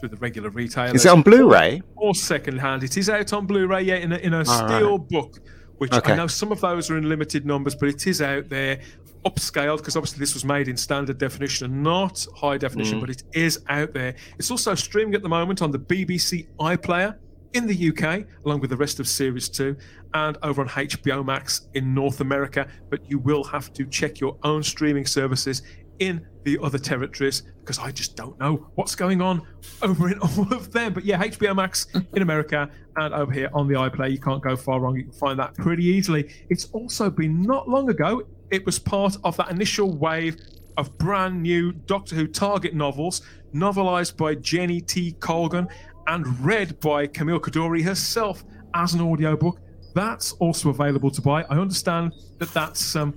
through the regular retailers. Is it on Blu-ray or secondhand? It is out on Blu-ray, yeah, in a, in a steelbook, right. which okay. I know some of those are in limited numbers, but it is out there, upscaled, because obviously this was made in standard definition and not high definition, mm. but it is out there. It's also streaming at the moment on the B B C iPlayer in the U K, along with the rest of Series two, and over on H B O Max in North America. But you will have to check your own streaming services in the other territories, because I just don't know what's going on over in all of them. But yeah, H B O Max in America, and over here on the iPlayer, you can't go far wrong. You can find that pretty easily. It's also been not long ago, it was part of that initial wave of brand new Doctor Who target novels, novelised by Jenny T. Colgan, and read by Camille Coduri herself as an audiobook. That's also available to buy. I understand that that's um,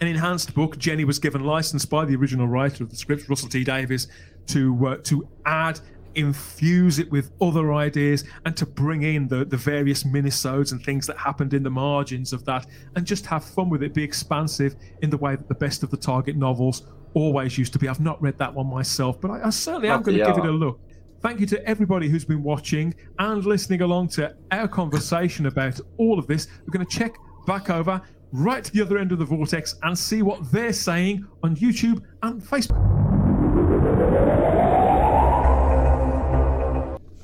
an enhanced book. Jenny was given license by the original writer of the script, Russell T Davies, to uh, to add, infuse it with other ideas, and to bring in the, the various minisodes and things that happened in the margins of that, and just have fun with it, be expansive in the way that the best of the target novels always used to be. I've not read that one myself, but I, I certainly am going to give it a look. Thank you to everybody who's been watching and listening along to our conversation about all of this. We're going to check back over right to the other end of the vortex and see what they're saying on YouTube and Facebook.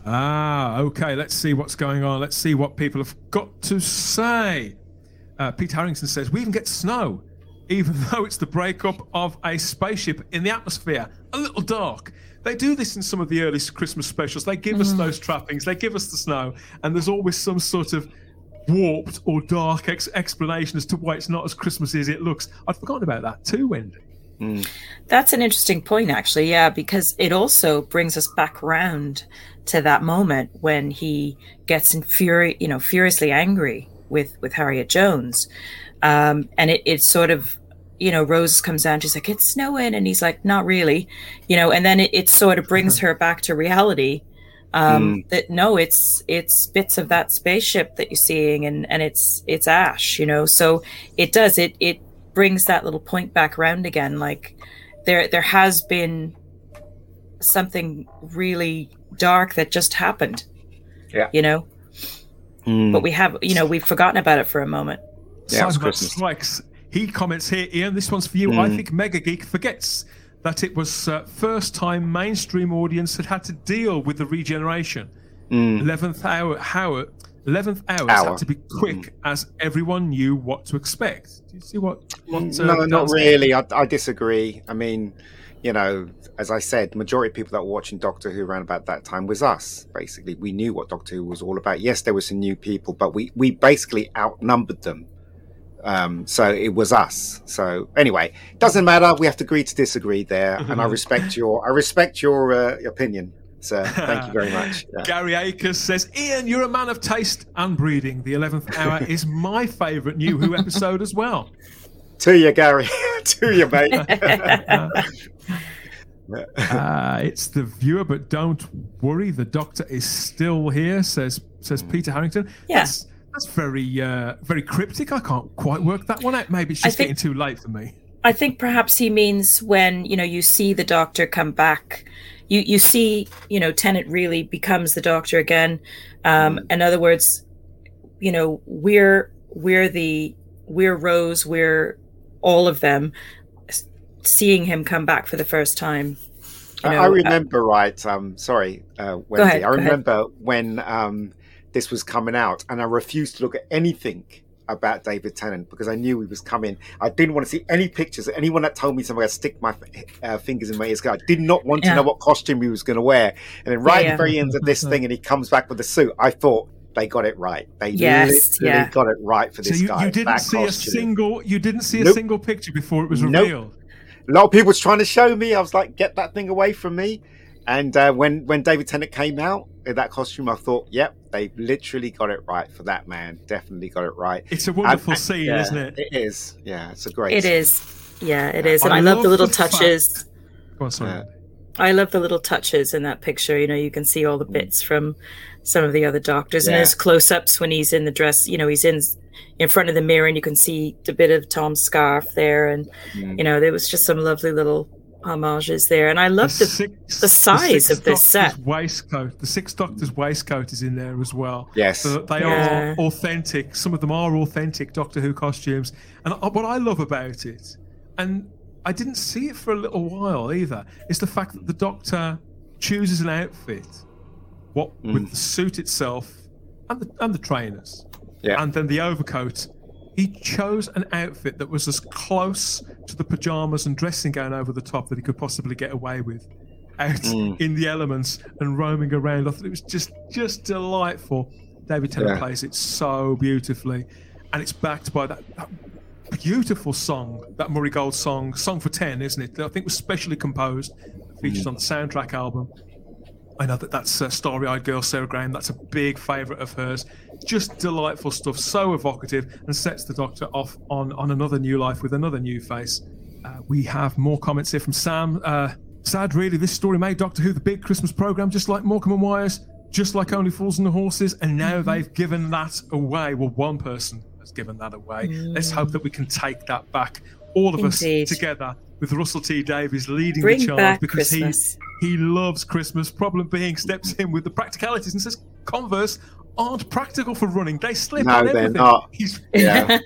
Ah, okay. Let's see what's going on. Let's see what people have got to say. Uh, Pete Harrington says, we even get snow, even though it's the breakup of a spaceship in the atmosphere. A little dark. They do this in some of the early Christmas specials. They give mm. us those trappings. They give us the snow. And there's always some sort of warped or dark ex- explanation as to why it's not as Christmassy as it looks. I'd forgotten about that too, Wendy. Mm. That's an interesting point, actually, yeah, because it also brings us back round to that moment when he gets infuri- you know, furiously angry with with Harriet Jones. Um, and it, it's sort of, you know, Rose comes down, she's like, it's snowing. And he's like, not really, you know, and then it, it sort of brings her back to reality. Um, mm. That no, it's it's bits of that spaceship that you're seeing, and, and it's it's ash, you know. So it does it it brings that little point back around again. Like there there has been something really dark that just happened, yeah, you know. Mm. But we have, you know, we've forgotten about it for a moment. Yeah, Simon Christmas. Strikes. He comments here, Ian. This one's for you. Mm. I think Mega Geek forgets that it was uh, first time mainstream audience had had to deal with the regeneration. Mm. eleventh hour, hour, eleventh hours hour. had to be quick, mm. as everyone knew what to expect. Do you see what? what uh, no, not really. I, I disagree. I mean, you know, as I said, majority of people that were watching Doctor Who around about that time was us. Basically, we knew what Doctor Who was all about. Yes, there were some new people, but we, we basically outnumbered them. Um, so it was us. So anyway, doesn't matter. We have to agree to disagree there, and I respect your I respect your uh, opinion. So thank you very much. Yeah. Gary Akers says, Ian, you're a man of taste and breeding. The eleventh hour is my favourite New Who episode as well. To you, Gary. To you, mate. uh, it's the viewer, but don't worry, the Doctor is still here. Says says Peter Harrington. Yes. Yeah. That's very, uh, very cryptic. I can't quite work that one out. Maybe it's just think, getting too late for me. I think perhaps he means when, you know, you see the Doctor come back, you, you see, you know, Tennant really becomes the Doctor again. Um, in other words, you know, we're we're the we're Rose, we're all of them, seeing him come back for the first time. You know, I remember, uh, right? Um, sorry, uh, Wendy. Go ahead, I remember go ahead. when. Um, This was coming out, and I refused to look at anything about David Tennant because I knew he was coming. I didn't want to see any pictures. Anyone that told me something, I'd stick my uh, fingers in my ears. I did not want yeah. to know what costume he was going to wear. And then right yeah, yeah. at the very end of this thing, and he comes back with a suit, I thought they got it right. They yes, literally yeah. got it right for this so you, guy. You didn't see costume. a single. You didn't see a nope. single picture before it was revealed. Nope. A lot of people were trying to show me. I was like, get that thing away from me. And uh, when when David Tennant came out in that costume, I thought, yep, they've literally got it right for that man. Definitely got it right. It's a wonderful um, scene, yeah, isn't it? It is. Yeah, it's a great It scene. is. Yeah, it is. And I, I love, love the little the touches. Go on, sorry. Yeah. I love the little touches in that picture. You know, you can see all the bits from some of the other Doctors. Yeah. And there's close-ups when he's in the dress. You know, he's in in front of the mirror, and you can see the bit of Tom's scarf there. And, mm. you know, there was just some lovely little homages there, and I love the the, six, the size the of this set. Waistcoat, the Sixth Doctor's waistcoat is in there as well. Yes, so they yeah. are authentic. Some of them are authentic Doctor Who costumes, and what I love about it, and I didn't see it for a little while either, is the fact that the Doctor chooses an outfit, what mm. with the suit itself and the and the trainers, yeah, and then the overcoat. He chose an outfit that was as close to the pajamas and dressing gown over the top that he could possibly get away with out mm. in the elements and roaming around. I thought it was just, just delightful. David Tennant yeah. plays it so beautifully. And it's backed by that, that beautiful song, that Murray Gold song, Song for ten, isn't it? That I think was specially composed, features mm. on the soundtrack album. I know that that's uh, Starry-Eyed Girl, Sarah Graham. That's a big favourite of hers. Just delightful stuff, so evocative, and sets the Doctor off on, on another new life with another new face. Uh, we have more comments here from Sam. Uh, Sad, really, this story made Doctor Who the big Christmas programme, just like Morecambe and Wires, just like Only Fools and the Horses, and now mm-hmm. they've given that away. Well, one person has given that away. Mm. Let's hope that we can take that back, all of Indeed. us together, with Russell T Davies leading Bring the charge because Christmas. he he loves Christmas. Problem being, steps in with the practicalities and says Converse aren't practical for running. They slip no, on everything. No, they're not. He's yeah.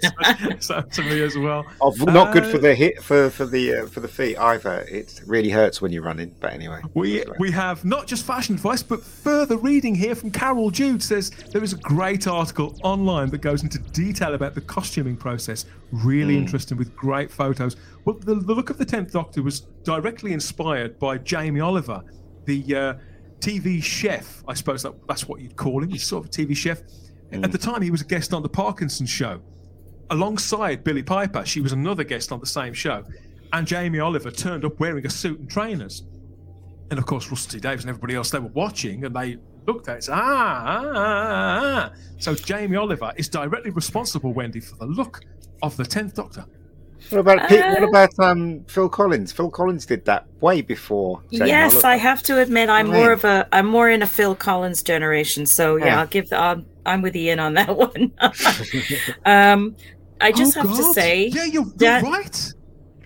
so to me as well. Oh, not uh, good for the hit for for the uh, for the feet either. It really hurts when you're running. But anyway, we we have not just fashion advice, but further reading here from Carol Jude. Says there is a great article online that goes into detail about the costuming process. Really mm. interesting, with great photos. Well, the, the look of the tenth Doctor was directly inspired by Jamie Oliver, the uh, T V chef, I suppose that, that's what you'd call him. He's sort of a T V chef. Mm. At the time, he was a guest on The Parkinson Show. Alongside Billy Piper, she was another guest on the same show. And Jamie Oliver turned up wearing a suit and trainers. And, of course, Russell T Davies and everybody else, they were watching, and they Look, that's ah, ah, ah, ah. So Jamie Oliver is directly responsible, Wendy, for the look of the tenth Doctor. What about uh, Pete, what about um, Phil Collins? Phil Collins did that way before Jamie yes, Oliver. I have to admit, I'm right. more of a I'm more in a Phil Collins generation. So yeah, yeah. I'll give the, I'll, I'm with Ian on that one. um, I just oh, have God. to say, yeah, you're, you're that, right.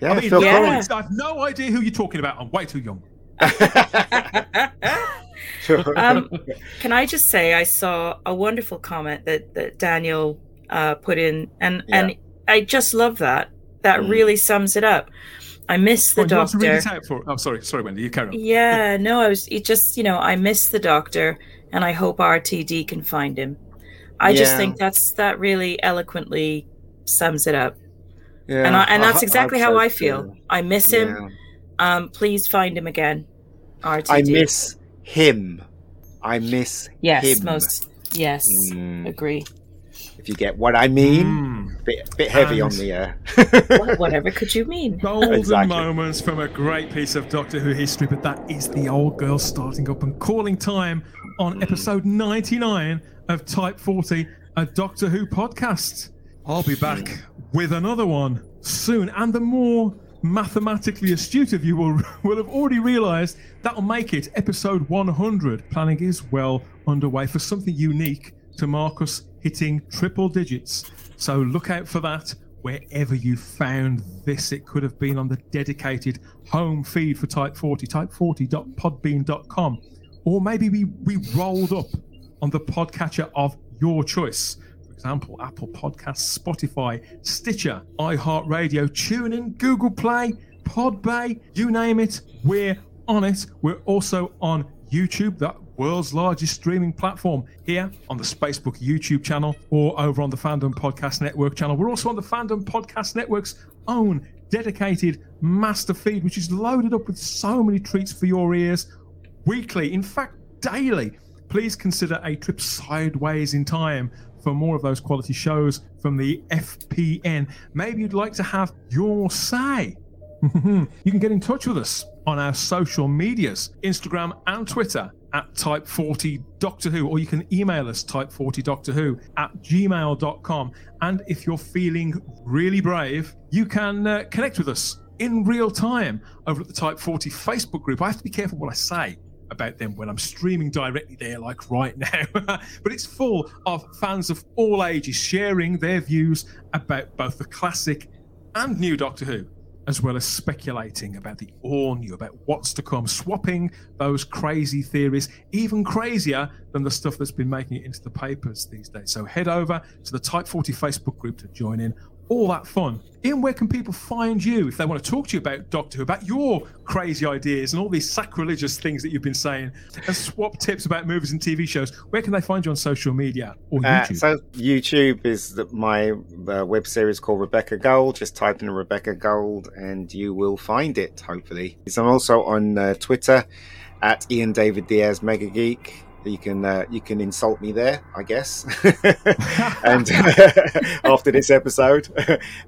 Yeah, I mean, Phil yeah. Collins. I have no idea who you're talking about. I'm way too young. um, can I just say I saw a wonderful comment that, that Daniel uh, put in, and yeah. and I just love that. That mm. really sums it up. I miss the oh, Doctor. You have to read it out. Oh, sorry, sorry, Wendy, you carry on. Yeah, no, I was it just you know I miss the Doctor, and I hope R T D can find him. I yeah. just think that's that really eloquently sums it up. Yeah, and I, and that's exactly I, I how I feel. Too. I miss him. Yeah. Um, please find him again, R T D. I miss him. I miss yes, him. Yes, most. Yes, mm. agree. If you get what I mean, mm. bit, bit heavy and on the air. Uh... whatever could you mean? Golden exactly. moments from a great piece of Doctor Who history, but that is the old girl starting up and calling time on mm. episode ninety-nine of Type forty, a Doctor Who podcast. I'll be back mm. with another one soon, and the more mathematically astute of you will will have already realised that'll make it episode one hundred. Planning is well underway for something unique to mark us hitting triple digits, so look out for that wherever you found this. It could have been on the dedicated home feed for Type forty, type forty dot podbean dot com, or maybe we, we rolled up on the podcatcher of your choice. Example, Apple Podcasts, Spotify, Stitcher, iHeartRadio, TuneIn, Google Play, Podbay, you name it, we're on it. We're also on YouTube, the world's largest streaming platform, here on the Spacebook YouTube channel or over on the Fandom Podcast Network channel. We're also on the Fandom Podcast Network's own dedicated master feed, which is loaded up with so many treats for your ears weekly, in fact, daily. Please consider a trip sideways in time for more of those quality shows from the F P N. Maybe you'd like to have your say. You can get in touch with us on our social medias, Instagram and Twitter at Type forty Doctor Who, or you can email us type forty doctor who at gmail dot com. And if you're feeling really brave, you can uh, connect with us in real time over at the Type forty Facebook group. I have to be careful what I say about them when I'm streaming directly there, like right now. But it's full of fans of all ages sharing their views about both the classic and new Doctor Who, as well as speculating about the all-new, about what's to come, swapping those crazy theories, even crazier than the stuff that's been making it into the papers these days. So head over to the Type forty Facebook group to join in. All that fun. Ian, where can people find you if they want to talk to you about Doctor Who, about your crazy ideas and all these sacrilegious things that you've been saying, and swap tips about movies and T V shows? Where can they find you on social media or YouTube? Uh, so YouTube is the, my uh, web series called Rebecca Gold. Just type in Rebecca Gold and you will find it, hopefully. So I'm also on uh, Twitter at Ian David Diaz Mega Geek. You can uh, you can insult me there, I guess. And after this episode,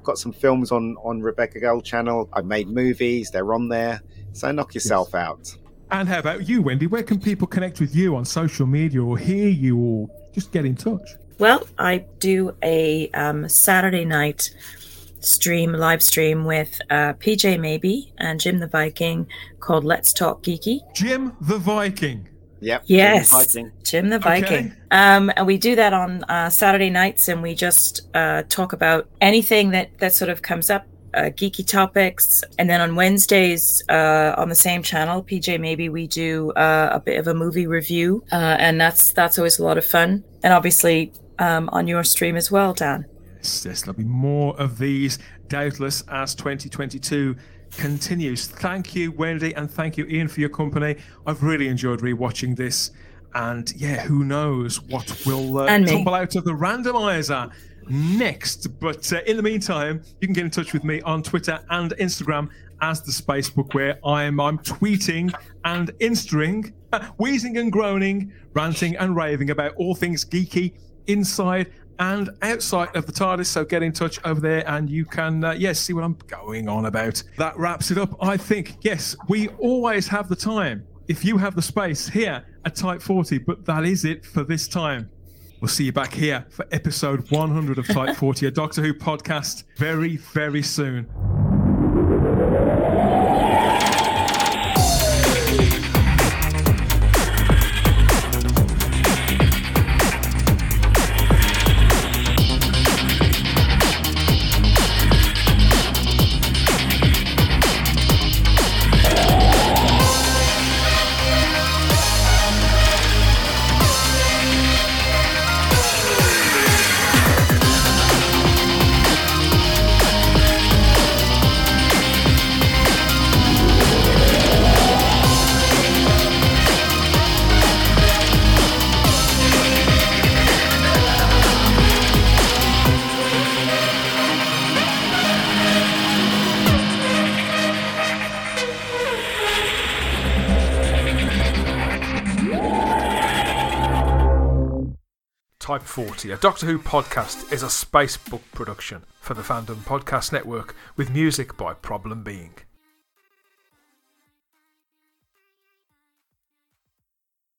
got some films on on Rebecca Gold channel. I've made movies; they're on there. So knock yourself yes. out. And how about you, Wendy? Where can people connect with you on social media, or hear you, or just get in touch? Well, I do a um, Saturday night stream, live stream with uh, P J Maybe and Jim the Viking called Let's Talk Geeky. Jim the Viking. Yep. Yes, Jim the Viking. Jim the Viking. Okay. Um, and we do that on uh, Saturday nights, and we just uh, talk about anything that, that sort of comes up, uh, geeky topics. And then on Wednesdays uh, on the same channel, P J Maybe, we do uh, a bit of a movie review, uh, and that's that's always a lot of fun. And obviously um, on your stream as well, Dan. Yes, yes, there'll be more of these, doubtless, as twenty twenty-two continues. Thank you, Wendy, and thank you, Ian, for your company. I've really enjoyed rewatching this, and yeah, who knows what will uh, tumble out of the randomizer next. But uh, in the meantime, you can get in touch with me on Twitter and Instagram as the Spacebook, where I'm I'm tweeting and instring, uh, wheezing and groaning, ranting and raving about all things geeky inside and outside of the TARDIS. So get in touch over there and you can, uh, yes, yeah, see what I'm going on about. That wraps it up, I think. Yes, we always have the time if you have the space here at Type forty, but that is it for this time. We'll see you back here for episode one hundred of Type forty, a Doctor Who podcast, very, very soon. Type forty, a Doctor Who podcast, is a Spacebook production for the Fandom Podcast Network with music by Problem Being.